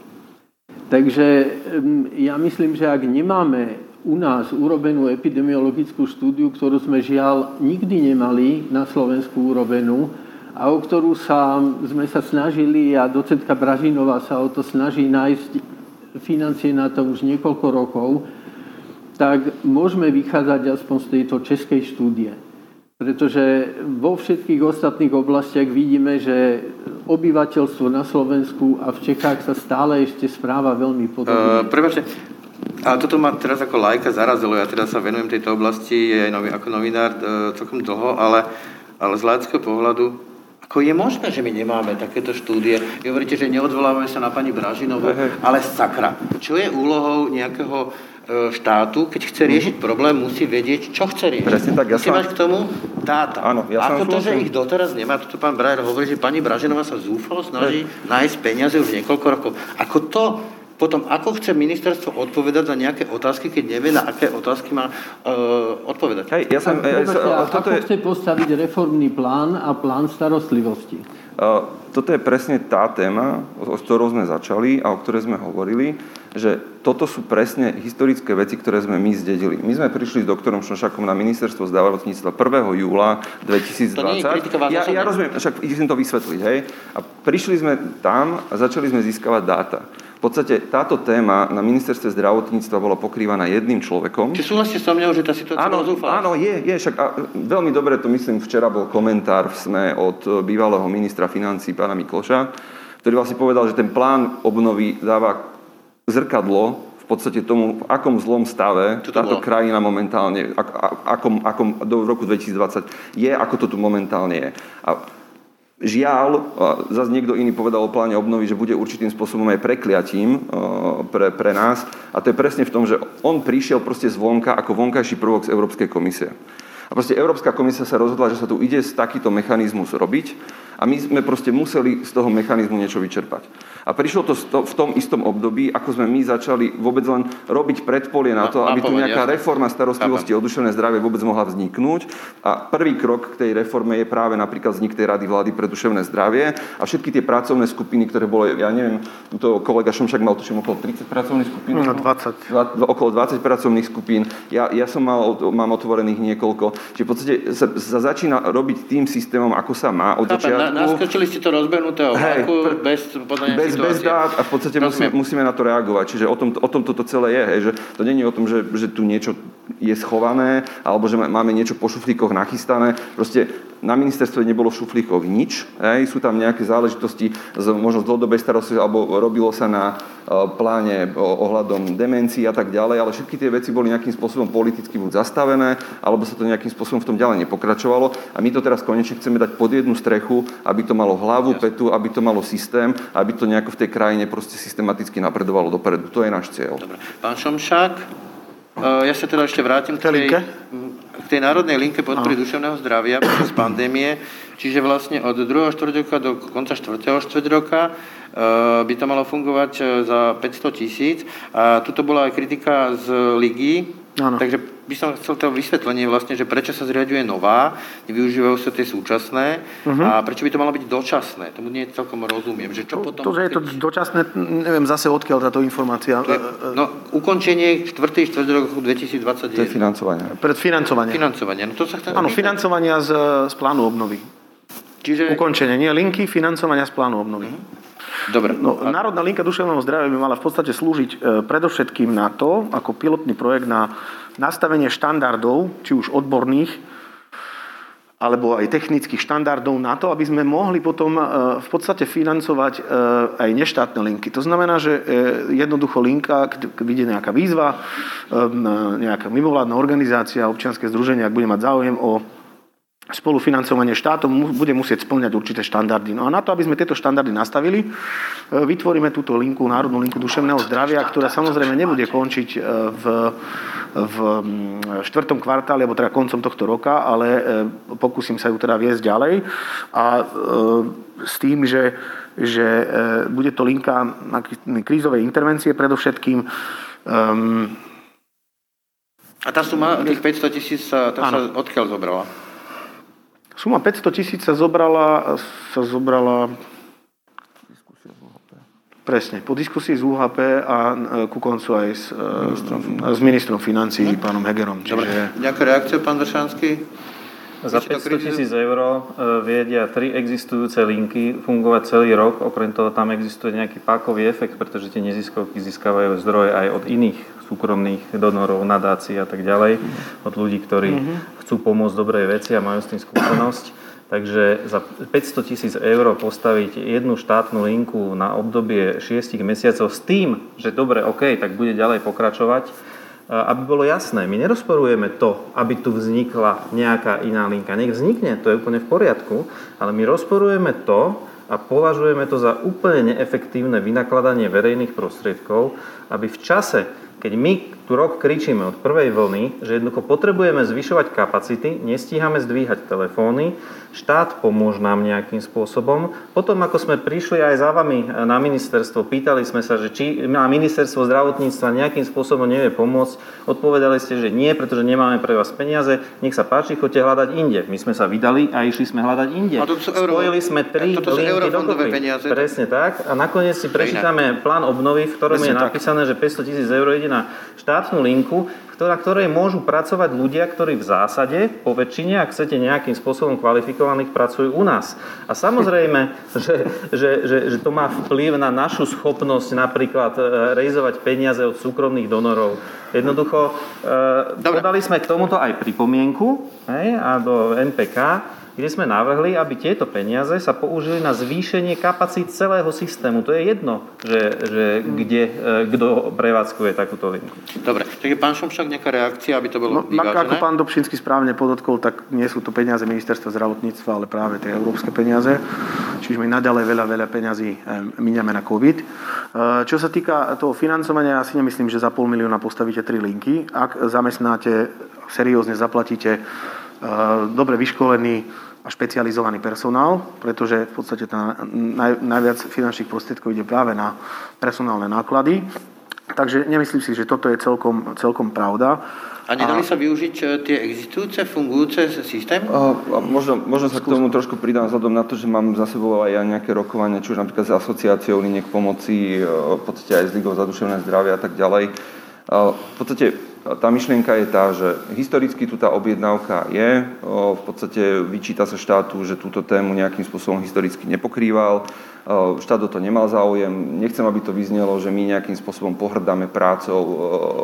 Takže ja myslím, že ak nemáme u nás urobenú epidemiologickú štúdiu, ktorú sme žiaľ nikdy nemali na Slovensku urobenú a o ktorú sa, sme sa snažili a docentka Bražinová sa o to snaží nájsť financie na to už niekoľko rokov, tak môžeme vychádzať aspoň z tejto českej štúdie. Pretože vo všetkých ostatných oblastiach vidíme, že obyvateľstvo na Slovensku a v Čechách sa stále ešte správa veľmi podobne. Uh, Prepačte. A toto ma teraz ako lajka zarazilo, ja teda sa venujem tejto oblasti ako novinár celkom dlho, ale, ale z laického pohľadu, ako je možné, že my nemáme takéto štúdie. Vy hovoríte, že neodvolávame sa na pani Bražinovú, ale sakra. Čo je úlohou nejakého štátu, keď chce riešiť problém, musí vedieť, čo chce riešiť. Presne tak, ja musí som... mať k tomu dáta. Áno, ja ako to, že ich doteraz nemá, toto pán Brajer hovorí, že pani Bražinová sa zúfalo snaží nájsť peniaze už niekoľko rokov. Ako to... Potom, ako chce ministerstvo odpovedať na nejaké otázky, keď nevie, na aké otázky má uh, odpovedať? Hej, ja som, ja, ja, toto ako je... chce postaviť reformný plán a plán starostlivosti? Uh, toto je presne tá téma, o ktorou sme začali a o ktorej sme hovorili, že toto sú presne historické veci, ktoré sme my zdedili. My sme prišli s doktorom Šomšákom na ministerstvo zdravotníctva prvého júla dvetisícdvadsať. To nie je kritika vás. Ja, ja rozumiem, však idem to vysvetliť. Hej. A prišli sme tam a začali sme získavať dáta. V podstate táto téma na ministerstve zdravotníctva bola pokrývaná jedným človekom. Či súhlasíte so mnou, že tá situácia bola zúfala? Áno, je, je, však a veľmi dobre to myslím, včera bol komentár v SME od bývalého ministra financií pána Mikloša, ktorý vlastne povedal, že ten plán obnovy dáva zrkadlo v podstate tomu, v akom zlom stave táto bolo? krajina momentálne, ak, akom, akom do roku dvetisícdvadsať je, ako to tu momentálne je. A žiaľ, zase niekto iný povedal o pláne obnovy, že bude určitým spôsobom aj prekliatím pre, pre nás. A to je presne v tom, že on prišiel proste zvonka ako vonkajší prvok z Európskej komisie. A proste Európska komisia sa rozhodla, že sa tu ide z takýto mechanizmus robiť a my sme proste museli z toho mechanizmu niečo vyčerpať. A prišlo to v tom istom období, ako sme my začali vôbec len robiť predpolie na to, aby tu nejaká reforma starostlivosti o duševné zdravie vôbec mohla vzniknúť. A prvý krok k tej reforme je práve napríklad vznik tej Rady vlády pre duševné zdravie a všetky tie pracovné skupiny, ktoré boli, ja neviem, to kolega Šomšák mal tuším okolo tridsať pracovných skupín. No, dvadsať. Okolo dvadsať pracovných skupín. Ja, ja som mal, mám otvorených niekoľko. Čiže v podstate sa, sa začína robiť tým systémom, ako sa má od začiatku. Naskočili ste to rozbehnutého vlaku hey, bez podania bez, situácie. Bez dát a v podstate musíme, musíme na to reagovať. Čiže o tom, o tom toto celé je. Hej, že to nie je o tom, že, že tu niečo je schované alebo že máme niečo po šuflíkoch nachystané. Proste na ministerstve nebolo v šuflíkoch nič. Hej, sú tam nejaké záležitosti z, možno z dlhodobej starosti alebo robilo sa na uh, pláne o, ohľadom demencií a tak ďalej. Ale všetky tie veci boli nejakým spôsobom politicky buď zastavené alebo sa to nejakým spôsobom v tom ďalej nepokračovalo. A my to teraz konečne chceme dať pod jednu strechu, aby to malo hlavu, petu, aby to malo systém, aby to nejako v tej krajine proste systematicky napredovalo dopredu. To je náš cieľ. Dobre. Pán Šomšák, ja sa teda ešte vrátim k tej, k tej národnej linke podpory duševného zdravia počas pandémie, čiže vlastne od druhého štvrťroka do konca štvrtého štvrťroka by to malo fungovať za päťsto tisíc. A tuto bola aj kritika z Ligy Áno. Takže by som chcel to vysvetlenie vlastne, že prečo sa zriaďuje nová, nevyužívajú sa tie súčasné uh-huh. a prečo by to malo byť dočasné. Tomu nie celkom rozumiem. Že čo to, potom, to, že je to dočasné, neviem zase odkiaľ táto informácia. Je, no, ukončenie štvrtý štvrť roku dvetisícdvadsaťjeden. To je financovanie. Predfinancovanie. Financovanie. No, to sa chcem Áno, pýtať. Financovania z, z plánu obnovy. Čiže... Ukončenie, nie linky, financovania z plánu obnovy. Uh-huh. Dobre. No, Národná linka duševného zdravia by mala v podstate slúžiť e, predovšetkým na to, ako pilotný projekt na nastavenie štandardov, či už odborných, alebo aj technických štandardov na to, aby sme mohli potom e, v podstate financovať e, aj neštátne linky. To znamená, že e, jednoducho linka, keď ide nejaká výzva, e, nejaká mimovládna organizácia, občianske združenie, ak bude mať záujem o spolufinancovanie štátom, bude musieť spĺňať určité štandardy. No a na to, aby sme tieto štandardy nastavili, vytvoríme túto linku, Národnú linku duševného zdravia, ktorá samozrejme nebude končiť v, v štvrtom kvartáli, alebo teda koncom tohto roka, ale pokúsim sa ju teda viesť ďalej. A s tým, že, že bude to linka na krízovej intervencie predovšetkým. A tá suma tých päťsto tisíc sa odkiaľ zobrala? Suma päťsto tisíc sa zobrala, sa zobrala presne po diskusii z ú há pé a ku koncu aj s, s ministrom financií, hm? pánom Hegerom. Čiže... Nejaká reakcia, pán Vršanský? Za päťsto tisíc eur vedia tri existujúce linky fungovať celý rok. Okrem toho tam existuje nejaký pákový efekt, pretože tie neziskovky získavajú zdroje aj od iných súkromných donorov, nadácií a tak ďalej. Od ľudí, ktorí mm-hmm. chcú pomôcť dobrej veci a majú s tým skúsenosť. Takže za päťsto tisíc eur postaviť jednu štátnu linku na obdobie šesť mesiacov s tým, že dobre, OK, tak bude ďalej pokračovať. Aby bolo jasné, my nerozporujeme to, aby tu vznikla nejaká iná linka. Nech vznikne, to je úplne v poriadku, ale my rozporujeme to a považujeme to za úplne neefektívne vynakladanie verejných prostriedkov, aby v čase, keď my tu rok kričíme od prvej vlny, že jednoducho potrebujeme zvyšovať kapacity, nestíhame zdvíhať telefóny, štát pomôže nám nejakým spôsobom. Potom, ako sme prišli aj za vami na ministerstvo, pýtali sme sa, že či na ministerstvo zdravotníctva nejakým spôsobom nevie pomôcť, odpovedali ste, že nie, pretože nemáme pre vás peniaze, nech sa páči, choďte hľadať inde. My sme sa vydali a išli sme hľadať inde. Spojili sme tri linky dokopy. Presne tak. A nakoniec si prečítame plán obnovy, v ktorom je napísané, že päťsto tisíc eur ide na štátnu linku, na ktorej môžu pracovať ľudia, ktorí v zásade, po väčšine, ak chcete nejakým spôsobom kvalifikovaných, pracujú u nás. A samozrejme, že, že, že, že to má vplyv na našu schopnosť napríklad realizovať peniaze od súkromných donorov. Jednoducho, Dobre. podali sme k tomuto aj pripomienku hej, a do en pé ká, kde sme navrhli, aby tieto peniaze sa použili na zvýšenie kapacít celého systému. To je jedno, že, že kde, kto prevádzkuje takúto linku. Dobre, takže pán Šomšák, nejaká reakcia, aby to bolo no, vyvážené? Ako pán Dobšinský správne podotkol, tak nie sú to peniaze ministerstva zdravotníctva, ale práve tie európske peniaze. Čiže my naďalej veľa, veľa peniazí míňame na COVID. Čo sa týka toho financovania, ja si nemyslím, že za pol milióna postavíte tri linky. Ak zamestnáte, seriózne zaplatíte dobre vyškolený a špecializovaný personál, pretože v podstate tá naj, najviac finančných prostriedkov ide práve na personálne náklady. Takže nemyslím si, že toto je celkom, celkom pravda. A nedali a... sa využiť tie existujúce, fungujúce systémy? Možno, možno sa k tomu trošku pridám vzhľadom na to, že mám za sebou aj ja nejaké rokovania, či už napríklad s Asociáciou línií pomoci, v podstate aj s Ligou za duševné zdravie a tak ďalej. V podstate... Tá myšlienka je tá, že historicky tu tá objednávka je, v podstate vyčíta sa štátu, že túto tému nejakým spôsobom historicky nepokrýval, štát o to nemal záujem, nechcem, aby to vyznelo, že my nejakým spôsobom pohrdáme prácou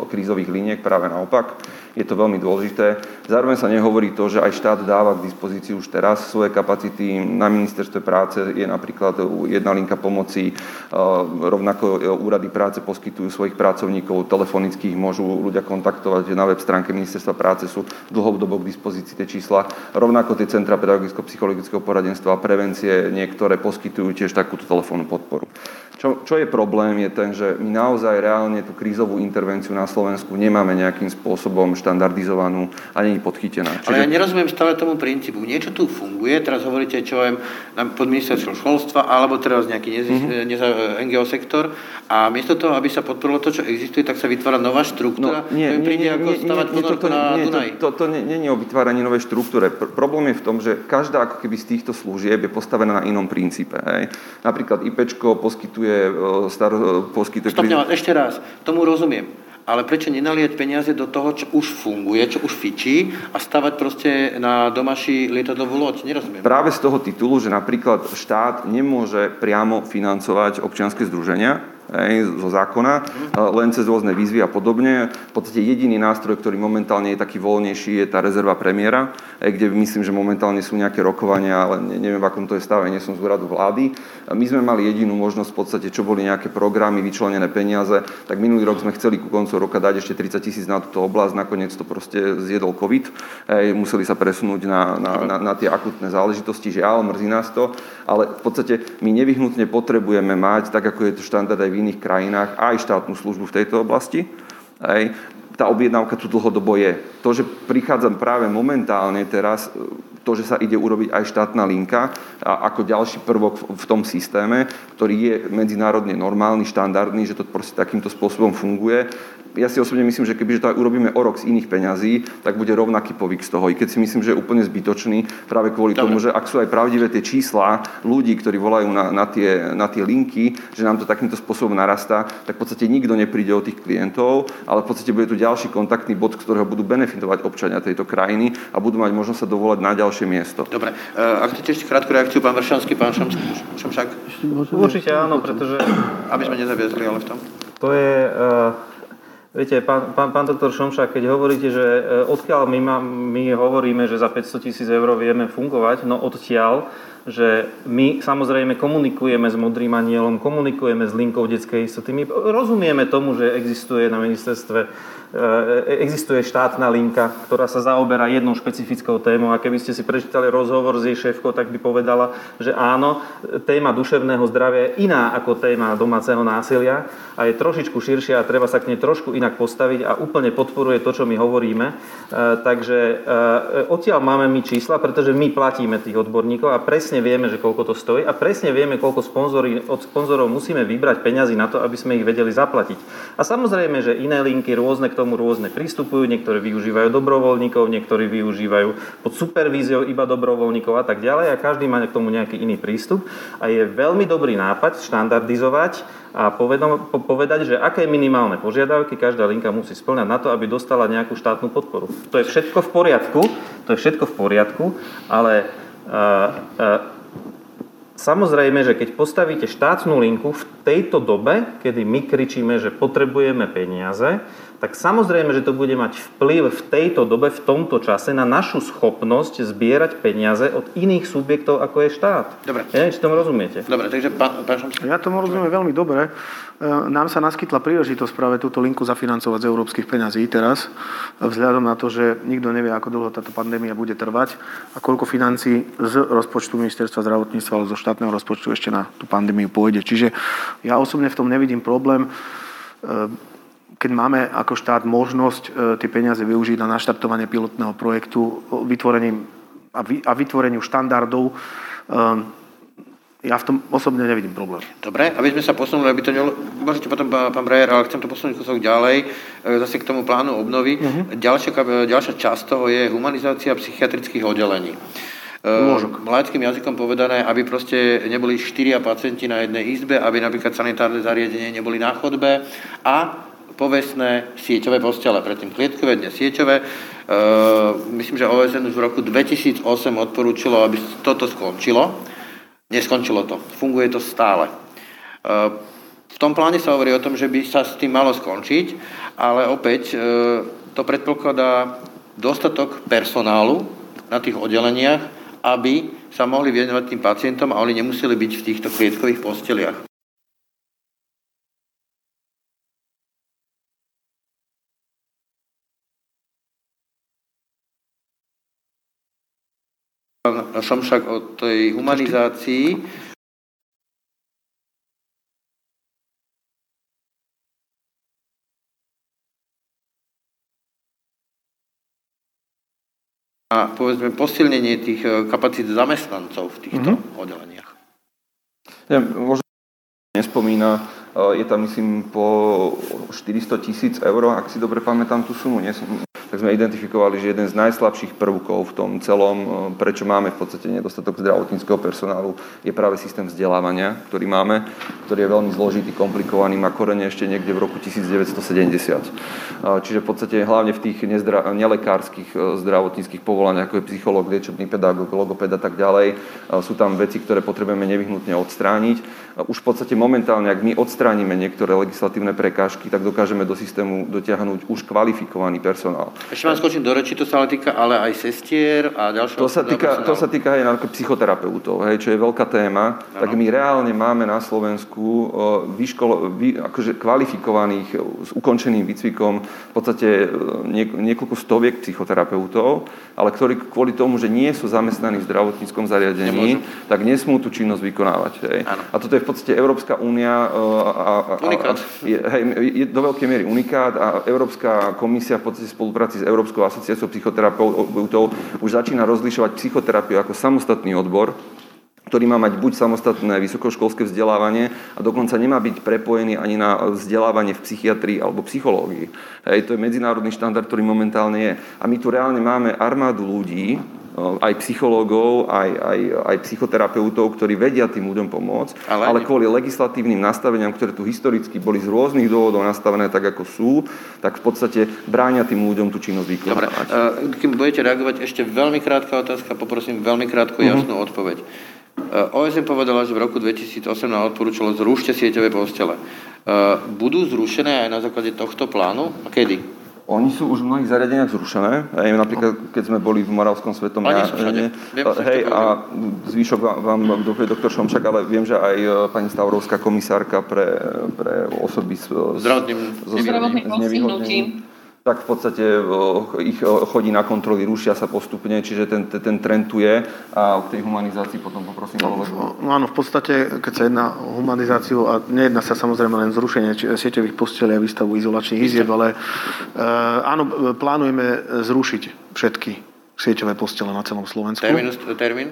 krízových liniek, práve naopak, je to veľmi dôležité. Zároveň sa nehovorí to, že aj štát dáva k dispozícii už teraz svoje kapacity, na ministerstve práce je napríklad jedna linka pomoci, rovnako úrady práce poskytujú svojich pracovníkov, telefonických môžu ľudia kontaktovať, kontaktovať na web stránke ministerstva práce, sú dlhodobo k dispozícii tie čísla. Rovnako tie Centra pedagogicko-psychologického poradenstva a prevencie niektoré poskytujú tiež tak takúto telefónnu podporu. Čo, čo je problém je ten, že my naozaj reálne tú krízovú intervenciu na Slovensku nemáme nejakým spôsobom štandardizovanú a nie je podchytená. Čiže... Ale ja nerozumiem stále tomu princípu. Niečo tu funguje, teraz hovoríte, čo aj pod ministerstvom školstva, alebo teraz nejaký nezis, mm-hmm. neza, en gé ó sektor a miesto toho, aby sa podporilo to, čo existuje, tak sa vytvára nová štruktúra, no, nie, ktorý príde nie, ako stavať podorku na nie, Dunaj. To, to, to nie, nie je o vytváraní novej štruktúre. Pr- problém je v tom, že každá ako keby z týchto služieb je postavená na inom princípe. Hej. Napríklad IPčko poskytuje Star, poskytuje... Stopňovať, ešte raz, tomu rozumiem. Ale prečo nenalieť peniaze do toho, čo už funguje, čo už fičí a stavať proste na domaši lietadlovú loď? Nerozumiem. Práve z toho titulu, že napríklad štát nemôže priamo financovať občianske združenia, hej, zo zákona, len cez rôzne výzvy a podobne. V podstate jediný nástroj, ktorý momentálne je taký voľnejší, je tá rezerva premiéra, kde myslím, že momentálne sú nejaké rokovania, ale neviem, v akom to je stave, nie som z úradu vlády. My sme mali jedinú možnosť v podstate, čo boli nejaké programy, vyčlenené peniaze, tak minulý rok sme chceli ku koncu roka dať ešte tridsať tisíc na túto oblasť, nakoniec to proste zjedol COVID, hej, museli sa presunúť na, na, na, na tie akutné záležitosti, žiaľ, mrzí nás to, ale v podstate my nevyhnutne potrebujeme mať, tak ako je to štandard aj v iných krajinách, aj štátnu službu v tejto oblasti. Hej. Tá objednávka tu dlhodobo je. To, že prichádzam práve momentálne teraz, to, že sa ide urobiť aj štátna linka ako ďalší prvok v tom systéme, ktorý je medzinárodne normálny, štandardný, že to proste takýmto spôsobom funguje. Ja si osobne myslím, že kebyže to aj urobíme o rok z iných peňazí, tak bude rovnaký povyk z toho. I keď si myslím, že je úplne zbytočný práve kvôli Dobre. tomu, že ak sú aj pravdivé tie čísla ľudí, ktorí volajú na, na, tie, na tie linky, že nám to takýmto spôsobom narastá, tak v podstate nikto nepríde o tých klientov, ale v podstate bude tu ďalší kontaktný bod, z ktorého budú benefitovať občania tejto krajiny a budú mať možnosť sa dovolať na ďalšie miesto. Dobre. Ak chcete ešte krátku reakciu, pán Vršanský, pán Šomšák? Určite áno, pretože... Aby sme nezaviazli, ale v tom. To je... Uh... Viete, pán, pán, pán doktor Šomšák, keď hovoríte, že odkiaľ my, má, my hovoríme, že za päťsto tisíc eur vieme fungovať, no odtiaľ, že my samozrejme komunikujeme s Modrým Anjelom, komunikujeme s linkou detskej istoty, my rozumieme tomu, že existuje na ministerstve, existuje štátna linka, ktorá sa zaoberá jednou špecifickou témou a keby ste si prečítali rozhovor s jej šéfkou, tak by povedala, že áno, téma duševného zdravia je iná ako téma domáceho násilia a je trošičku širšia a treba sa k nej trošku inak postaviť a úplne podporuje to, čo my hovoríme. Takže odtiaľ máme my čísla, pretože my platíme tých odborníkov a presne vieme, že koľko to stojí a presne vieme, koľko sponzori, od sponzorov musíme vybrať peňazí na to, aby sme ich vedeli zaplatiť. A samozrejme, že iné linky rôzne k tomu rôzne pristupujú, niektorí využívajú dobrovoľníkov, niektorí využívajú pod supervíziou iba dobrovoľníkov a tak ďalej a každý má k tomu nejaký iný prístup a je veľmi dobrý nápad štandardizovať a povedať, že aké minimálne požiadavky každá linka musí spĺňať na to, aby dostala nejakú štátnu podporu. To je všetko v poriadku, to je všetko v poriadku, ale uh, uh, samozrejme, že keď postavíte štátnu linku v tejto dobe, kedy my kričíme, že potrebujeme peniaze, tak samozrejme, že to bude mať vplyv v tejto dobe, v tomto čase na našu schopnosť zbierať peniaze od iných subjektov, ako je štát. Dobre. Ja neviem, či tomu rozumiete. Dobre, takže pán Šomšák. Ja tomu rozumiem veľmi dobre. Nám sa naskytla príležitosť práve túto linku zafinancovať z európskych peňazí teraz, vzhľadom na to, že nikto nevie, ako dlho táto pandémia bude trvať a koľko financií z rozpočtu ministerstva zdravotníctva alebo zo štátneho rozpočtu ešte na tú pandémiu pôjde. Čiže ja osobne v tom nevidím problém, keď máme ako štát možnosť tie peniaze využiť na naštartovanie pilotného projektu a vytvoreniu štandardov, ja v tom osobne nevidím problém. Dobre, aby sme sa posunuli, aby to ne... Môžete potom, pán Brajer, ale chcem to posunúť kusok ďalej, zase k tomu plánu obnovy. Uh-huh. Ďalšia, ďalšia časť toho je humanizácia psychiatrických oddelení. Môžok. Laickým jazykom povedané, aby proste neboli štyria pacienti na jednej izbe, aby napríklad sanitárne zariadenie neboli na chodbe a povestné sieťové postele, predtým klietkové, dnes sieťové. Myslím, že ó es en už v roku dvetisícosem odporúčilo, aby toto skončilo. Neskončilo to. Funguje to stále. V tom pláne sa hovorí o tom, že by sa s tým malo skončiť, ale opäť to predpokladá dostatok personálu na tých oddeleniach, aby sa mohli venovať tým pacientom a oni nemuseli byť v týchto klietkových posteliach. Pán Šomšák o tej humanizácii... a povedzme posilnenie tých kapacít zamestnancov v týchto mm-hmm. oddeleniach. Ja, možno nespomína, je tam myslím po štyristo tisíc eur, ak si dobre pamätám tú sumu, nie? Tak sme identifikovali, že jeden z najslabších prvkov v tom celom, prečo máme v podstate nedostatok zdravotníckeho personálu, je práve systém vzdelávania, ktorý máme, ktorý je veľmi zložitý, komplikovaný, má korene ešte niekde v roku devätnásťsedemdesiat. Čiže v podstate hlavne v tých nezdra- nelekárskych zdravotníckych povolaniach, ako je psychológ, liečebný pedagóg, logopéd a tak ďalej, sú tam veci, ktoré potrebujeme nevyhnutne odstrániť. Už v podstate momentálne, ak my odstránime niektoré legislatívne prekážky, tak dokážeme do systému dotiahnuť už kvalifikovaný personál. Ešte vám skočím do reči, to sa ale týka ale aj sestier a ďalšieho... To sa týka, to sa týka aj psychoterapeutov, hej, čo je veľká téma. Ano. Tak my reálne máme na Slovensku vyškolo, vy, akože kvalifikovaných s ukončeným výcvikom v podstate niekoľko stoviek psychoterapeutov, ale ktorí kvôli tomu, že nie sú zamestnaní v zdravotníckom zariadení, nemôžu, tak nesmú tú činnosť vykonávať. Hej. A toto je v podstate Európska únia... A, a, unikát. A, je, hej, je do veľkej miery unikát a Európska komisia v podstate spolupracuje s Európskou asociáciou psychoterapeutov už začína rozlišovať psychoterapiu ako samostatný odbor, ktorý má mať buď samostatné vysokoškolské vzdelávanie a dokonca nemá byť prepojený ani na vzdelávanie v psychiatrii alebo psychológii. Hej, to je medzinárodný štandard, ktorý momentálne je. A my tu reálne máme armádu ľudí, aj psychológov, aj, aj, aj psychoterapeutov, ktorí vedia tým ľuďom pomôcť, ale, ale kvôli legislatívnym nastaveniam, ktoré tu historicky boli z rôznych dôvodov nastavené tak, ako sú, tak v podstate bránia tým ľuďom tú činnosť vykonávať. Dobre, kým budete reagovať, ešte veľmi krátka otázka, poprosím veľmi krátku jasnú mm-hmm. odpoveď. ó es en povedala, že v roku dvetisícosemnásť odporúčalo zrušte sieťové postele. Budú zrušené aj na základe tohto plánu? A kedy? Oni sú už v mnohých zariadeniach zrušené. Hej, napríklad, keď sme boli v Moravskom svetom... Ja, ne, viem, hej, a zvyšok vám, vám dopovie doktor Šomšák, ale viem, že aj pani Stavrovská komisárka pre, pre osoby s zdravotným postihnutím. Tak v podstate ich chodí na kontroly, rušia sa postupne, čiže ten, ten trend tu je. A o tej humanizácii potom poprosím kolegu. No áno, v podstate, keď sa jedná o humanizáciu, a nejedná sa samozrejme len zrušenie sieťových posteli a výstavu izolačných izieb, ale áno, plánujeme zrušiť všetky sieťové postele na celom Slovensku. Terminus, termín?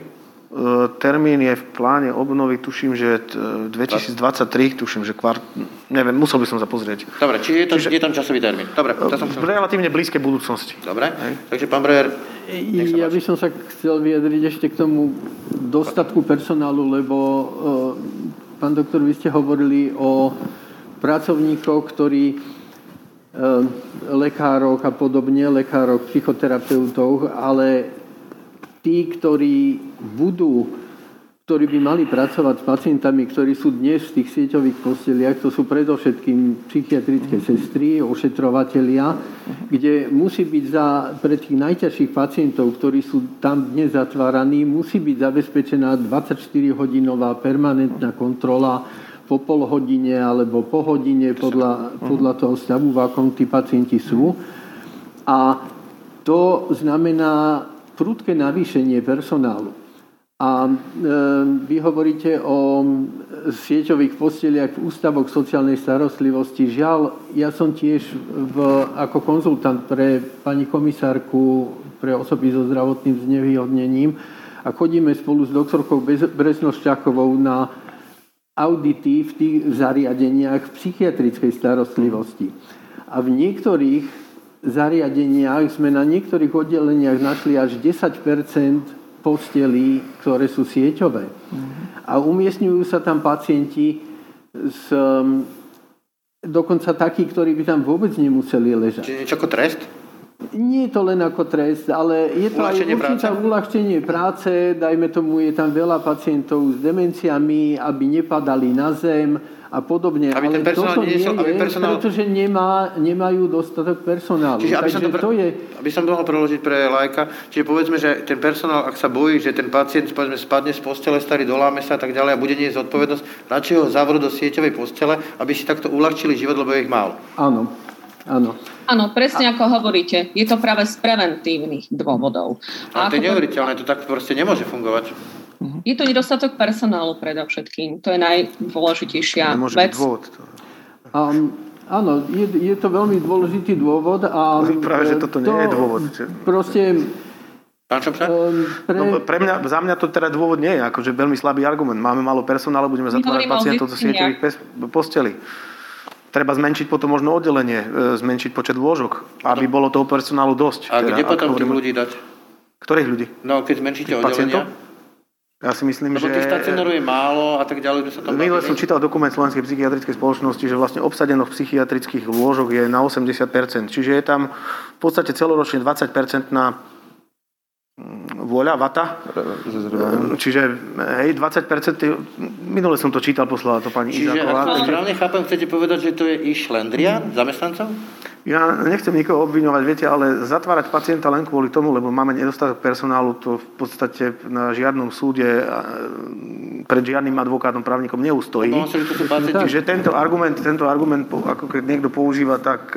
Termín je v pláne obnovy, tuším, že dvetisíctridsaťtri, tuším, že kvart... Neviem, musel by som sa pozrieť. Dobre, čiže je tam, čiže... je tam časový termín. Dobre, to som v relatívne blízkej budúcnosti. Dobre, hej. Takže pán Brajer... Ja by som sa chcel vyjadriť ešte k tomu dostatku personálu, lebo uh, pán doktor, vy ste hovorili o pracovníkoch, ktorí uh, lekárov a podobne, lekárov, psychoterapeutov, ale tí, ktorí budú, ktorí by mali pracovať s pacientami, ktorí sú dnes v tých sieťových posteliach, to sú predovšetkým psychiatrické sestry, ošetrovatelia, kde musí byť za, pre tých najťažších pacientov, ktorí sú tam dnes zatváraní, musí byť zabezpečená dvadsaťštyri hodinová permanentná kontrola po pol hodine alebo po hodine podľa, podľa toho stavu, v akom tí pacienti sú. A to znamená prudké navýšenie personálu. A e, vy hovoríte o sieťových posteliach v ústavoch sociálnej starostlivosti. Žiaľ, ja som tiež v, ako konzultant pre pani komisárku pre osoby so zdravotným znevýhodnením a chodíme spolu s doktorkou Breznoščákovou na audity v tých zariadeniach psychiatrickej starostlivosti. A v niektorých zariadeniach sme na niektorých oddeleniach našli až desať percent postelí, ktoré sú sieťové. A umiestňujú sa tam pacienti s, dokonca takí, ktorí by tam vôbec nemuseli ležať. Čiže niečo ako trest? Nie je to len ako trest, ale je to uľahčenie aj určitá práce. Uľahčenie práce. Dajme tomu, je tam veľa pacientov s demenciami, aby nepadali na zem a podobne, aby ale toto nie je, aby personál... pretože nemá, nemajú dostatok personálu. Čiže, aby, Takže som to pre... to je... aby som to mohol preložiť pre laika, čiže povedzme, že ten personál, ak sa bojí, že ten pacient povedzme, spadne z postele, starý doláme sa a tak ďalej a bude nie zodpovednosť, radšej ho zavrú do sieťovej postele, aby si takto uľahčili život, lebo je ich málo. Áno. Áno. Áno, presne a... ako hovoríte. Je to práve z preventívnych dôvodov. Ale to je neuveriteľné, to tak proste nemôže fungovať. Je to nedostatok personálu predovšetkým. To je najdôležitejšia to vec. Dôvod. Um, áno, je, je to veľmi dôležitý dôvod. A práve, že toto nie to je dôvod. Proste Pán Šomšák? Um, pre... No, pre mňa, za mňa to teda dôvod nie je, akože veľmi slabý argument. Máme málo personálu, budeme zatvárať pacientov zo sieťových postelí. Treba zmenšiť potom možno oddelenie, zmenšiť počet lôžok, aby bolo toho personálu dosť. A teda, kde potom tých ľudí dať? Ktorých ľudí? No, keď zmenšíte oddelenia. Pacientov? Ja si myslím, lebo že... Lebo tých stacionárov je málo a tak ďalej. Minule som čítal dokument Slovenskej psychiatrickej spoločnosti, že vlastne obsadených psychiatrických lôžok je na osemdesiat percent. Čiže je tam v podstate celoročne dvadsať percent na vôľa, vata. Čiže hej, dvadsať percent, minule som to čítal, poslala to pani Izakova. Čiže ak vás správne chápem, chcete povedať, že to je i šlendria zamestnancov? Ja nechcem nikoho obviňovať, viete, ale zatvárať pacienta len kvôli tomu, lebo máme nedostatok personálu, to v podstate na žiadnom súde pred žiadnym advokátom, právnikom neustojí. No, čiže tento argument, tento argument, ako keď niekto používa, tak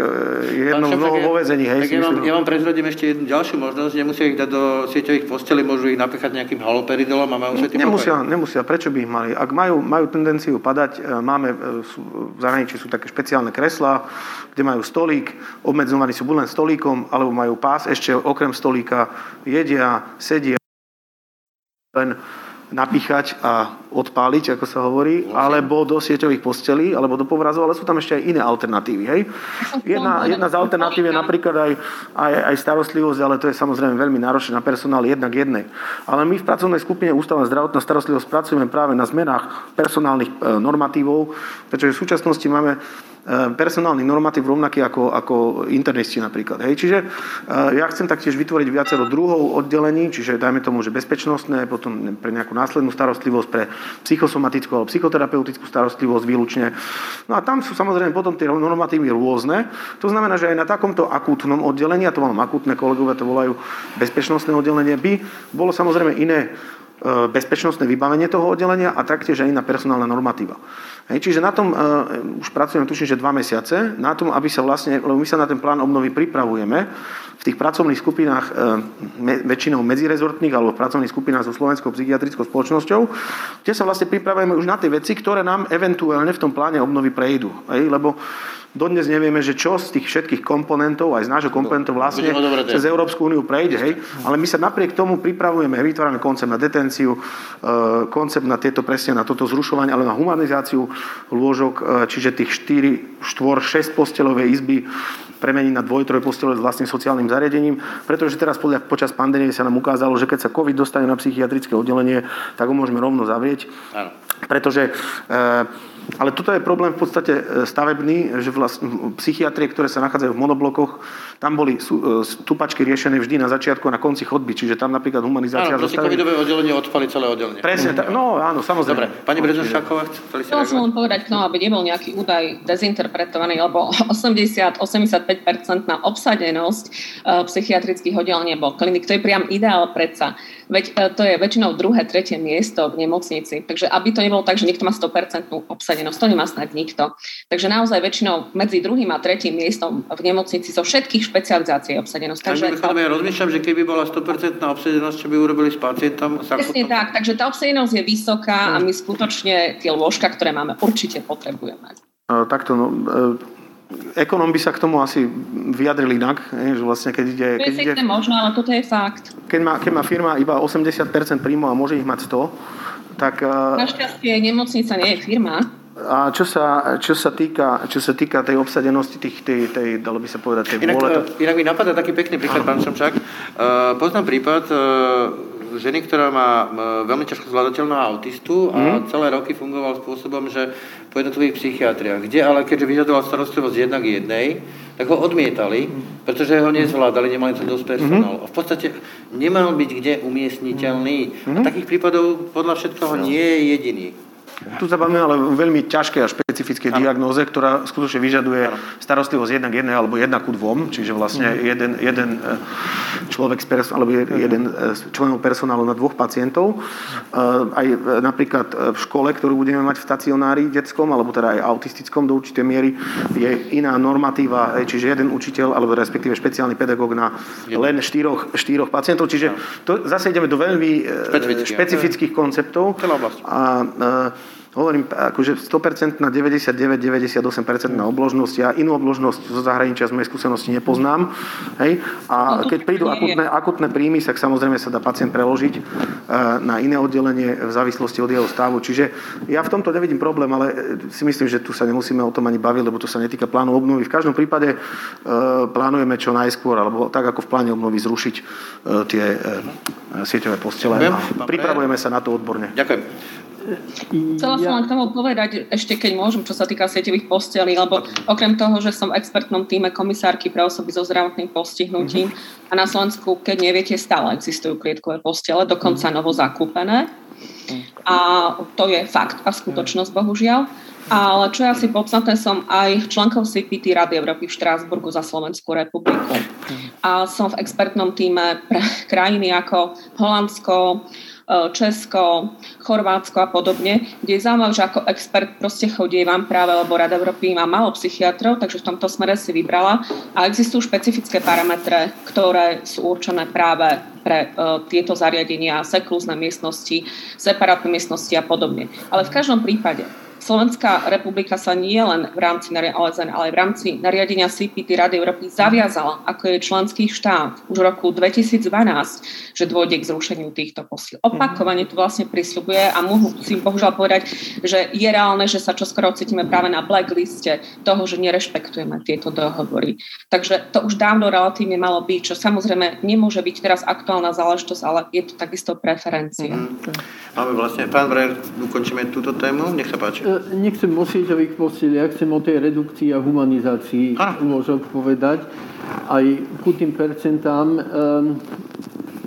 je jedno mnoho vo väzení. Ja, ja vám prezradím ešte jednu ďalšiu možnosť, nemusia ich dať do sieťových postelí, môžu ich napíchať nejakým haloperidolom a majú všetky nemusia, pokoj. Nemusia, prečo by ich mali? Ak majú, majú tendenciu padať, máme v zahraničí sú také špeciálne kreslá, kde majú stolík, obmedzovaní sú buď len stolíkom, alebo majú pás ešte okrem stolíka, jedia, sedia, len napíchať a odpáliť, ako sa hovorí, alebo do sieťových postelí, alebo do povrazov, ale sú tam ešte aj iné alternatívy, hej? Jedna, jedna z alternatív je napríklad aj, aj, aj starostlivosť, ale to je samozrejme veľmi náročné na personál jednak jednej. Ale my v pracovnej skupine Ústava zdravotná starostlivosť pracujeme práve na zmenách personálnych normatívov, pretože v súčasnosti máme personálny normatív rovnaký ako, ako internisti napríklad. Hej. Čiže ja chcem taktiež vytvoriť viacero druhov oddelení, čiže dajme tomu, že bezpečnostné, potom pre nejakú následnú starostlivosť, pre psychosomatickú alebo psychoterapeutickú starostlivosť výlučne. No a tam sú samozrejme potom tie normatívy rôzne. To znamená, že aj na takomto akútnom oddelení, a to mám akútne kolegovia, to volajú bezpečnostné oddelenie, by bolo samozrejme iné bezpečnostné vybavenie toho oddelenia a taktiež aj iná personálna normatíva. Hej, čiže na tom uh, už pracujeme, tuším, že dva mesiace, na tom, aby sa vlastne, lebo my sa na ten plán obnovy pripravujeme v tých pracovných skupinách uh, me, väčšinou medzirezortných alebo v pracovných skupinách so Slovenskou psychiatrickou spoločnosťou, kde sa vlastne pripravujeme už na tie veci, ktoré nám eventuálne v tom pláne obnovy prejdú. Hej, lebo dodnes nevieme, že čo z tých všetkých komponentov, aj z nášho komponentov vlastne cez Európsku úniu prejde, hej? Ale my sa napriek tomu pripravujeme, vytvárame koncept na detenciu, koncept na tieto presne, na toto zrušovanie, ale na humanizáciu lôžok, čiže tých štyri, štyri, šesť posteľovej izby premeniť na dvoj, troj postelové s vlastným sociálnym zariadením, pretože teraz podľa, počas pandémie sa nám ukázalo, že keď sa COVID dostane na psychiatrické oddelenie, tak ho môžeme rovno zavrieť. Áno. Pretože e, ale toto je problém v podstate stavebný, že vlastne psychiatrie, ktoré sa nachádzajú v monoblokoch, tam boli stupačky riešené vždy na začiatku a na konci chodby, čiže tam napríklad humanizácia... Áno, proste covidové oddelenie odpali celé oddelenie. Presne, tá, no áno, samozrejme. Dobre, pani Breznoščáková, chceli ste reagovať? Chcel som len povedať k tomu, aby nebol nejaký údaj dezinterpretovaný, lebo osemdesiat až osemdesiatpäť percent na obsadenosť psychiatrických oddelení bol klinik. To je priam ideál predsa. Veď to je väčšinou druhé, tretie miesto v nemocnici. Takže aby to nebolo tak, že niekto má sto percent obsadenosť, to nemá snad nikto. Takže naozaj väčšinou medzi druhým a tretím miestom v nemocnici zo všetkých špecializácií je obsadenosť. Takže to... ja rozmýšľam, že keby bola sto percent obsadenosť, čo by urobili s pacientom? Presne potom... tak, takže tá obsadenosť je vysoká a my skutočne tie lôžka, ktoré máme, určite potrebujeme. Uh, takto, no... Uh... Ekonóm by sa k tomu asi vyjadril inak, že vlastne keď ide... Keď ide možno, ale toto je fakt. Keď má, keď má firma iba osemdesiat percent príjmov a môže ich mať sto, tak... Našťastie nemocnica nie je firma. A čo sa, čo sa, týka, čo sa týka tej obsadenosti, tých, tej, tej, dalo by sa povedať, tej inak, vôle... To... Inak mi napadá taký pekný príklad, pán Šomšák. Uh, poznám prípad... Uh... ženy, ktorá má veľmi ťažko zvládateľného autistu a celé roky fungoval spôsobom, že po jednotlivých psychiatriách, kde ale keďže vyžadoval starostlivosť jednak jednej, tak ho odmietali, pretože ho nezvládali, nemali to dosť personálu. A v podstate nemal byť kde umiestniteľný. A takých prípadov podľa všetkého nie je jediný. Tu sa bavíme ale veľmi ťažké a špecifické diagnóze, ktorá skutočne vyžaduje starostlivosť jednak jednej alebo jednak ku dvom, čiže vlastne jeden, jeden človek perso- alebo jeden členov personálu na dvoch pacientov. Aj napríklad v škole, ktorú budeme mať v stacionári detskom, alebo teda aj autistickom do určitej miery, je iná normatíva, čiže jeden učiteľ, alebo respektíve špeciálny pedagóg na len štyroch, štyroch pacientov, čiže to zase ideme do veľmi špecifických konceptov. A Hovorím, akože sto percent na deväťdesiatdeväť deväťdesiatosem percent na obložnosť. Ja inú obložnosť zo zahraničia z mojej skúsenosti nepoznám. Hej? A keď prídu akutné, akutné príjmy, tak samozrejme sa dá pacient preložiť na iné oddelenie v závislosti od jeho stavu. Čiže ja v tomto nevidím problém, ale si myslím, že tu sa nemusíme o tom ani baviť, lebo to sa netýka plánu obnovy. V každom prípade plánujeme čo najskôr, alebo tak ako v pláne obnovy zrušiť tie sieťové postele. A pripravujeme sa na to odborne. Ďakujem. Chcela som len k tomu povedať, ešte keď môžem, čo sa týka sieťových postelí, lebo okrem toho, že som v expertnom tíme komisárky pre osoby so zdravotným postihnutím a na Slovensku, keď neviete, stále existujú klietkové postele, dokonca novo zakúpené. A to je fakt a skutočnosť, bohužiaľ. Ale čo je asi podstatné, som aj členkou cé pé té Rady Európy v Štrásburgu za Slovenskú republiku. A som v expertnom tíme pre krajiny ako Holandsko, Česko, Chorvátsko a podobne, kde je zaujímavé, že ako expert proste chodí vám práve, lebo Rada Európy má málo psychiatrov, takže v tomto smere si vybrala. A existujú špecifické parametre, ktoré sú určené práve pre uh, tieto zariadenia, seklúzne miestnosti, separátne miestnosti a podobne. Ale v každom prípade Slovenská republika sa nie len v rámci, ale v rámci nariadenia cé pé té Rady Európy zaviazala, ako je členský štát už v roku dvetisícdvanásť, že dôjde k zrušeniu týchto posiel. Opakovane to vlastne prisľubuje a musím bohužiaľ povedať, že je reálne, že sa čoskoro cítime práve na blackliste toho, že nerešpektujeme tieto dohovory. Takže to už dávno relatívne malo byť, čo samozrejme nemôže byť teraz aktuálna záležitosť, ale je to takisto preferencia. Máme vlastne, pán Brajer, ukončíme túto tému, nech sa páči. Nechcem o sieťových posteliach, chcem o tej redukcii a humanizácii môžem povedať. Aj ku tým percentám.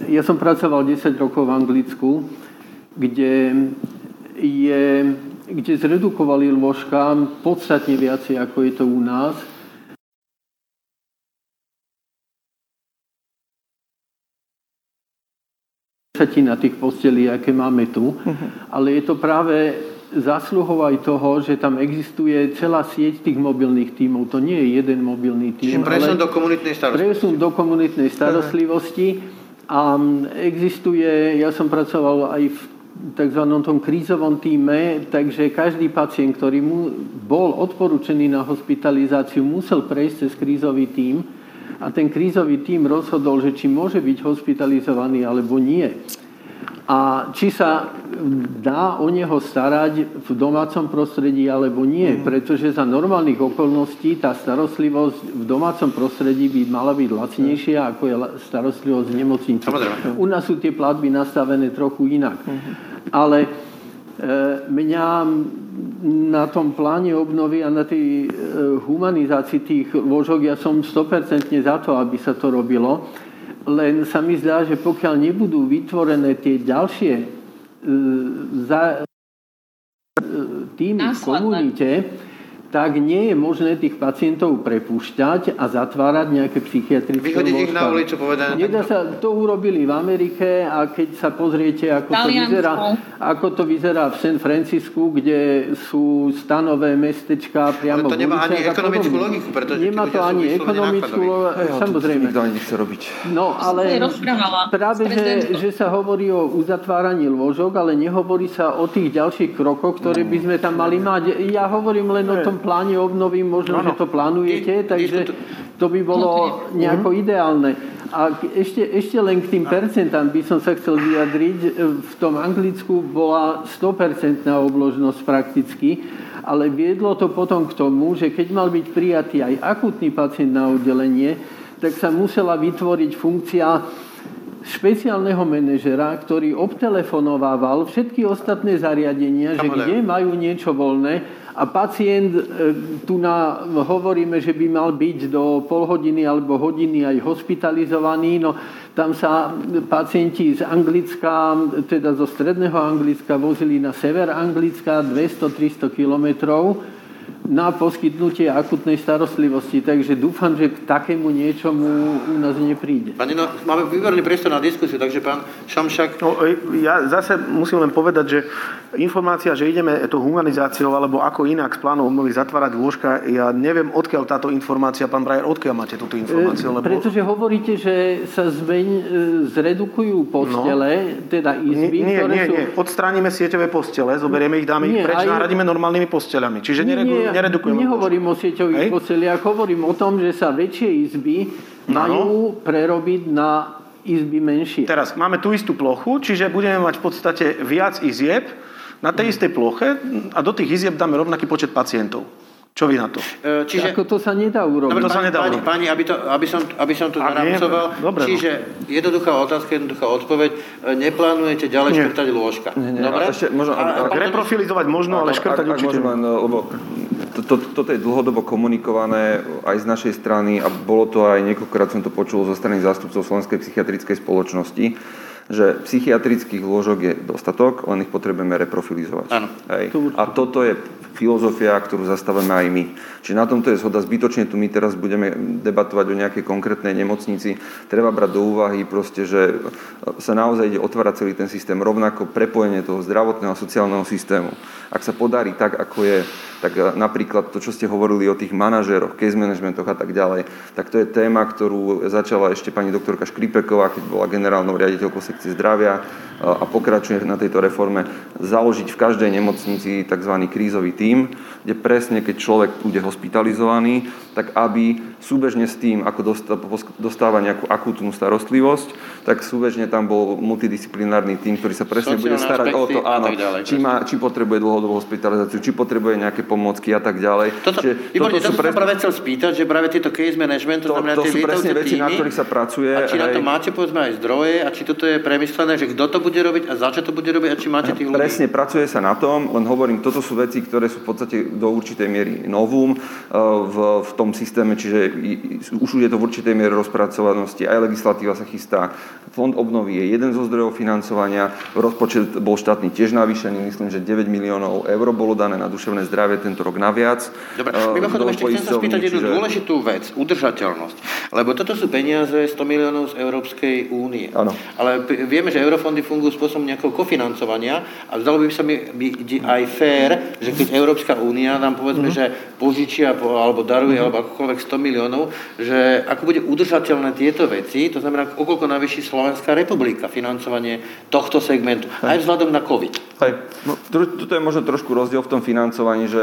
Ja som pracoval desať rokov v Anglicku, kde, je, kde zredukovali lôžka podstatne viacej, ako je to u nás. Desatina tých postelí, aké máme tu. Ale je to práve zásluhou aj toho, že tam existuje celá sieť tých mobilných tímov. To nie je jeden mobilný tím. Čiže presun do komunitnej starostlivosti. Presun do komunitnej starostlivosti. A existuje, ja som pracoval aj v tzv. Tom krízovom tíme, takže každý pacient, ktorý mu bol odporúčený na hospitalizáciu, musel prejsť cez krízový tím. A ten krízový tím rozhodol, že či môže byť hospitalizovaný, alebo nie. A či sa dá o neho starať v domácom prostredí alebo nie, pretože za normálnych okolností tá starostlivosť v domácom prostredí by mala byť lacnejšia, ako je starostlivosť v nemocnici. U nás sú tie platby nastavené trochu inak. Ale mňa na tom pláne obnovy a na tej humanizácii tých lôžok, ja som sto percent za to, aby sa to robilo. Len sa mi zdá, že pokiaľ nebudú vytvorené tie ďalšie e, e, týmy v komunite, tak nie je možné tých pacientov prepúšťať a zatvárať nejaké psychiatrické lôžka. Vyhodiť ich na ulicu, povedané. Nedá sa, to urobili v Amerike a keď sa pozriete, ako to vyzerá, ako to vyzerá v San Francisku, kde sú stanové mestečká priamo v ulici. To nemá ani ekonomickú logiku, pretože nemá to ani ekonomickú logiku, samozrejme. Nikto ani nechce robiť. No, ale práve, že, že sa hovorí o uzatváraní lôžok, ale nehovorí sa o tých ďalších krokoch, ktoré by sme tam mali mať. Ja hovorím len o tom pláne obnovy, možno, ano. Že to plánujete, I, takže to, to by bolo nejako ideálne. A ešte, ešte len k tým percentám by som sa chcel vyjadriť. V tom Anglicku bola sto percent obložnosť prakticky, ale viedlo to potom k tomu, že keď mal byť prijatý aj akutný pacient na oddelenie, tak sa musela vytvoriť funkcia špeciálneho manažera, ktorý obtelefonovával všetky ostatné zariadenia, že kde majú niečo voľné. A pacient, tu na, hovoríme, že by mal byť do pol hodiny alebo hodiny aj hospitalizovaný, no tam sa pacienti z Anglicka, teda zo stredného Anglicka vozili na sever Anglicka dvesto tristo kilometrov na poskytnutie akutnej starostlivosti. Takže dúfam, že k takému niečomu u nás nepríde. Pane, no, máme výborný priestor na diskusiu, takže pán Šomšák... No, ja zase musím len povedať, že informácia, že ideme to humanizáciou, alebo ako inak z plánu obnovy zatvárať lôžka, ja neviem, odkiaľ táto informácia, pán Brajer, odkiaľ máte túto informáciu? Lebo... Pretože hovoríte, že sa zmeň, zredukujú postele, no, teda izby, nie, ktoré nie, sú... Nie, nie, odstránime sieťové postele, zoberieme ich, dáme nie, ich preč, aj... nahradíme normálnymi postelami. Čiže neregulujeme... Nehovorím o sieťových posteliach, hovorím o tom, že sa väčšie izby majú prerobiť na izby menšie. Teraz máme tú istú plochu, čiže budeme mať v podstate viac izieb na tej istej ploche a do tých izieb dáme rovnaký počet pacientov. Čo vy na to? Čiže... Ako to sa nedá urobiť. Dobre, to sa nedá urobiť. Pani, aby, to, aby, som, aby som to naramcoval. Dobre, čiže no. Jednoduchá otázka, jednoduchá odpoveď. Neplánujete ďalej škrtať lôžka. Nie, nie. Dobre? Ešte možno, a, a, reprofilizovať možno, ale škrtať určite. To, to, toto je dlhodobo komunikované aj z našej strany a bolo to aj niekoľkokrát som to počul zo strany zástupcov Slovenskej psychiatrickej spoločnosti, že psychiatrických lôžok je dostatok, len ich potrebujeme reprofilizovať. A toto je filozofia, ktorú zastávame aj my. Čiže na tomto je zhoda. Zbytočne tu my teraz budeme debatovať o nejakej konkrétnej nemocnici. Treba brať do úvahy proste, že sa naozaj ide otvárať celý ten systém, rovnako prepojenie toho zdravotného a sociálneho systému. Ak sa podarí tak, ako je, tak napríklad to, čo ste hovorili o tých manažéroch, case managementoch a tak ďalej, tak to je téma, ktorú začala ešte pani doktorka Škripeková, keď bola generálnou riaditeľkou sekcie zdravia a pokračuje na tejto reforme, založiť v každej nemocnici tzv. Krízový tím, kde presne, keď človek bude hospitalizovaný, tak aby súbežne s tým, ako dostáva nejakú akútnu starostlivosť, tak súbežne tam bol multidisciplinárny tím, ktorý sa presne sociálne bude starať o to, áno, ďalej, či, má, či potrebuje dlhodobú hospitalizáciu, či potrebuje nejaké pomôcky a tak ďalej. Toto, Čiže, výborné, toto, toto sú pre... som práve chcel spýtať, že práve tieto case management, to, to znamená to tie výtavce veci, týmy, na ktorých sa pracuje, a či na to máte povedzme aj zdroje a či toto je premyslené, že kto to bude robiť a za čo to bude robiť a či máte tých ľudí. Presne, pracuje sa na tom, len hovorím, toto sú veci, ktoré sú v podstate do určitej miery novum v, v tom systéme, čiže už je to v určitej miere rozpracovanosti, aj legislatíva sa chystá. Fond obnovy je jeden zo zdrojov financovania, rozpočet bol štátny tiež navýšený, myslím, že deväť miliónov eur bolo dané na duševné zdravie tento rok naviac. Dobre, mimochodom ešte chcem sa spýtať jednu dôležitú vec, udržateľnosť. Lebo toto sú peniaze sto miliónov z Európskej únie. Áno. Ale vieme, že eurofondy fungujú spôsobom nejakého kofinancovania a zdalo by sa mi byť aj fér, že keď Európska únia nám povedzme, mm-hmm. že požičia alebo daruje mm-hmm. alebo akokoľvek sto miliónov, že ako bude udržateľné tieto veci, to znamená, okoľko navýši Slovenská republika financovanie tohto segmentu, aj, aj vzhľadom na COVID. No, toto je možno trošku rozdiel v tom financovaní, že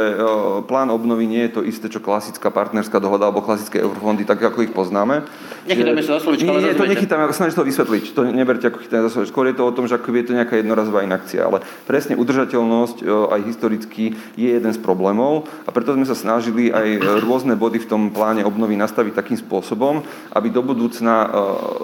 plán obnovy nie je to isté, čo klasická partnerská dohoda alebo klasické eurofondy, tak ako ich poznáme. Nechytáme sa za slovičko, ale nie, to nechytáme, snažím to vysvetliť. To neberte ako chytanie za slovičko. Skôr je to o tom, že ako je to nejaká jednorazová inakcia, ale presne udržateľnosť aj historicky je jeden z problémov a preto sme sa snažili aj rôzne body v tom pláne obnovy nastaviť takým spôsobom, aby do budúcna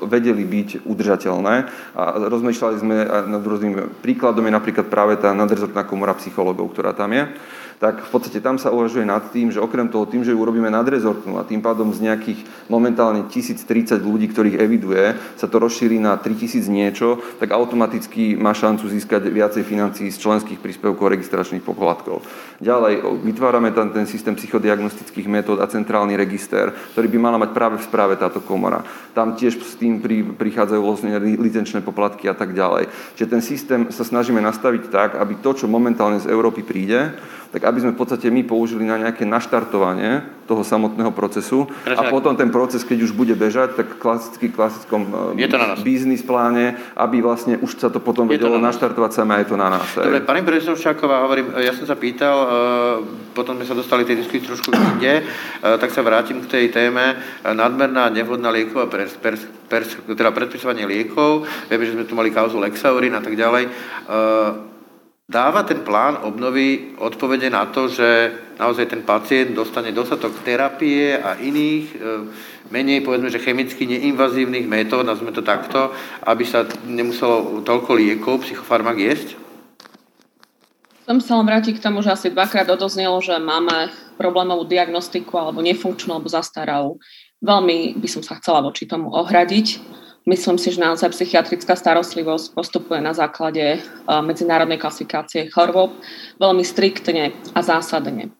vedeli byť udržateľné. A rozmýšľali sme nad rôznym príkladom je napríklad práve tá nadrezortná komora psychologov, ktorá tam je. Tak v podstate tam sa uvažuje nad tým, že okrem toho tým, že ju urobíme nadrezortnú a tým pádom z nejakých momentálne tisíc tridsať ľudí, ktorých eviduje, sa to rozšíri na tritisíc niečo, tak automaticky má šancu získať viacej financií z členských príspevkov registračných poplatkov. Ďalej vytvárame tam ten systém psychodiagnostických metód a centrálny register, ktorý by mala mať práve v správe táto komora. Tam tiež s tým prichádzajú vlastne licenčné poplatky a tak ďalej. Čiže ten systém sa snažíme nastaviť tak, aby to, čo momentálne z Európy príde, tak aby sme v podstate my použili na nejaké naštartovanie toho samotného procesu a potom ten proces, keď už bude bežať, tak klasicky klasickom biznis pláne, aby vlastne už sa to potom je vedelo to naštartovať samé, aj to na nás. Dobre, pani Breznoščáková, hovorím, ja som sa pýtal, potom sme sa dostali tej diskusii trošku inde, tak sa vrátim k tej téme nadmerná nevhodná lieková pers, pers, pers, teda predpisovanie liekov. Vieme, že sme tu mali kauzu Lexaurin a tak ďalej. Dáva ten plán obnovy odpovede na to, že naozaj ten pacient dostane dostatok terapie a iných, menej povedzme, že chemicky neinvazívnych metód, nazvime to takto, aby sa nemuselo toľko liekov, psychofarmak jesť? Som sa len vrátiť k tomu, že asi dvakrát odoznelo, že máme problémovú diagnostiku alebo nefunkčnú, alebo zastaralú. Veľmi by som sa chcela voči tomu ohradiť. Myslím si, že naozaj psychiatrická starostlivosť postupuje na základe medzinárodnej klasifikácie chorôb veľmi striktne a zásadne.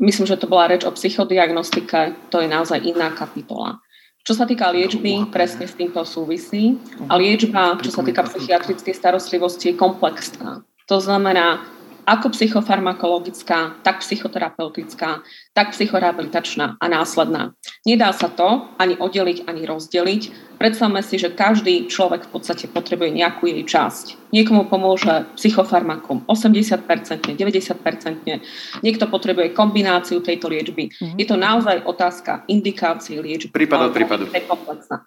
Myslím, že to bola reč o psychodiagnostike, to je naozaj iná kapitola. Čo sa týka liečby, presne s týmto súvisí. A liečba, čo sa týka psychiatrickej starostlivosti, je komplexná. To znamená, ako psychofarmakologická, tak psychoterapeutická, tak psychorehabilitačná a následná. Nedá sa to ani oddeliť, ani rozdeliť. Predstavme si, že každý človek v podstate potrebuje nejakú jej časť. Niekomu pomôže psychofarmakom osemdesiat percent, deväťdesiat percent. Niekto potrebuje kombináciu tejto liečby. Mm-hmm. Je to naozaj otázka indikácií liečby. Prípad od prípadu.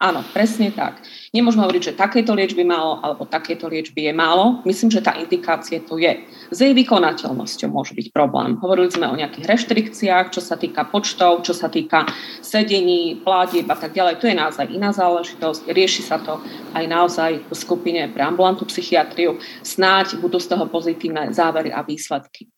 Áno, presne tak. Nemôžeme hovoriť, že takéto liečby málo alebo takéto liečby je málo. Myslím, že tá indikácia to je. Z jej vykonateľnosťou môže byť problém. Hovorili sme o nejakých reštrikciách, čo sa týka počtov, čo sa týka sedení, platieb a tak ďalej. To je naozaj iná záležitosť. Rieši sa to aj naozaj v skupine pre ambulantnú psychiatriu. Snáď budú z toho pozitívne závery a výsledky.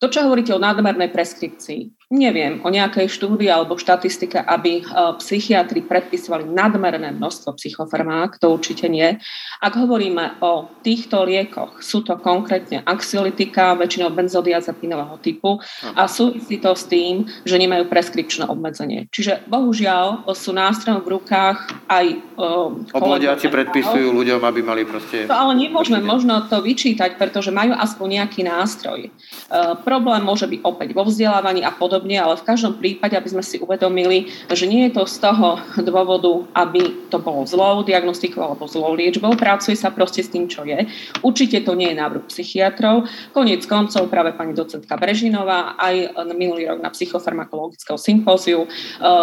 To, čo hovoríte o nadmernej preskripcii, neviem o nejakej štúdii alebo štatistike, aby psychiatri predpisovali nadmerné množstvo psychofarmák, to určite nie. Ak hovoríme o týchto liekoch, sú to konkrétne anxiolytika, väčšinou benzodiazepinového typu a súvisí to s tým, že nemajú preskripčné obmedzenie. Čiže bohužiaľ sú nástrojom v rukách aj... Obvodiaci predpisujú ľuďom, aby mali proste... To ale nemôžeme možno to vyčítať, pretože majú aspoň nejaký nástroj. Problém môže byť opäť vo vzdelávaní a podobne, ale v každom prípade, aby sme si uvedomili, že nie je to z toho dôvodu, aby to bolo zlou diagnostikou alebo zlou liečbou. Pracuje sa proste s tým, čo je. Určite to nie je návrh psychiatrov. Koniec koncov práve pani docentka Bražinová aj minulý rok na psychofarmakologickom sympóziu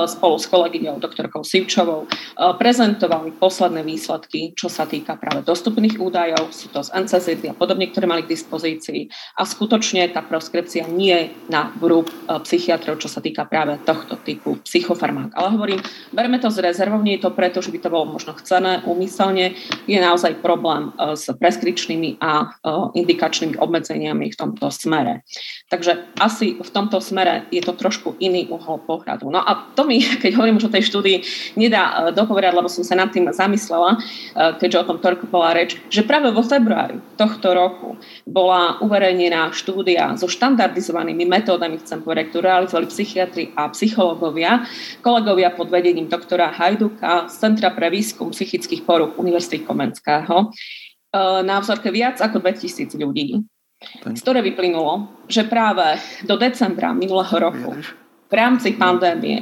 spolu s kolegyňou doktorkou Sivčovou prezentovali posledné výsledky, čo sa týka práve dostupných údajov, sú to z en cé zet a podobne, ktoré mali k dispozícii. A skutočne tá preskripcia nie na vrúb psychiatrov, čo sa týka práve tohto typu psychofarmák. Ale hovorím, berme to z rezervou, nie je to preto, že by to bolo možno chcené úmyselne. Je naozaj problém s preskripčnými a indikačnými obmedzeniami v tomto smere. Takže asi v tomto smere je to trošku iný uhol pohľadu. No a to mi, keď hovorím už o tej štúdii, nedá dopovedať, lebo som sa nad tým zamyslela, keďže o tom toľko bola reč, že práve vo februári tohto roku bola uverejnená štúdia so štandardizovanými metódami, chcem povedať, ktoré realizovali psychiatri a psychológovia, kolegovia pod vedením doktora Hajduka z Centra pre výskum psychických porúb Univerzity Komenského na vzorke viac ako dvetisíc ľudí, z ktoré vyplynulo, že práve do decembra minulého roku v rámci pandémie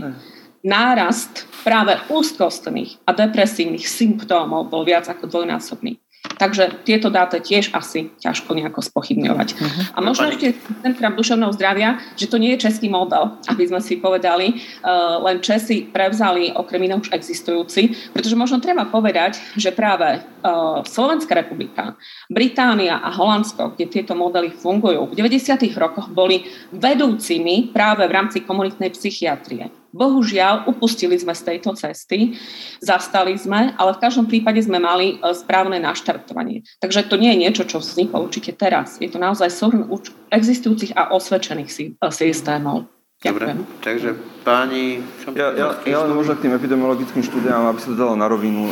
nárast práve úzkostných a depresívnych symptómov bol viac ako dvojnásobný. Takže tieto dáta tiež asi ťažko nejako spochybňovať. Uh-huh. A možno ešte Centra duševného zdravia, že to nie je český model, aby sme si povedali, uh, len Česi prevzali okrem iného už existujúci, pretože možno treba povedať, že práve uh, Slovenská republika, Británia a Holandsko, kde tieto modely fungujú, v deväťdesiatych rokoch boli vedúcimi práve v rámci komunitnej psychiatrie. Bohužiaľ, upustili sme z tejto cesty, zastali sme, ale v každom prípade sme mali správne naštartovanie. Takže to nie je niečo, čo vzniklo určite teraz. Je to naozaj súhrn existujúcich a osvedčených systémov. Dobre, ďakujem. Takže páni... Ja, ja, ja len možno k tým epidemiologickým štúdiám, aby sa to dalo na rovinu.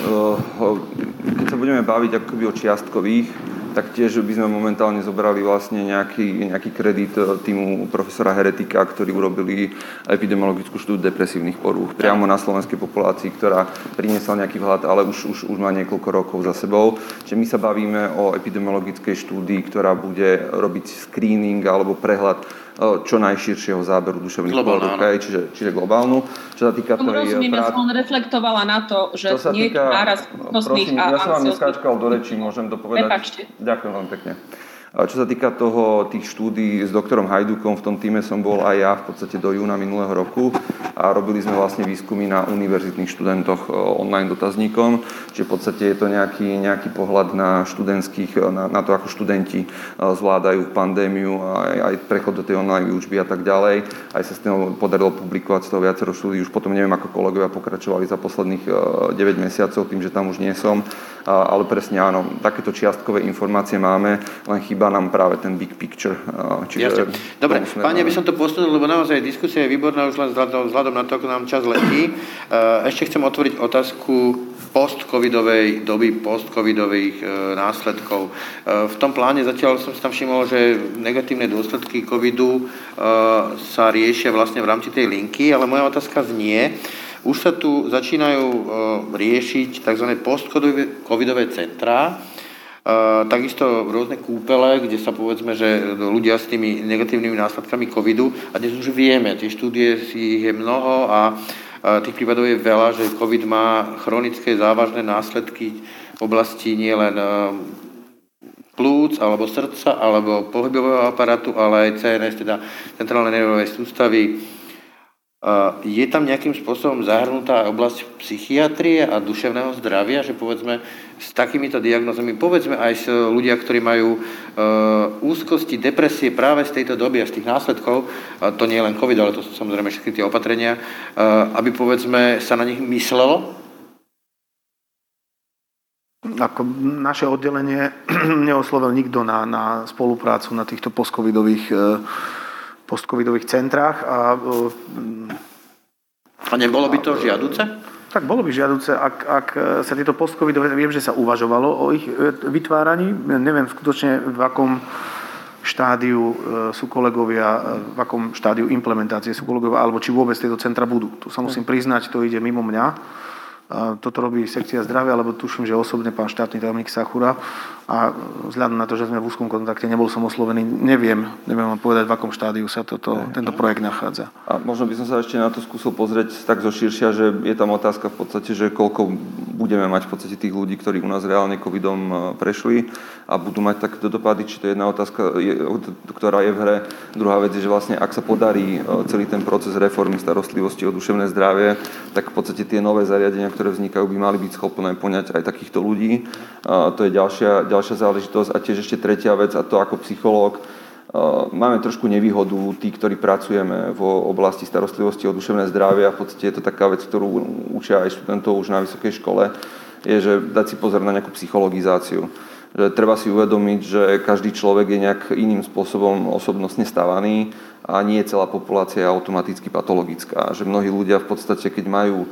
Keď sa budeme baviť akoby o čiastkových, tak tiež by sme momentálne zobrali vlastne nejaký, nejaký kredit týmu profesora Heretika, ktorí urobili epidemiologickú štúdiu depresívnych porúch priamo na slovenskej populácii, ktorá priniesla nejaký vhľad, ale už, už, už má niekoľko rokov za sebou. Čiže my sa bavíme o epidemiologickej štúdii, ktorá bude robiť screening alebo prehľad čo najširšieho záberu duševných porúch, čiže, čiže globálnu. Čo sa týka tomu rozumiem, prác... ja som reflektovala na to, že to nie je náraz úzkostných a anxiozných. Ja som vám neskáčkal do rečí, môžem to povedať. Prepačte. Ďakujem vám pekne. Čo sa týka toho, tých štúdií s doktorom Hajdukom, v tom týme som bol aj ja v podstate do júna minulého roku a robili sme vlastne výskumy na univerzitných študentoch online dotazníkom, čiže v podstate je to nejaký, nejaký pohľad na študentských, na, na to, ako študenti zvládajú pandémiu a aj prechod do tej online výučby a tak ďalej. Aj sa s tým podarilo publikovať z toho viacero štúdií, už potom neviem, ako kolegovia pokračovali za posledných deväť mesiacov, tým, že tam už nie som, ale presne áno, takéto čiastkové informácie máme, len chýba nám práve ten big picture. Čiže... Dobre, páni, aby som to posunul, lebo naozaj diskusia je výborná, už len vzhľadom na to, ako nám čas letí. Ešte chcem otvoriť otázku post-covidovej doby, post-covidových následkov. V tom pláne zatiaľ som si tam všimol, že negatívne dôsledky covidu sa riešia vlastne v rámci tej linky, ale moja otázka znie, už sa tu začínajú riešiť tzv. Post-covidové centrá, takisto rôzne kúpele, kde sa povedzme, že ľudia s tými negatívnymi následkami covidu, a dnes už vieme, tie štúdie si ich je mnoho a tých prípadov je veľa, že covid má chronické závažné následky v oblasti nielen plúc, alebo srdca, alebo pohybového aparátu, ale aj cé en es, teda centrálnej nervovej sústavy. Je tam nejakým spôsobom zahrnutá oblasť psychiatrie a duševného zdravia, že povedzme s takýmito diagnózami, povedzme aj ľudia, ktorí majú úzkosti, depresie práve z tejto doby a z tých následkov, to nie je len covid, ale to sú samozrejme všetky tie opatrenia, aby povedzme sa na nich myslelo? Ako naše oddelenie neoslovil nikto na, na spoluprácu na týchto postcovidových postcovidových centrách. A, a nebolo by to žiaduce? Tak bolo by žiaduce, ak, ak sa tieto postcovidové, viem, že sa uvažovalo o ich vytváraní, neviem skutočne v akom štádiu sú kolegovia, v akom štádiu implementácie sú kolegovia, alebo či vôbec tieto centra budú. Tu sa musím priznať, to ide mimo mňa. Toto robí sekcia zdravia, alebo tuším, že osobne pán štátny tajomník Stachura, a vzhľadom na to, že sme v úzkom kontakte, nebol som oslovený, neviem, neviem vám povedať, v akom štádiu sa toto, tento projekt nachádza. A možno by som sa ešte na to skúsil pozrieť tak zo širšia, že je tam otázka v podstate, že koľko budeme mať v podstate tých ľudí, ktorí u nás reálne covidom prešli a budú mať takéto dopady, či to je jedna otázka, ktorá je v hre. Druhá vec je, že vlastne ak sa podarí celý ten proces reformy starostlivosti o duševné zdravie, tak v podstate tie nové zariadenia, ktoré vznikajú, by mali byť schopné poňať aj takýchto ľudí. Uh, to je ďalšia, ďalšia záležitosť. A tiež ešte tretia vec, a to ako psychológ, uh, máme trošku nevýhodu tí, ktorí pracujeme vo oblasti starostlivosti o duševné zdravie, a v podstate je to taká vec, ktorú učia aj študentov už na vysokej škole, je, že dať si pozor na nejakú psychologizáciu. Že treba si uvedomiť, že každý človek je nejak iným spôsobom osobnostne stavaný a nie celá populácia je automaticky patologická. Že mnohí ľudia v podstate, keď majú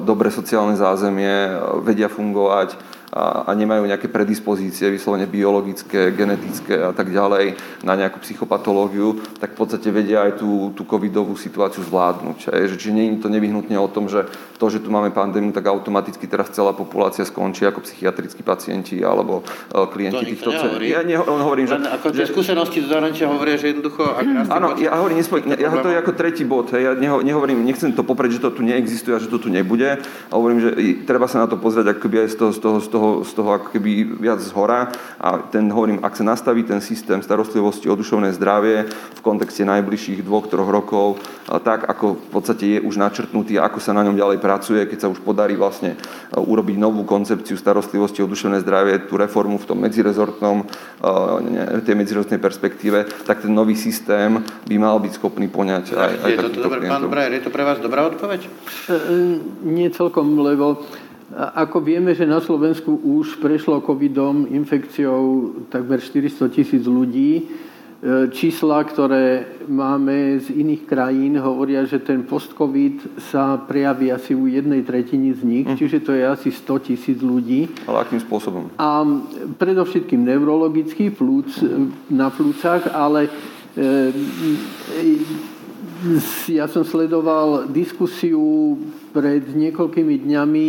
dobré sociálne zázemie, vedia fungovať a nemajú nejaké predispozície vyslovene biologické, genetické a tak ďalej na nejakú psychopatológiu, tak v podstate vedia aj tú, tú covidovú situáciu zvládnuť. Čiže nie je to nevyhnutne o tom, že to, že tu máme pandémiu, tak automaticky teraz celá populácia skončí ako psychiatrickí pacienti alebo klienti týchto cen. Ja neho, hovorím, že... Ako tie že... skúsenosti do zahraničia hovoria, že jednoducho... Ak áno, ja hovorím, nespoj, ja to je ako tretí bod. Ja neho, nehovorím, nechcem to poprieť, že to tu neexistuje a že to tu nebude. Hovorím, že treba sa na to pozrieť akoby aj z toho, z toho, z toho z toho ako keby viac zhora, a ten, hovorím, ak sa nastaví ten systém starostlivosti o duševné zdravie v kontexte najbližších dvoch, troch rokov tak, ako v podstate je už načrtnutý a ako sa na ňom ďalej pracuje, keď sa už podarí vlastne urobiť novú koncepciu starostlivosti o duševné zdravie, tú reformu v tom medzirezortnom, tej medzirezortnej perspektíve, tak ten nový systém by mal byť schopný poňať aj, aj takýchto klientov. Pán Brajer, je to pre vás dobrá odpoveď? Nie celkom, lebo ako vieme, že na Slovensku už prešlo covidom, infekciou takmer štyristotisíc ľudí. Čísla, ktoré máme z iných krajín, hovoria, že ten post-covid sa prejaví asi u jednej tretiny z nich, mm. čiže to je asi stotisíc ľudí. Ale akým spôsobom? A predovšetkým neurologický, plúc, mm. na plúcach, ale e, ja som sledoval diskusiu pred niekoľkými dňami,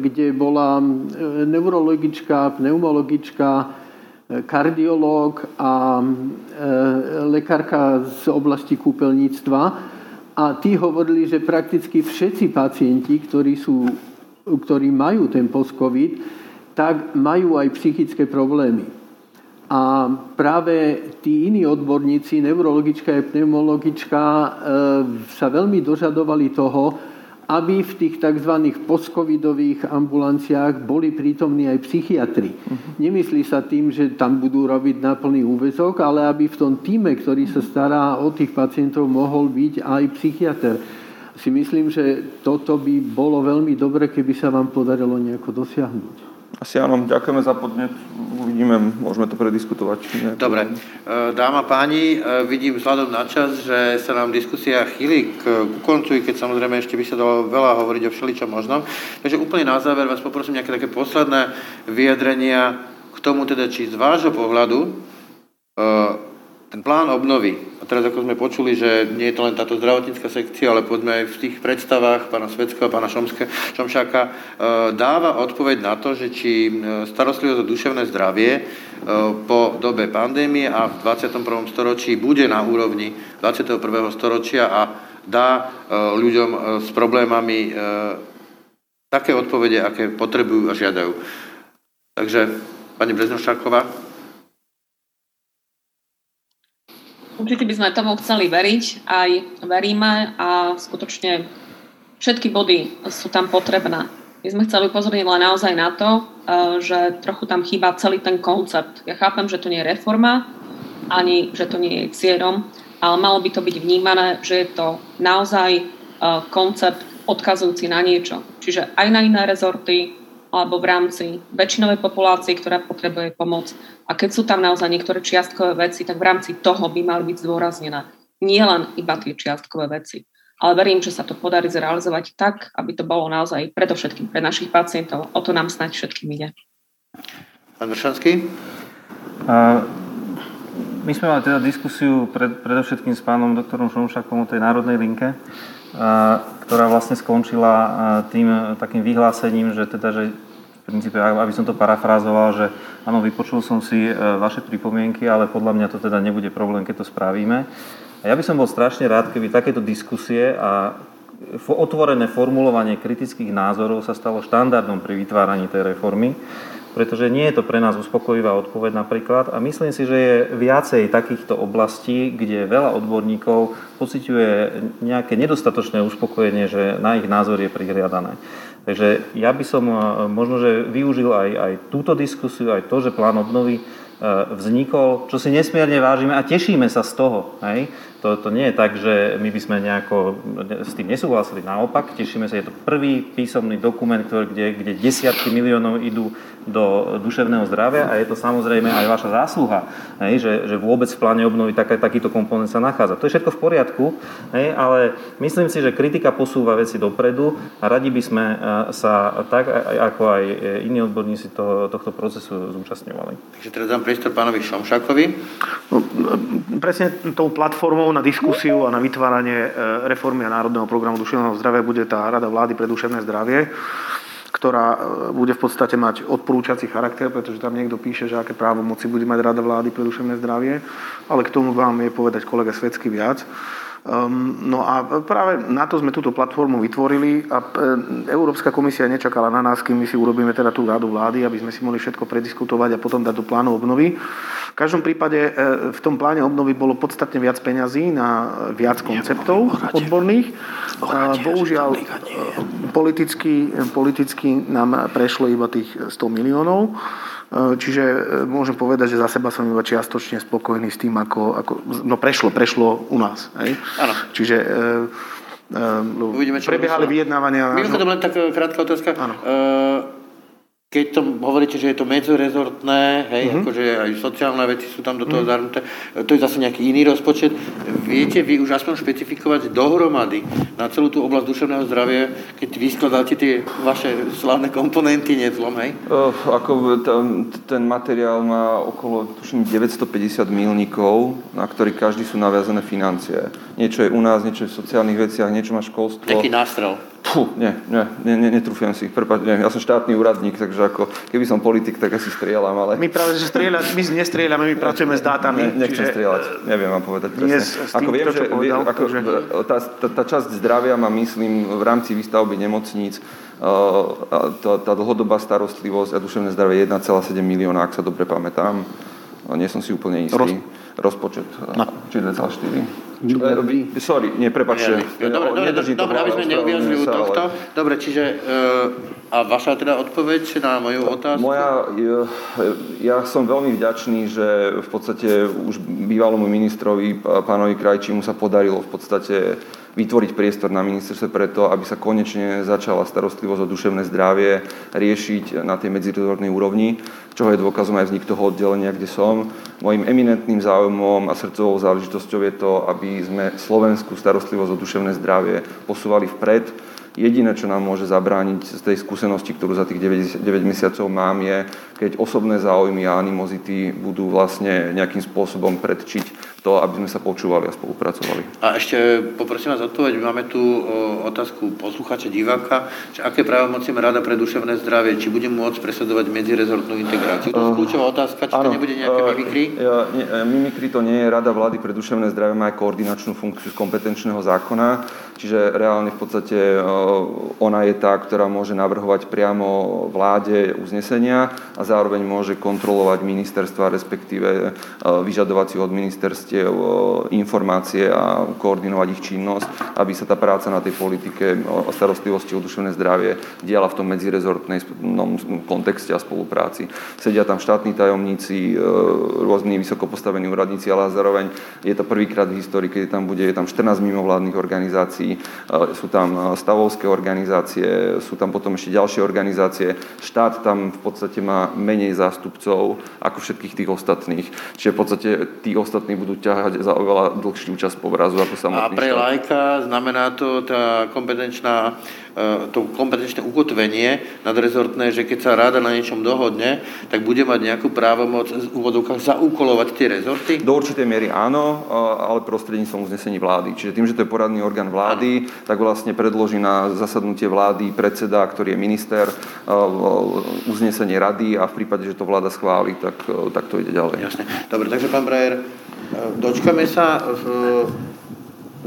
kde bola neurologička, pneumologička, kardiológ a lekárka z oblasti kúpeľníctva. A tí hovorili, že prakticky všetci pacienti, ktorí sú, ktorí majú ten post-covid, tak majú aj psychické problémy. A práve tí iní odborníci, neurologička a pneumologička, sa veľmi dožadovali toho, aby v tých tzv. Post-covidových ambulanciách boli prítomní aj psychiatri. Nemyslí sa tým, že tam budú robiť na plný úväzok, ale aby v tom tíme, ktorý sa stará o tých pacientov, mohol byť aj psychiatr. Si myslím, že toto by bolo veľmi dobre, keby sa vám podarilo nejako dosiahnuť. Asi áno, ďakujeme za podnet. Uvidíme, môžeme to prediskutovať. Nejako. Dobre. Dáma páni, vidím vzhľadom na čas, že sa nám diskusia chýli k koncu, keď samozrejme ešte by sa dalo veľa hovoriť o všeličom možnom. Takže úplne na záver vás poprosím nejaké také posledné vyjadrenia k tomu, teda či z vášho pohľadu ten plán obnovy. A teraz ako sme počuli, že nie je to len táto zdravotnícka sekcia, ale poďme aj v tých predstavách pána Sveckého, pána Šomšáka, dáva odpoveď na to, že či starostlivosť o duševné zdravie po dobe pandémie a v dvadsiatom prvom storočí bude na úrovni dvadsiateho prvého storočia a dá ľuďom s problémami také odpovede, aké potrebujú a žiadajú. Takže, pani Breznoščáková. Určite by sme tomu chceli veriť, aj veríme a skutočne všetky body sú tam potrebné. My sme chceli upozorniť len naozaj na to, že trochu tam chýba celý ten koncept. Ja chápem, že to nie je reforma, ani že to nie je cieľom, ale malo by to byť vnímané, že je to naozaj koncept odkazujúci na niečo. Čiže aj na iné rezorty, alebo v rámci väčšinovej populácie, ktorá potrebuje pomoc. A keď sú tam naozaj niektoré čiastkové veci, tak v rámci toho by mali byť zdôraznené. Nie len iba tie čiastkové veci. Ale verím, že sa to podarí zrealizovať tak, aby to bolo naozaj predovšetkým pre našich pacientov. O to nám snáď všetkým ide. Pán Vršanský? My sme mali teda diskusiu pred, predovšetkým s pánom doktorom Šomšákom o tej národnej linke, ktorá vlastne skončila tým takým vyhlásením, že teda, že v princípe, aby som to parafrázoval, že áno, vypočul som si vaše pripomienky, ale podľa mňa to teda nebude problém, keď to spravíme. A ja by som bol strašne rád, keby takéto diskusie a otvorené formulovanie kritických názorov sa stalo štandardom pri vytváraní tej reformy, pretože nie je to pre nás uspokojivá odpoveď napríklad a myslím si, že je viacej takýchto oblastí, kde veľa odborníkov pociťuje nejaké nedostatočné uspokojenie, že na ich názor je prihliadané. Takže ja by som možno, že využil aj, aj túto diskusiu, aj to, že plán obnovy vznikol, čo si nesmierne vážime a tešíme sa z toho. Hej? To, to nie je tak, že my by sme nejako s tým nesúhlasili. Naopak, tešíme sa, je to prvý písomný dokument, ktorý, kde, kde desiatky miliónov idú do duševného zdravia a je to samozrejme aj vaša zásluha, hej? Že, že vôbec v pláne obnovy taká, takýto komponent sa nachádza. To je všetko v poriadku, hej? Ale myslím si, že kritika posúva veci dopredu a radi by sme sa tak, ako aj iní odborníci toho, tohto procesu zúčastňovali. Takže teraz dám priestor pánovi Šomšákovi. No, presne tou platformou na diskusiu a na vytváranie reformy a Národného programu duševného zdravia bude tá Rada vlády pre duševné zdravie, ktorá bude v podstate mať odporúčací charakter, pretože tam niekto píše, že aké právomoci bude mať Rada vlády pre duševné zdravie, ale k tomu vám je povedať kolega Svecký viac. No a práve na to sme túto platformu vytvorili a Európska komisia nečakala na nás, kým my si urobíme teda tú rádu vlády, aby sme si mohli všetko prediskutovať a potom dať do plánu obnovy. V každom prípade v tom pláne obnovy bolo podstatne viac peňazí na viac konceptov odborných. Bohužiaľ politicky, politicky nám prešlo iba tých sto miliónov. Čiže môžem povedať, že za seba som iba čiastočne spokojný s tým, ako, ako no prešlo, prešlo u nás. Hej? Čiže e, e, uvidíme, prebiehali vyjednávania. My vzhľadom len tak krátka otázka. Áno. Keď to hovoríte, že je to medzorezortné, hej, mm-hmm. akože aj sociálne veci sú tam do toho mm-hmm. zahrnuté, to je zase nejaký iný rozpočet. Viete vy už aspoň špecifikovať dohromady na celú tú oblasť duševného zdravia, keď vyskladáte tie vaše slávne komponenty, nie zlom, hej? Uh, ako tam, ten materiál má okolo, tuším, deväťstopäťdesiat milníkov, na ktorý každý sú naviazané financie. Niečo je u nás, niečo je v sociálnych veciach, niečo má školstvo. Taký nástrel. Pú, nie, nie, nie, netrúfiem si. Prepáč, nie, ja som štátny úradník, takže ako, keby som politik, tak asi strieľam, ale... My práve, že strieľať, my nestrieľame, my pracujeme s dátami. Ne, nechcem čiže... strieľať, neviem vám povedať presne. Tým, ako viem, že povedal, ako, že... tá, tá, tá časť zdravia má, myslím, v rámci výstavby nemocníc, tá, tá dlhodobá starostlivosť a duševné zdravie jeden celá sedem milióna, ak sa dobre pamätám. Nie som si úplne istý. Roz... Rozpočet, no. Čiže dva celé štyri. Dobre. Sorry, nie, prepáčte. Ja, dobre, dobre, dobre aby sme neuviazli u tohto. Ale... Dobre, čiže... E, a vaša teda odpoveď na moju otázku? Moja, ja som veľmi vďačný, že v podstate už bývalomu ministrovi, pánovi Krajčímu, sa podarilo v podstate vytvoriť priestor na ministerstve preto, aby sa konečne začala starostlivosť o duševné zdravie riešiť na tej medzirezortnej úrovni, čoho je dôkazom aj vznik toho oddelenia, kde som. Mojím eminentným záujmom a srdcovou záležitosťou je to, aby sme slovenskú starostlivosť o duševné zdravie posúvali vpred. Jediné, čo nám môže zabrániť z tej skúsenosti, ktorú za tých deväť mesiacov mám, je, keď osobné záujmy a animozity budú vlastne nejakým spôsobom predčiť to, aby sme sa počúvali a spolupracovali. A ešte poprosím vás odpoveď, máme tu otázku posluchača, diváka, že aké právomoci má Rada pre duševné zdravie, či bude môcť presadovať medzirezortnú integráciu. To je kľúčová otázka, či to nebude nejaké mimikry? Mimikry to nie je, Rada vlády pre duševné zdravie má aj koordinačnú funkciu z kompetenčného zákona, čiže reálne v podstate ona je tá, ktorá môže navrhovať priamo vláde uznesenia a zároveň môže kontrolovať ministerstva, respektíve vyžadovať si od ministerstiev informácie a koordinovať ich činnosť, aby sa tá práca na tej politike o starostlivosti o duševné zdravie diala v tom medzirezortnom kontexte a spolupráci. Sedia tam štátni tajomníci, rôzni vysoko postavení úradníci, ale zároveň je to prvýkrát v histórii, keď tam bude, je tam štrnásť mimovládnych organizácií, sú tam Stavovská organizácie, sú tam potom ešte ďalšie organizácie. Štát tam v podstate má menej zástupcov ako všetkých tých ostatných. Čiže v podstate tí ostatní budú ťahať za oveľa dlhšiu časť povrazu ako samotný štát. A pre lajka znamená to tá kompetenčná, to kompetenčné ukotvenie nadrezortné, že keď sa ráda na niečom dohodne, tak bude mať nejakú právomoc v úvodovkách zaúkolovať tie rezorty? Do určitej miery áno, ale prostredníctvom uznesení vlády. Čiže tým, že to je poradný orgán vlády, áno, tak vlastne predloží na zasadnutie vlády predseda, ktorý je minister, uznesenie rady a v prípade, že to vláda schváli, tak, tak to ide ďalej. Jasne. Dobre, takže pán Brajer, dočkame sa v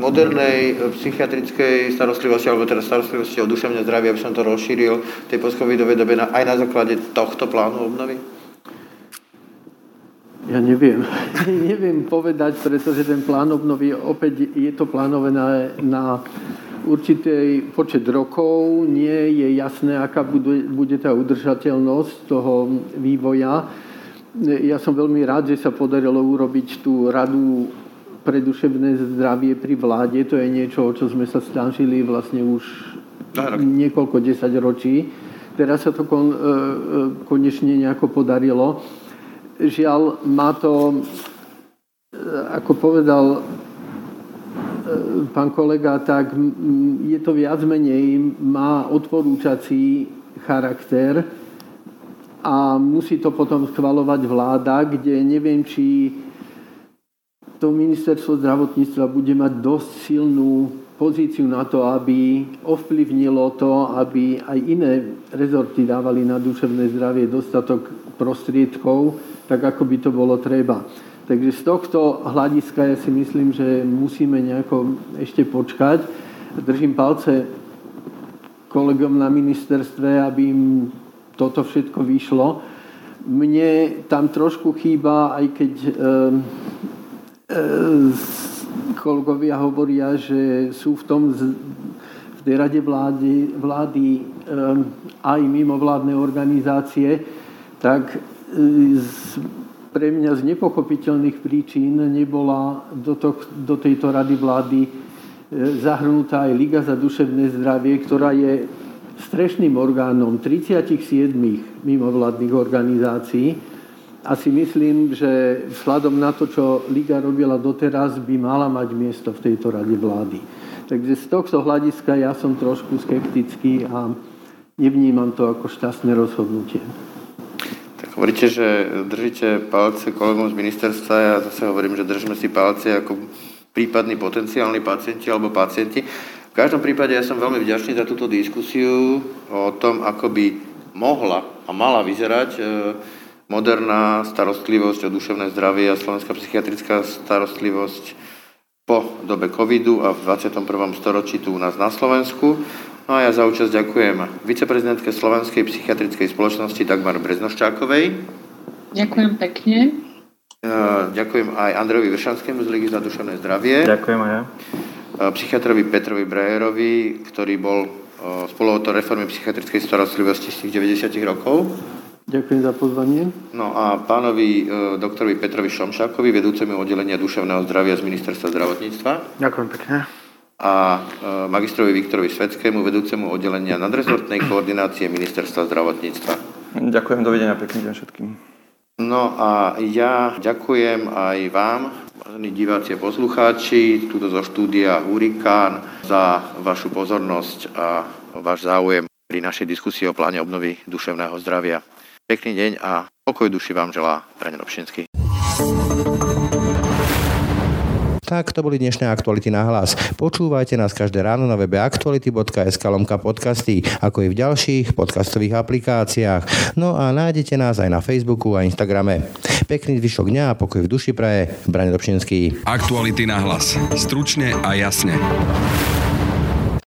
modernej psychiatrickej starostlivosti, alebo teda starostlivosti o duševné zdravie, aby som to rozšíril v tej postcovidovej dobe aj na základe tohto plánu obnovy? Ja neviem. Neviem povedať, pretože ten plán obnovy, opäť je to plánované na určitý počet rokov, nie je jasné, aká bude, bude tá udržateľnosť toho vývoja. Ja som veľmi rád, že sa podarilo urobiť tú radu pre duševné zdravie pri vláde. To je niečo, o čo sme sa snažili vlastne už niekoľko desaťročí. Teraz sa to kon, konečne nejako podarilo. Žiaľ, má to, ako povedal pán kolega, tak je to viac menej, má odporúčací charakter a musí to potom schvaľovať vláda, kde neviem, či to ministerstvo zdravotníctva bude mať dosť silnú pozíciu na to, aby ovplyvnilo to, aby aj iné rezorty dávali na duševné zdravie dostatok prostriedkov, tak ako by to bolo treba. Takže z tohto hľadiska ja si myslím, že musíme nejako ešte počkať. Držím palce kolegom na ministerstve, aby im toto všetko vyšlo. Mne tam trošku chýba, aj keď e, e, kolegovia hovoria, že sú v tom v tej rade vlády, vlády e, aj mimovládne organizácie, tak e, z, pre mňa z nepochopiteľných príčin nebola do, to, do tejto rady vlády zahrnutá aj Liga za duševné zdravie, ktorá je strešným orgánom tridsaťsedem mimovládnych organizácií. A si myslím, že vzhľadom na to, čo Liga robila doteraz, by mala mať miesto v tejto rade vlády. Takže z tohto hľadiska ja som trošku skeptický a nevnímam to ako šťastné rozhodnutie. Hovoríte, že držíte palce kolegom z ministerstva, ja zase hovorím, že držíme si palce ako prípadní potenciálni pacienti alebo pacienti. V každom prípade ja som veľmi vďačný za túto diskusiu o tom, ako by mohla a mala vyzerať moderná starostlivosť o duševné zdravie a slovenská psychiatrická starostlivosť po dobe covidu a v dvadsiatom prvom storočí tu u nás na Slovensku. No a ja za účasť ďakujem viceprezidentke Slovenskej psychiatrickej spoločnosti Dagmar Breznoščákovej. Ďakujem pekne. Ďakujem aj Andrejovi Vršanskému z Ligy za duševné zdravie. Ďakujem aj ja. Psychiatrovi Petrovi Brajerovi, ktorý bol spoluautor reformy psychiatrickej starostlivosti z tých deväťdesiatych rokov. Ďakujem za pozvanie. No a pánovi doktorovi Petrovi Šomšákovi, vedúcemu oddelenia duševného zdravia z ministerstva zdravotníctva. Ďakujem pekne. a magistrovi Viktorovi Sveckému, vedúcemu oddelenia nadrezortnej koordinácie Ministerstva zdravotníctva. Ďakujem, dovidenia, pekný deň všetkým. No a ja ďakujem aj vám, vážení diváci a poslucháči, tuto zo štúdia Hurikán, za vašu pozornosť a váš záujem pri našej diskusii o pláne obnovy duševného zdravia. Pekný deň a pokoj duši vám želá Brania Dobšinský. Tak, to boli dnešné aktuality na hlas. Počúvajte nás každé ráno na webe aktuality bodka es ká lomka podcasty, ako i v ďalších podcastových aplikáciách. No a nájdete nás aj na Facebooku a Instagrame. Pekný zvyšok dňa a pokoj v duši praje Brane Dobšinský. Aktuality na hlas. Stručne a jasne.